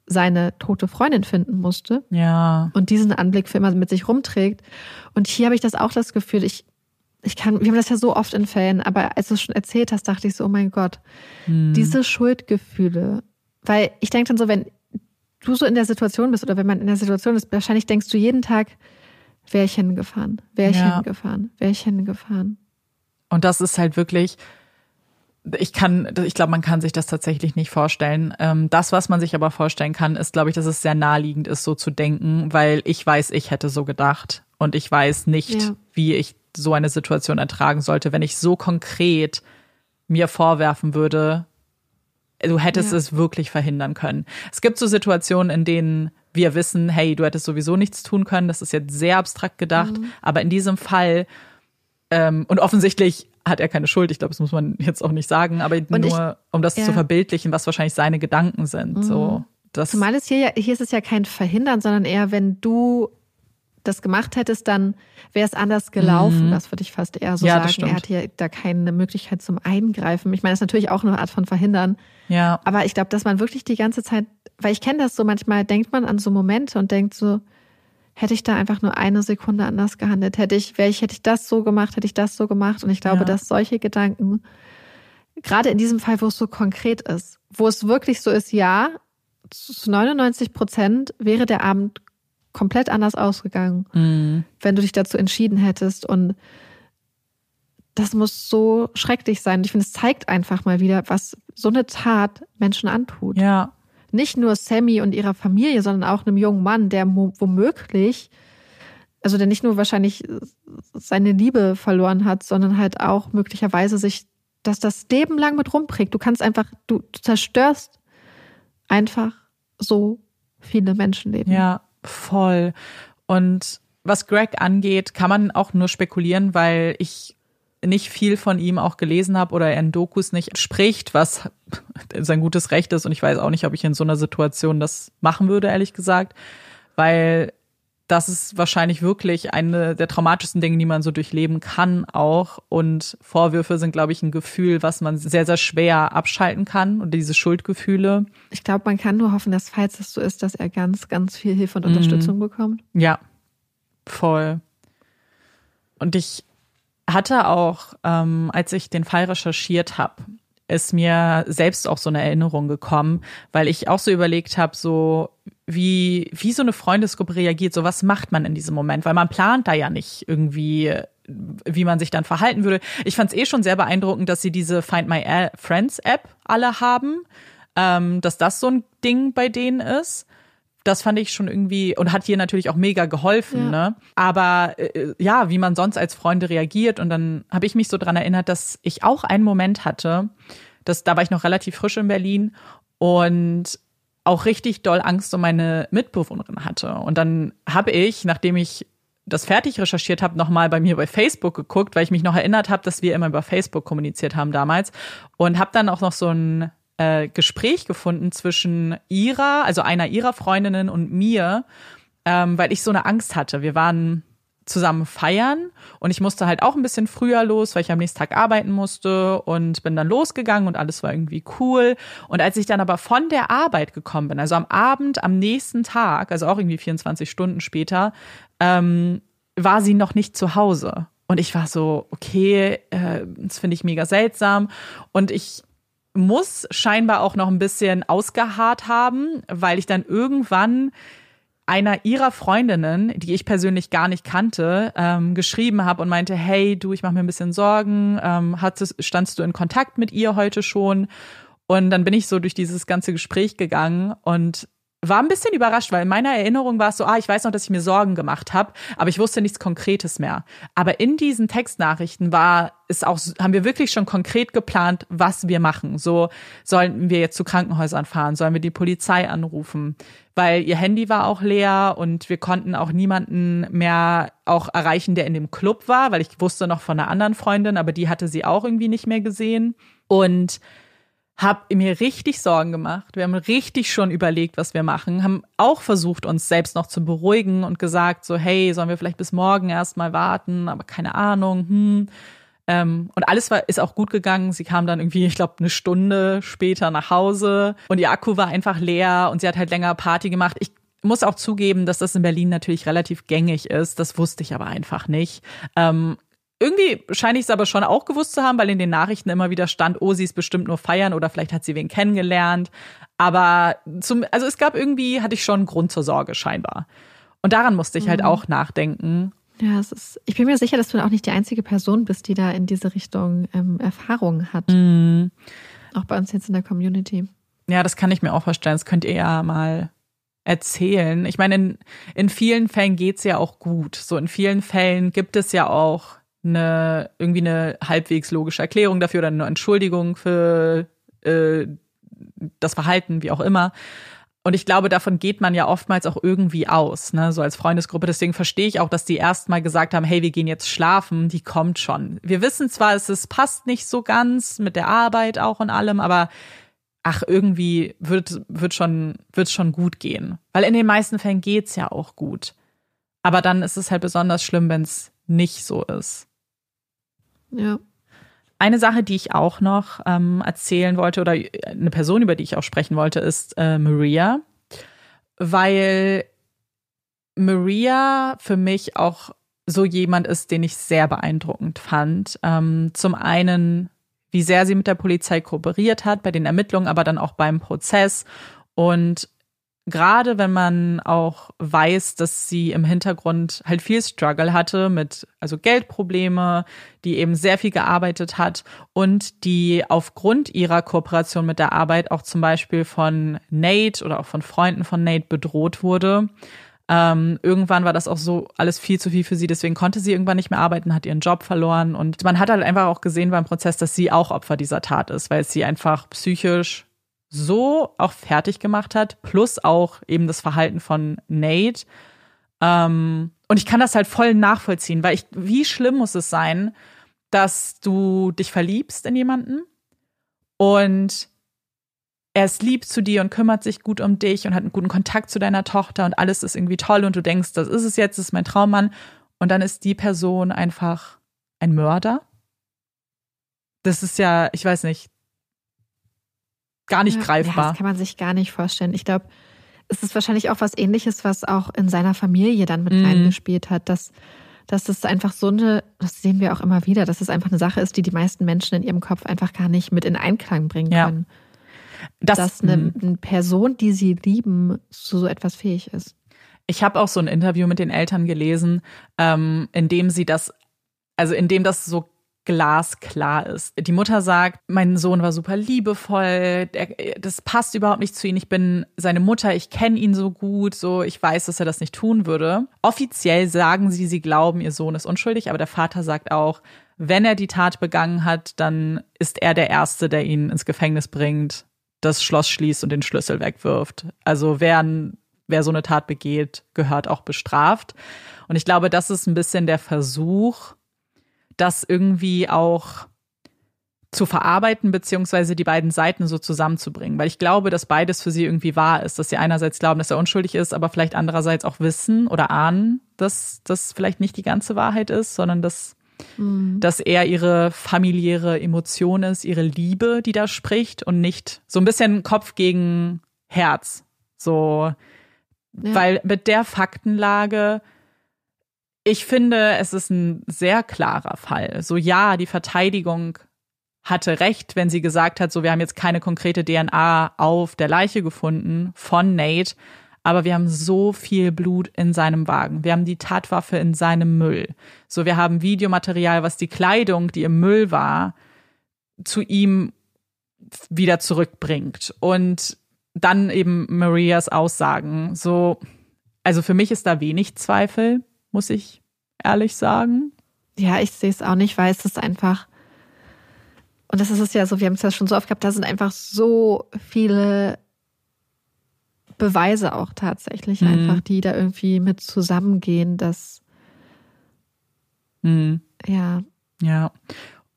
seine tote Freundin finden musste. Ja. Und diesen Anblick für immer mit sich rumträgt. Und hier habe ich das auch das Gefühl, ich, ich kann, wir haben das ja so oft in Fällen, aber als du es schon erzählt hast, dachte ich so, oh mein Gott, mhm. diese Schuldgefühle. Weil ich denke dann so, wenn du so in der Situation bist oder wenn man in der Situation ist, wahrscheinlich denkst du jeden Tag, wäre ich hingefahren, wäre ich ja. hingefahren, wäre ich hingefahren. Und das ist halt wirklich, ich kann, ich glaube, man kann sich das tatsächlich nicht vorstellen. Das, was man sich aber vorstellen kann, ist, glaube ich, dass es sehr naheliegend ist, so zu denken, weil ich weiß, ich hätte so gedacht und ich weiß nicht, ja. wie ich so eine Situation ertragen sollte, wenn ich so konkret mir vorwerfen würde, du hättest ja. es wirklich verhindern können. Es gibt so Situationen, in denen wir wissen, hey, du hättest sowieso nichts tun können. Das ist jetzt sehr abstrakt gedacht. Mhm. Aber in diesem Fall, ähm, und offensichtlich hat er keine Schuld. Ich glaube, das muss man jetzt auch nicht sagen. Aber und nur, ich, um das ja. zu verbildlichen, was wahrscheinlich seine Gedanken sind. Mhm. So, das Zumal es hier, ja, hier ist es ja kein Verhindern, sondern eher, wenn du das gemacht hättest, dann wäre es anders gelaufen. Mhm. Das würde ich fast eher so ja, sagen. Er hat hier da keine Möglichkeit zum Eingreifen. Ich meine, das ist natürlich auch eine Art von Verhindern. Ja. Aber ich glaube, dass man wirklich die ganze Zeit, weil ich kenne das so, manchmal denkt man an so Momente und denkt so, hätte ich da einfach nur eine Sekunde anders gehandelt, hätte ich, wäre ich, hätte ich das so gemacht, hätte ich das so gemacht. Und ich glaube, ja. dass solche Gedanken, gerade in diesem Fall, wo es so konkret ist, wo es wirklich so ist, ja, zu neunundneunzig Prozent wäre der Abend komplett anders ausgegangen, mhm. wenn du dich dazu entschieden hättest. Und das muss so schrecklich sein. Ich finde, es zeigt einfach mal wieder, was so eine Tat Menschen antut. Ja. Nicht nur Sammy und ihrer Familie, sondern auch einem jungen Mann, der womöglich, also der nicht nur wahrscheinlich seine Liebe verloren hat, sondern halt auch möglicherweise sich, dass das Leben lang mit rumprägt. Du kannst einfach, du, du zerstörst einfach so viele Menschenleben. Ja. Voll. Und was Greg angeht, kann man auch nur spekulieren, weil ich nicht viel von ihm auch gelesen habe oder er in Dokus nicht spricht, was sein gutes Recht ist. Und ich weiß auch nicht, ob ich in so einer Situation das machen würde, ehrlich gesagt, weil das ist wahrscheinlich wirklich eine der traumatischsten Dinge, die man so durchleben kann auch. Und Vorwürfe sind, glaube ich, ein Gefühl, was man sehr, sehr schwer abschalten kann. Und diese Schuldgefühle. Ich glaube, man kann nur hoffen, dass, falls es so ist, dass er ganz, ganz viel Hilfe und mhm. Unterstützung bekommt. Ja, voll. Und ich hatte auch, ähm, als ich den Fall recherchiert habe, ist mir selbst auch so eine Erinnerung gekommen, weil ich auch so überlegt habe, so wie, wie so eine Freundesgruppe reagiert, so was macht man in diesem Moment, weil man plant da ja nicht irgendwie, wie man sich dann verhalten würde. Ich fand es eh schon sehr beeindruckend, dass sie diese Find My Friends App alle haben, ähm, dass das so ein Ding bei denen ist. Das fand ich schon irgendwie und hat hier natürlich auch mega geholfen, ja. ne? Aber äh, ja, wie man sonst als Freunde reagiert. Und dann habe ich mich so dran erinnert, dass ich auch einen Moment hatte, dass, da war ich noch relativ frisch in Berlin und auch richtig doll Angst um meine Mitbewohnerin hatte. Und dann habe ich, nachdem ich das fertig recherchiert habe, nochmal bei mir bei Facebook geguckt, weil ich mich noch erinnert habe, dass wir immer über Facebook kommuniziert haben damals und habe dann auch noch so ein Gespräch gefunden zwischen ihrer, also einer ihrer Freundinnen und mir, ähm, weil ich so eine Angst hatte. Wir waren zusammen feiern und ich musste halt auch ein bisschen früher los, weil ich am nächsten Tag arbeiten musste und bin dann losgegangen und alles war irgendwie cool. Und als ich dann aber von der Arbeit gekommen bin, also am Abend, am nächsten Tag, also auch irgendwie vierundzwanzig Stunden später, ähm, war sie noch nicht zu Hause. Und ich war so, okay, äh, das finde ich mega seltsam. Und ich muss scheinbar auch noch ein bisschen ausgeharrt haben, weil ich dann irgendwann einer ihrer Freundinnen, die ich persönlich gar nicht kannte, ähm, geschrieben habe und meinte, hey, du, ich mache mir ein bisschen Sorgen, ähm, hattest, standst du in Kontakt mit ihr heute schon? Und dann bin ich so durch dieses ganze Gespräch gegangen und war ein bisschen überrascht, weil in meiner Erinnerung war es so, ah, ich weiß noch, dass ich mir Sorgen gemacht habe, aber ich wusste nichts Konkretes mehr. Aber in diesen Textnachrichten war es auch, haben wir wirklich schon konkret geplant, was wir machen. So, sollen wir jetzt zu Krankenhäusern fahren? Sollen wir die Polizei anrufen? Weil ihr Handy war auch leer und wir konnten auch niemanden mehr auch erreichen, der in dem Club war, weil ich wusste noch von einer anderen Freundin, aber die hatte sie auch irgendwie nicht mehr gesehen. Und habe mir richtig Sorgen gemacht. Wir haben richtig schon überlegt, was wir machen. Haben auch versucht, uns selbst noch zu beruhigen und gesagt so, hey, sollen wir vielleicht bis morgen erstmal warten? Aber keine Ahnung. Hm. Ähm, und alles war ist auch gut gegangen. Sie kam dann irgendwie, ich glaube, eine Stunde später nach Hause. Und ihr Akku war einfach leer und sie hat halt länger Party gemacht. Ich muss auch zugeben, dass das in Berlin natürlich relativ gängig ist. Das wusste ich aber einfach nicht. Ähm, Irgendwie scheine ich es aber schon auch gewusst zu haben, weil in den Nachrichten immer wieder stand, oh, sie ist bestimmt nur feiern oder vielleicht hat sie wen kennengelernt. Aber zum, also es gab irgendwie, hatte ich schon einen Grund zur Sorge scheinbar. Und daran musste ich halt mhm. auch nachdenken. Ja, es ist, ich bin mir sicher, dass du auch nicht die einzige Person bist, die da in diese Richtung ähm, Erfahrungen hat. Mhm. Auch bei uns jetzt in der Community. Ja, das kann ich mir auch vorstellen. Das könnt ihr ja mal erzählen. Ich meine, in, in vielen Fällen geht's ja auch gut. So in vielen Fällen gibt es ja auch eine, irgendwie eine halbwegs logische Erklärung dafür oder eine Entschuldigung für äh, das Verhalten, wie auch immer. Und ich glaube, davon geht man ja oftmals auch irgendwie aus, ne? So als Freundesgruppe. Deswegen verstehe ich auch, dass die erstmal gesagt haben, hey, wir gehen jetzt schlafen, die kommt schon. Wir wissen zwar, es, es passt nicht so ganz mit der Arbeit auch und allem, aber ach, irgendwie wird, wird schon, wird's schon gut gehen. Weil in den meisten Fällen geht's ja auch gut. Aber dann ist es halt besonders schlimm, wenn es nicht so ist. Ja. Eine Sache, die ich auch noch ähm, erzählen wollte oder eine Person, über die ich auch sprechen wollte, ist äh, Maria, weil Maria für mich auch so jemand ist, den ich sehr beeindruckend fand. Ähm, zum einen, wie sehr sie mit der Polizei kooperiert hat bei den Ermittlungen, aber dann auch beim Prozess. Und gerade wenn man auch weiß, dass sie im Hintergrund halt viel Struggle hatte mit, also Geldprobleme, die eben sehr viel gearbeitet hat und die aufgrund ihrer Kooperation mit der Arbeit auch zum Beispiel von Nate oder auch von Freunden von Nate bedroht wurde. Ähm, irgendwann war das auch so alles viel zu viel für sie, deswegen konnte sie irgendwann nicht mehr arbeiten, hat ihren Job verloren und man hat halt einfach auch gesehen beim Prozess, dass sie auch Opfer dieser Tat ist, weil sie einfach psychisch so auch fertig gemacht hat, plus auch eben das Verhalten von Nate. Ähm, und ich kann das halt voll nachvollziehen, weil ich, wie schlimm muss es sein, dass du dich verliebst in jemanden und er ist lieb zu dir und kümmert sich gut um dich und hat einen guten Kontakt zu deiner Tochter und alles ist irgendwie toll und du denkst, das ist es jetzt, das ist mein Traummann. Und dann ist die Person einfach ein Mörder. Das ist ja, ich weiß nicht, gar nicht greifbar. Ja, das kann man sich gar nicht vorstellen. Ich glaube, es ist wahrscheinlich auch was Ähnliches, was auch in seiner Familie dann mit mhm. reingespielt hat, dass, dass es einfach so eine, das sehen wir auch immer wieder, dass es einfach eine Sache ist, die die meisten Menschen in ihrem Kopf einfach gar nicht mit in Einklang bringen ja. können. Das, dass eine, eine Person, die sie lieben, zu so etwas fähig ist. Ich habe auch so ein Interview mit den Eltern gelesen, ähm, in dem sie das, also in dem das so glasklar ist. Die Mutter sagt, mein Sohn war super liebevoll, er, das passt überhaupt nicht zu ihm, ich bin seine Mutter, ich kenne ihn so gut, so ich weiß, dass er das nicht tun würde. Offiziell sagen sie, sie glauben, ihr Sohn ist unschuldig, aber der Vater sagt auch, wenn er die Tat begangen hat, dann ist er der Erste, der ihn ins Gefängnis bringt, das Schloss schließt und den Schlüssel wegwirft. Also wer, wer so eine Tat begeht, gehört auch bestraft. Und ich glaube, das ist ein bisschen der Versuch, das irgendwie auch zu verarbeiten, beziehungsweise die beiden Seiten so zusammenzubringen. Weil ich glaube, dass beides für sie irgendwie wahr ist. Dass sie einerseits glauben, dass er unschuldig ist, aber vielleicht andererseits auch wissen oder ahnen, dass das vielleicht nicht die ganze Wahrheit ist, sondern dass, mhm. dass er ihre familiäre Emotion ist, ihre Liebe, die da spricht und nicht so ein bisschen Kopf gegen Herz. So, ja. Weil mit der Faktenlage, ich finde, es ist ein sehr klarer Fall. So ja, die Verteidigung hatte recht, wenn sie gesagt hat, so wir haben jetzt keine konkrete D N A auf der Leiche gefunden von Nate, aber wir haben so viel Blut in seinem Wagen. Wir haben die Tatwaffe in seinem Müll. So wir haben Videomaterial, was die Kleidung, die im Müll war, zu ihm wieder zurückbringt. Und dann eben Marias Aussagen. So, also für mich ist da wenig Zweifel, muss ich ehrlich sagen. Ja, ich sehe es auch nicht, weil es ist einfach, und das ist es ja so, wir haben es ja schon so oft gehabt, da sind einfach so viele Beweise auch tatsächlich mhm. einfach, die da irgendwie mit zusammengehen, dass mhm. ja. Ja.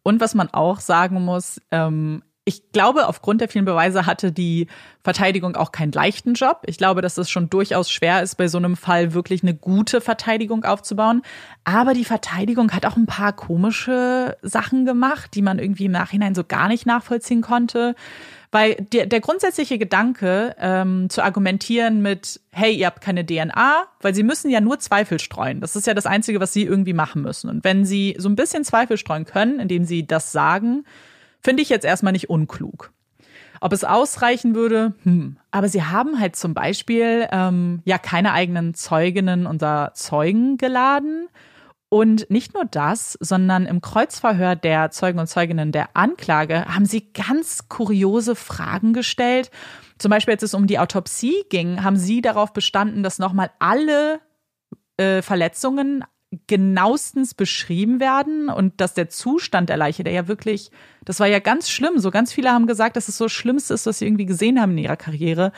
Und was man auch sagen muss, ähm, ich glaube, aufgrund der vielen Beweise hatte die Verteidigung auch keinen leichten Job. Ich glaube, dass es schon durchaus schwer ist, bei so einem Fall wirklich eine gute Verteidigung aufzubauen. Aber die Verteidigung hat auch ein paar komische Sachen gemacht, die man irgendwie im Nachhinein so gar nicht nachvollziehen konnte. Weil der, der grundsätzliche Gedanke, ähm, zu argumentieren mit, hey, ihr habt keine D N A, weil sie müssen ja nur Zweifel streuen. Das ist ja das Einzige, was sie irgendwie machen müssen. Und wenn sie so ein bisschen Zweifel streuen können, indem sie das sagen, finde ich jetzt erstmal nicht unklug. Ob es ausreichen würde, hm. Aber sie haben halt zum Beispiel ähm, ja keine eigenen Zeuginnen oder Zeugen geladen. Und nicht nur das, sondern im Kreuzverhör der Zeugen und Zeuginnen der Anklage haben sie ganz kuriose Fragen gestellt. Zum Beispiel, als es um die Autopsie ging, haben sie darauf bestanden, dass nochmal alle äh, Verletzungen genauestens beschrieben werden und dass der Zustand der Leiche, der ja wirklich, das war ja ganz schlimm, so ganz viele haben gesagt, dass es so Schlimmste ist, was sie irgendwie gesehen haben in ihrer Karriere,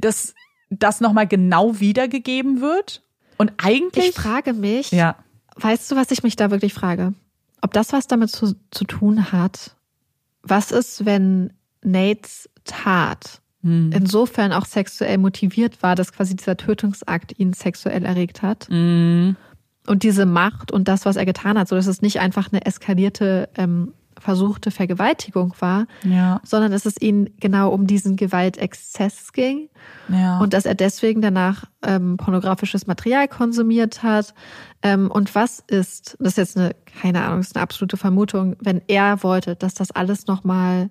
dass das nochmal genau wiedergegeben wird. Und eigentlich... Ich frage mich, ja. Weißt du, was ich mich da wirklich frage? Ob das was damit zu, zu tun hat, was ist, wenn Nates Tat hm. insofern auch sexuell motiviert war, dass quasi dieser Tötungsakt ihn sexuell erregt hat. Hm. Und diese Macht und das, was er getan hat, so dass es nicht einfach eine eskalierte, ähm, versuchte Vergewaltigung war, ja. sondern dass es ihn genau um diesen Gewaltexzess ging ja. und dass er deswegen danach ähm, pornografisches Material konsumiert hat. Ähm, und was ist, das ist jetzt eine, keine Ahnung, ist eine absolute Vermutung, wenn er wollte, dass das alles nochmal...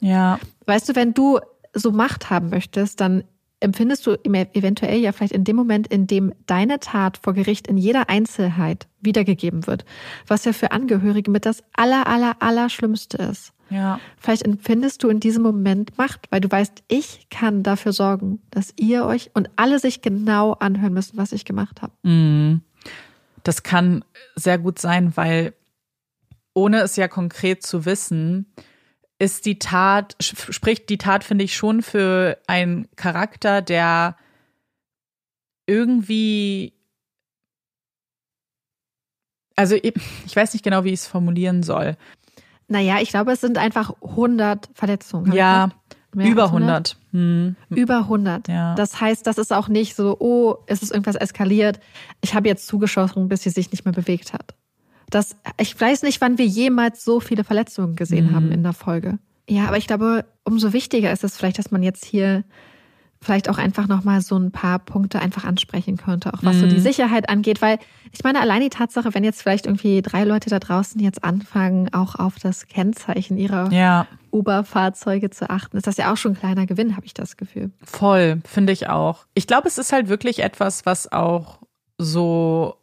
Ja. Weißt du, wenn du so Macht haben möchtest, dann empfindest du eventuell ja vielleicht in dem Moment, in dem deine Tat vor Gericht in jeder Einzelheit wiedergegeben wird, was ja für Angehörige mit das aller, aller, aller Schlimmste ist. Ja. Vielleicht empfindest du in diesem Moment Macht, weil du weißt, ich kann dafür sorgen, dass ihr euch und alle sich genau anhören müssen, was ich gemacht habe. Mhm. Das kann sehr gut sein, weil ohne es ja konkret zu wissen, ist die Tat, spricht die Tat, finde ich, schon für einen Charakter, der irgendwie, also ich weiß nicht genau, wie ich es formulieren soll. Naja, ich glaube, es sind einfach hundert Verletzungen. Ja, über hundert. Hm. Über hundert. Ja. Das heißt, das ist auch nicht so, oh, es ist irgendwas eskaliert, ich habe jetzt zugeschossen, bis sie sich nicht mehr bewegt hat. Das, ich weiß nicht, wann wir jemals so viele Verletzungen gesehen mhm. haben in der Folge. Ja, aber ich glaube, umso wichtiger ist es vielleicht, dass man jetzt hier vielleicht auch einfach nochmal so ein paar Punkte einfach ansprechen könnte, auch was mhm. so die Sicherheit angeht. Weil ich meine, allein die Tatsache, wenn jetzt vielleicht irgendwie drei Leute da draußen jetzt anfangen, auch auf das Kennzeichen ihrer ja. Uber-Fahrzeuge zu achten, ist das ja auch schon ein kleiner Gewinn, habe ich das Gefühl. Voll, finde ich auch. Ich glaube, es ist halt wirklich etwas, was auch so...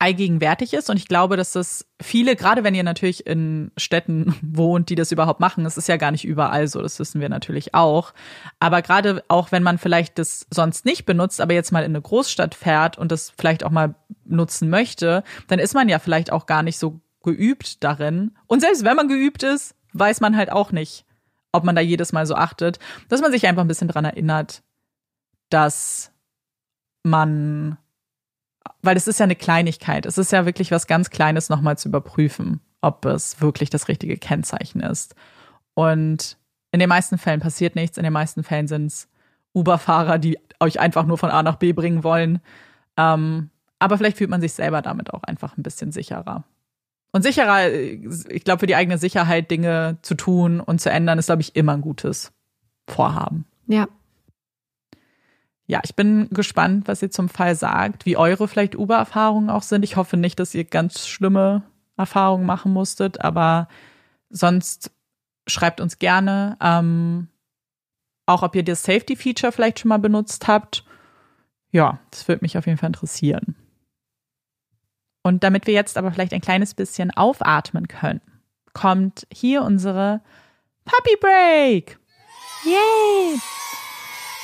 allgegenwärtig ist. Und ich glaube, dass das viele, gerade wenn ihr natürlich in Städten wohnt, die das überhaupt machen, es ist ja gar nicht überall so, das wissen wir natürlich auch. Aber gerade auch, wenn man vielleicht das sonst nicht benutzt, aber jetzt mal in eine Großstadt fährt und das vielleicht auch mal nutzen möchte, dann ist man ja vielleicht auch gar nicht so geübt darin. Und selbst wenn man geübt ist, weiß man halt auch nicht, ob man da jedes Mal so achtet, dass man sich einfach ein bisschen dran erinnert, dass man... Weil es ist ja eine Kleinigkeit. Es ist ja wirklich was ganz Kleines, nochmal zu überprüfen, ob es wirklich das richtige Kennzeichen ist. Und in den meisten Fällen passiert nichts. In den meisten Fällen sind es Uber-Fahrer, die euch einfach nur von A nach B bringen wollen. Ähm, aber vielleicht fühlt man sich selber damit auch einfach ein bisschen sicherer. Und sicherer, ich glaube, für die eigene Sicherheit Dinge zu tun und zu ändern, ist, glaube ich, immer ein gutes Vorhaben. Ja. Ja, ich bin gespannt, was ihr zum Fall sagt, wie eure vielleicht Uber-Erfahrungen auch sind. Ich hoffe nicht, dass ihr ganz schlimme Erfahrungen machen musstet, aber sonst schreibt uns gerne, ähm, auch ob ihr das Safety-Feature vielleicht schon mal benutzt habt. Ja, das würde mich auf jeden Fall interessieren. Und damit wir jetzt aber vielleicht ein kleines bisschen aufatmen können, kommt hier unsere Puppy Break. Yay!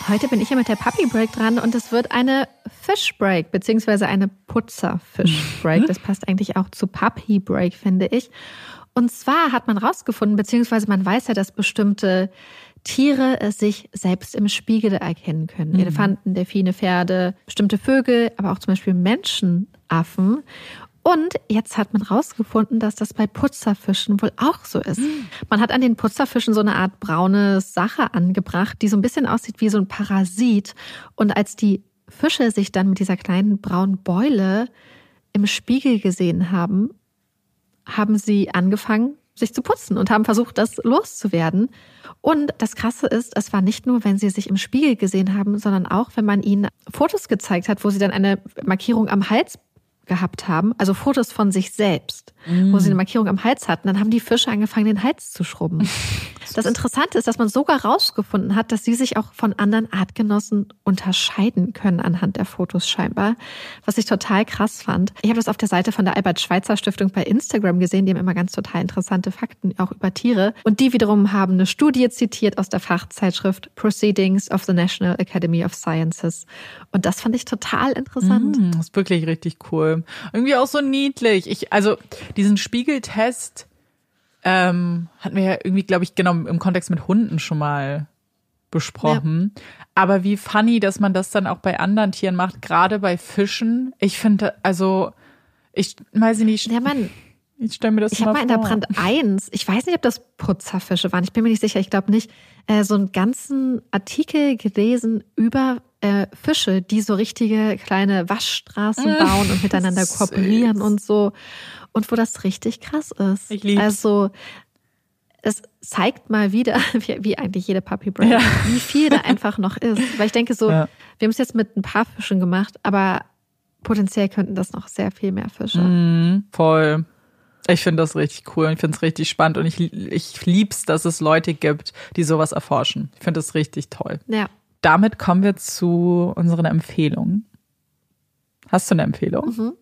Heute bin ich ja mit der Puppy Break dran und es wird eine Fish Break, beziehungsweise eine Putzer-Fish Break. Das passt eigentlich auch zu Puppy Break, finde ich. Und zwar hat man rausgefunden, beziehungsweise man weiß ja, dass bestimmte Tiere sich selbst im Spiegel erkennen können. Mhm. Elefanten, Delfine, Pferde, bestimmte Vögel, aber auch zum Beispiel Menschenaffen. Und jetzt hat man rausgefunden, dass das bei Putzerfischen wohl auch so ist. Mhm. Man hat an den Putzerfischen so eine Art braune Sache angebracht, die so ein bisschen aussieht wie so ein Parasit. Und als die Fische sich dann mit dieser kleinen braunen Beule im Spiegel gesehen haben, haben sie angefangen, sich zu putzen und haben versucht, das loszuwerden. Und das Krasse ist, es war nicht nur, wenn sie sich im Spiegel gesehen haben, sondern auch, wenn man ihnen Fotos gezeigt hat, wo sie dann eine Markierung am Hals gehabt haben, also Fotos von sich selbst, mm. wo sie eine Markierung am Hals hatten, dann haben die Fische angefangen, den Hals zu schrubben. Das Interessante ist, dass man sogar rausgefunden hat, dass sie sich auch von anderen Artgenossen unterscheiden können anhand der Fotos scheinbar, was ich total krass fand. Ich habe das auf der Seite von der Albert-Schweitzer-Stiftung bei Instagram gesehen, die haben immer ganz total interessante Fakten auch über Tiere und die wiederum haben eine Studie zitiert aus der Fachzeitschrift Proceedings of the National Academy of Sciences und das fand ich total interessant. Mm, das ist wirklich richtig cool. Irgendwie auch so niedlich. Ich, also diesen Spiegeltest Ähm, hatten wir ja irgendwie, glaube ich, genau im Kontext mit Hunden schon mal besprochen. Ja. Aber wie funny, dass man das dann auch bei anderen Tieren macht, gerade bei Fischen. Ich finde, also, ich weiß nicht. Ja, Mann. Ich stelle mir das ich mal, hab mal vor. Ich habe mal in der Brand eins, ich weiß nicht, ob das Putzerfische waren, ich bin mir nicht sicher, ich glaube nicht, äh, so einen ganzen Artikel gelesen über äh, Fische, die so richtige kleine Waschstraßen bauen und miteinander kooperieren und so. Und wo das richtig krass ist. Ich lieb's. Also es zeigt mal wieder, wie, wie eigentlich jede Puppy Break, ja. wie viel da einfach noch ist. Weil ich denke so, ja. wir haben es jetzt mit ein paar Fischen gemacht, aber potenziell könnten das noch sehr viel mehr Fische. Mm, voll. Ich finde das richtig cool und ich finde es richtig spannend und ich, ich lieb's, dass es Leute gibt, die sowas erforschen. Ich finde das richtig toll. Ja. Damit kommen wir zu unseren Empfehlungen. Hast du eine Empfehlung? Mhm.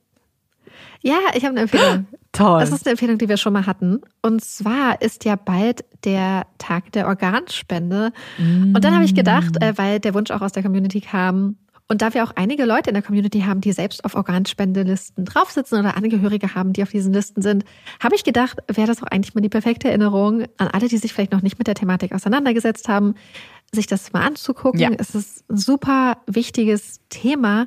Ja, ich habe eine Empfehlung. Toll. Das ist eine Empfehlung, die wir schon mal hatten. Und zwar ist ja bald der Tag der Organspende. Mm. Und dann habe ich gedacht, weil der Wunsch auch aus der Community kam, und da wir auch einige Leute in der Community haben, die selbst auf Organspendelisten draufsitzen oder Angehörige haben, die auf diesen Listen sind, habe ich gedacht, wäre das auch eigentlich mal die perfekte Erinnerung an alle, die sich vielleicht noch nicht mit der Thematik auseinandergesetzt haben, sich das mal anzugucken. Ja. Es ist ein super wichtiges Thema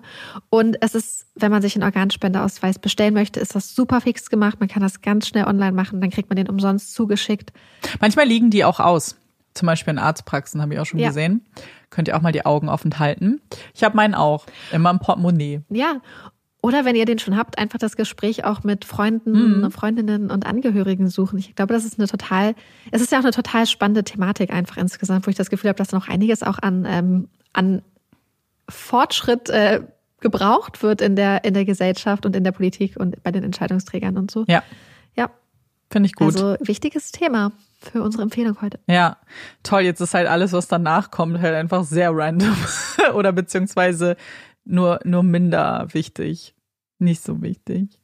und es ist, wenn man sich einen Organspendeausweis bestellen möchte, ist das super fix gemacht. Man kann das ganz schnell online machen, dann kriegt man den umsonst zugeschickt. Manchmal liegen die auch aus. Zum Beispiel in Arztpraxen, habe ich auch schon ja. gesehen. Könnt ihr auch mal die Augen offen halten. Ich habe meinen auch, immer im Portemonnaie. Ja, oder wenn ihr den schon habt, einfach das Gespräch auch mit Freunden, mhm. Freundinnen und Angehörigen suchen. Ich glaube, das ist eine total, es ist ja auch eine total spannende Thematik einfach insgesamt, wo ich das Gefühl habe, dass noch einiges auch an, ähm, an Fortschritt äh, gebraucht wird in der, in der Gesellschaft und in der Politik und bei den Entscheidungsträgern und so. Ja, ja. Finde ich gut. Also wichtiges Thema für unsere Empfehlung heute. Ja, toll. Jetzt ist halt alles, was danach kommt, halt einfach sehr random oder beziehungsweise nur, nur minder wichtig. Nicht so wichtig.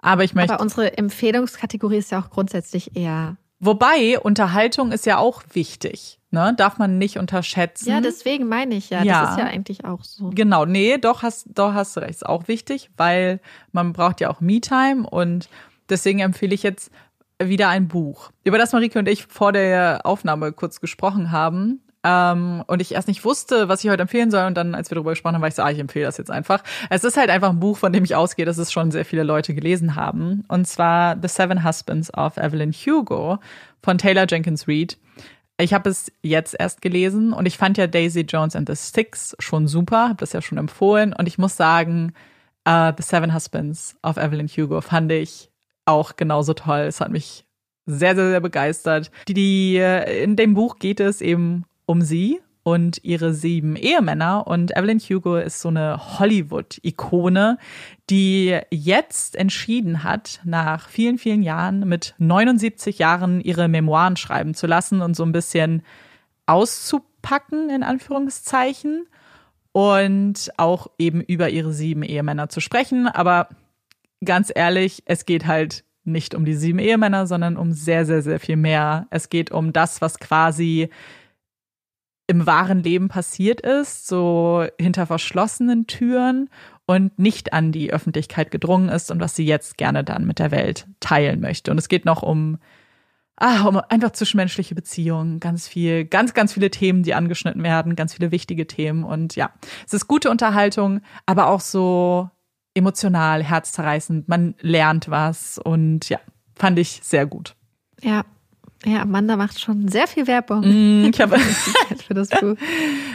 Aber ich möchte. Aber unsere Empfehlungskategorie ist ja auch grundsätzlich eher. Wobei, Unterhaltung ist ja auch wichtig. Ne? Darf man nicht unterschätzen. Ja, deswegen meine ich ja. ja. Das ist ja eigentlich auch so. Genau, nee, doch hast, doch hast du recht. Ist auch wichtig, weil man braucht ja auch Me-Time und deswegen empfehle ich jetzt wieder ein Buch, über das Marieke und ich vor der Aufnahme kurz gesprochen haben. Ähm, und ich erst nicht wusste, was ich heute empfehlen soll. Und dann, als wir darüber gesprochen haben, war ich so, ah, ich empfehle das jetzt einfach. Es ist halt einfach ein Buch, von dem ich ausgehe, dass es schon sehr viele Leute gelesen haben. Und zwar The Seven Husbands of Evelyn Hugo von Taylor Jenkins Reid. Ich habe es jetzt erst gelesen und ich fand ja Daisy Jones and the Six schon super. Habe das ja schon empfohlen. Und ich muss sagen, uh, The Seven Husbands of Evelyn Hugo fand ich auch genauso toll. Es hat mich sehr, sehr, sehr begeistert. Die, die, in dem Buch geht es eben um sie und ihre sieben Ehemänner. Und Evelyn Hugo ist so eine Hollywood-Ikone, die jetzt entschieden hat, nach vielen, vielen Jahren mit neunundsiebzig Jahren ihre Memoiren schreiben zu lassen und so ein bisschen auszupacken, in Anführungszeichen. Und auch eben über ihre sieben Ehemänner zu sprechen. Aber ganz ehrlich, es geht halt nicht um die sieben Ehemänner, sondern um sehr, sehr, sehr viel mehr. Es geht um das, was quasi im wahren Leben passiert ist, so hinter verschlossenen Türen und nicht an die Öffentlichkeit gedrungen ist und was sie jetzt gerne dann mit der Welt teilen möchte. Und es geht noch um, ah, um einfach zwischenmenschliche Beziehungen, ganz viel, ganz, ganz viele Themen, die angeschnitten werden, ganz viele wichtige Themen. Und ja, es ist gute Unterhaltung, aber auch so emotional, herzzerreißend. Man lernt was und ja, fand ich sehr gut. Ja. Ja, Amanda macht schon sehr viel Werbung. Mm, ich habe für das Buch.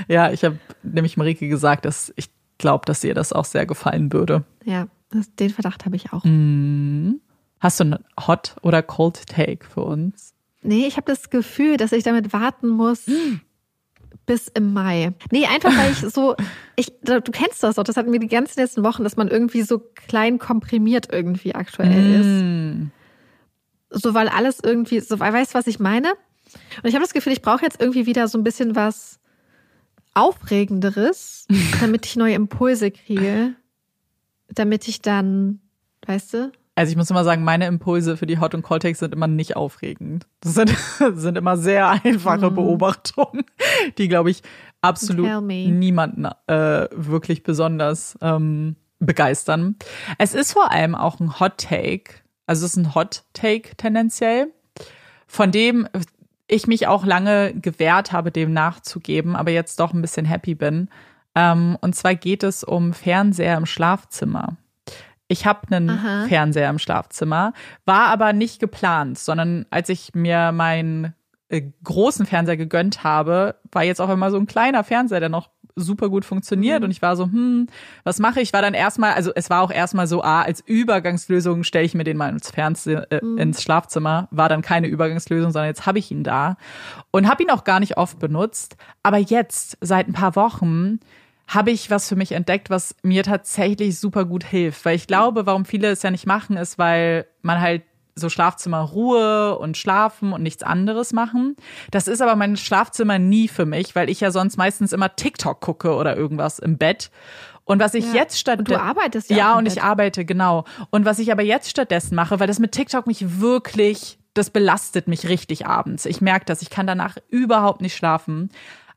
Ja, ich habe nämlich Marieke gesagt, dass ich glaube, dass ihr das auch sehr gefallen würde. Ja, das, den Verdacht habe ich auch. Mm. Hast du einen Hot- oder Cold-Take für uns? Nee, ich habe das Gefühl, dass ich damit warten muss mm. bis im Mai. Nee, einfach weil ich so, ich, du kennst das doch, das hatten wir die ganzen letzten Wochen, dass man irgendwie so klein komprimiert irgendwie aktuell mm. ist. So, weil alles irgendwie, so, weißt du, was ich meine? Und ich habe das Gefühl, ich brauche jetzt irgendwie wieder so ein bisschen was Aufregenderes, damit ich neue Impulse kriege, damit ich dann, weißt du? Also ich muss immer sagen, meine Impulse für die Hot- und Cold-Takes sind immer nicht aufregend. Das sind, das sind immer sehr einfache mm. Beobachtungen, die, glaube ich, absolut niemanden äh, wirklich besonders ähm, begeistern. Es ist vor allem auch ein Hot-Take, also es ist ein Hot-Take tendenziell, von dem ich mich auch lange gewehrt habe, dem nachzugeben, aber jetzt doch ein bisschen happy bin. Und zwar geht es um Fernseher im Schlafzimmer. Ich habe einen Aha. Fernseher im Schlafzimmer, war aber nicht geplant, sondern als ich mir meinen großen Fernseher gegönnt habe, war jetzt auch immer so ein kleiner Fernseher, der noch super gut funktioniert mhm. und ich war so, hm, was mache ich? War dann erstmal, also es war auch erstmal so, ah, als Übergangslösung stelle ich mir den mal ins Fernsehen, äh, mhm. ins Schlafzimmer. War dann keine Übergangslösung, sondern jetzt habe ich ihn da und habe ihn auch gar nicht oft benutzt. Aber jetzt, seit ein paar Wochen, habe ich was für mich entdeckt, was mir tatsächlich super gut hilft. Weil ich glaube, warum viele es ja nicht machen, ist, weil man halt so Schlafzimmer Ruhe und Schlafen und nichts anderes machen. Das ist aber mein Schlafzimmer nie für mich, weil ich ja sonst meistens immer TikTok gucke oder irgendwas im Bett. Und was ich ja. jetzt stattdessen... Und du arbeitest ja Ja, und Bett. Ich arbeite, genau. Und was ich aber jetzt stattdessen mache, weil das mit TikTok mich wirklich, das belastet mich richtig abends. Ich merke das, ich kann danach überhaupt nicht schlafen.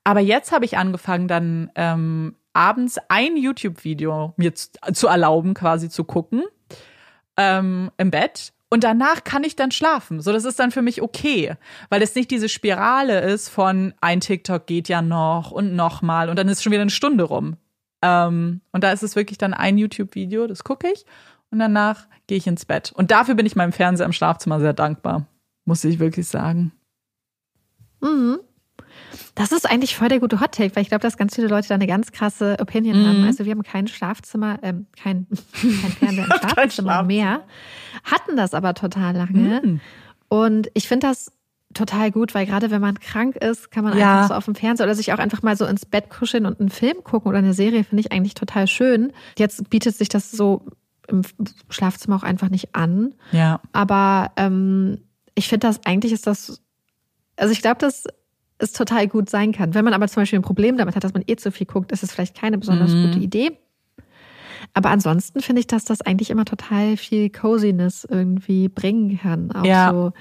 Aber jetzt habe ich angefangen, dann ähm, abends ein YouTube-Video mir zu, zu erlauben, quasi zu gucken, ähm, im Bett. Und danach kann ich dann schlafen. So, das ist dann für mich okay, weil es nicht diese Spirale ist von ein TikTok geht ja noch und nochmal und dann ist schon wieder eine Stunde rum. Ähm, und da ist es wirklich dann ein YouTube-Video, das gucke ich und danach gehe ich ins Bett. Und dafür bin ich meinem Fernseher im Schlafzimmer sehr dankbar, muss ich wirklich sagen. Mhm. Das ist eigentlich voll der gute Hot-Take, weil ich glaube, dass ganz viele Leute da eine ganz krasse Opinion mm. haben. Also wir haben kein Schlafzimmer, ähm, kein, kein Fernseher im Schlafzimmer mehr, hatten das aber total lange. Mm. Und ich finde das total gut, weil gerade wenn man krank ist, kann man ja. einfach so auf dem Fernseher oder sich auch einfach mal so ins Bett kuscheln und einen Film gucken oder eine Serie, finde ich eigentlich total schön. Jetzt bietet sich das so im Schlafzimmer auch einfach nicht an. Ja. Aber ähm, ich finde das, eigentlich ist das, also ich glaube, dass es total gut sein kann. Wenn man aber zum Beispiel ein Problem damit hat, dass man eh zu viel guckt, ist es vielleicht keine besonders mhm. gute Idee. Aber ansonsten finde ich, dass das eigentlich immer total viel Coziness irgendwie bringen kann. Auch ja. so,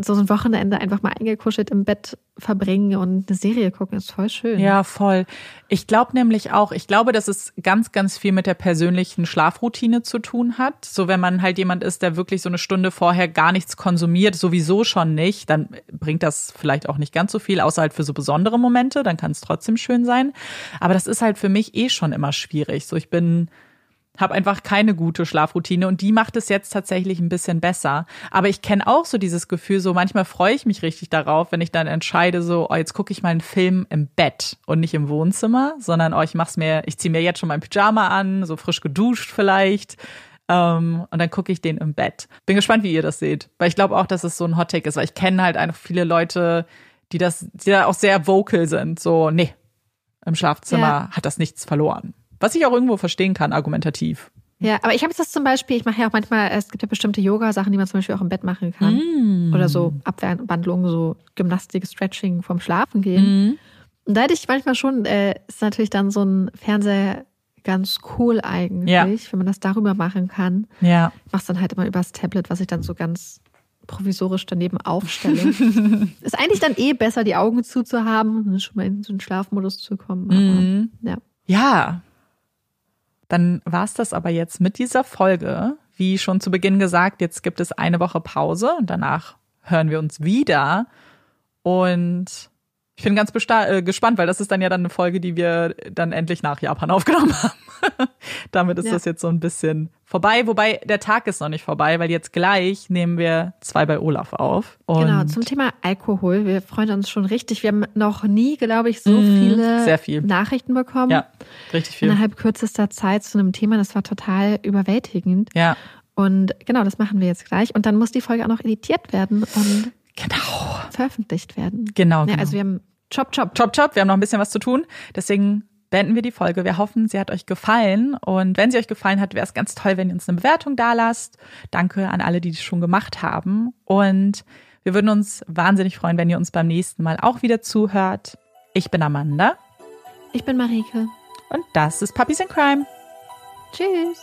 so, so ein Wochenende einfach mal eingekuschelt im Bett verbringen und eine Serie gucken, ist voll schön. Ja, voll. Ich glaube nämlich auch, ich glaube, dass es ganz, ganz viel mit der persönlichen Schlafroutine zu tun hat. So, wenn man halt jemand ist, der wirklich so eine Stunde vorher gar nichts konsumiert, sowieso schon nicht, dann bringt das vielleicht auch nicht ganz so viel, außer halt für so besondere Momente, dann kann es trotzdem schön sein. Aber das ist halt für mich eh schon immer schwierig. So, ich bin... habe einfach keine gute Schlafroutine und die macht es jetzt tatsächlich ein bisschen besser. Aber ich kenne auch so dieses Gefühl, so manchmal freue ich mich richtig darauf, wenn ich dann entscheide, so, oh, jetzt gucke ich mal einen Film im Bett und nicht im Wohnzimmer, sondern oh, ich mach's mir, ich ziehe mir jetzt schon mein Pyjama an, so frisch geduscht vielleicht. Ähm, und dann gucke ich den im Bett. Bin gespannt, wie ihr das seht. Weil ich glaube auch, dass es so ein Hot-Take ist, weil ich kenne halt einfach viele Leute, die das, die da auch sehr vocal sind. So, nee, im Schlafzimmer ja. hat das nichts verloren. Was ich auch irgendwo verstehen kann, argumentativ. Ja, aber ich habe jetzt das zum Beispiel, ich mache ja auch manchmal, es gibt ja bestimmte Yoga-Sachen, die man zum Beispiel auch im Bett machen kann. Mm. Oder so Abwandlungen, so Gymnastik, Stretching vorm Schlafen gehen. Mm. Und da hätte ich manchmal schon, äh, ist natürlich dann so ein Fernseher ganz cool eigentlich, ja. wenn man das darüber machen kann. Ja. Ich mache es dann halt immer übers Tablet, was ich dann so ganz provisorisch daneben aufstelle. Ist eigentlich dann eh besser, die Augen zuzuhaben und schon mal in so einen Schlafmodus zu kommen. Aber, mm. ja. ja, dann war's das aber jetzt mit dieser Folge. Wie schon zu Beginn gesagt, jetzt gibt es eine Woche Pause und danach hören wir uns wieder. Und ich bin ganz besta- äh, gespannt, weil das ist dann ja dann eine Folge, die wir dann endlich nach Japan aufgenommen haben. Damit ist ja. das jetzt so ein bisschen vorbei. Wobei, der Tag ist noch nicht vorbei, weil jetzt gleich nehmen wir zwei bei Olaf auf. Und genau, zum Thema Alkohol. Wir freuen uns schon richtig. Wir haben noch nie, glaube ich, so mm, viele sehr viel. Nachrichten bekommen. Ja, richtig viel. Innerhalb kürzester Zeit zu einem Thema, das war total überwältigend. Ja. Und genau, das machen wir jetzt gleich. Und dann muss die Folge auch noch editiert werden und Genau. veröffentlicht werden. Genau, genau. Ja, also wir haben Chop, Chop. Chop, Chop. Wir haben noch ein bisschen was zu tun. Deswegen beenden wir die Folge. Wir hoffen, sie hat euch gefallen. Und wenn sie euch gefallen hat, wäre es ganz toll, wenn ihr uns eine Bewertung dalasst. Danke an alle, die das schon gemacht haben. Und wir würden uns wahnsinnig freuen, wenn ihr uns beim nächsten Mal auch wieder zuhört. Ich bin Amanda. Ich bin Marieke. Und das ist Puppies in Crime. Tschüss.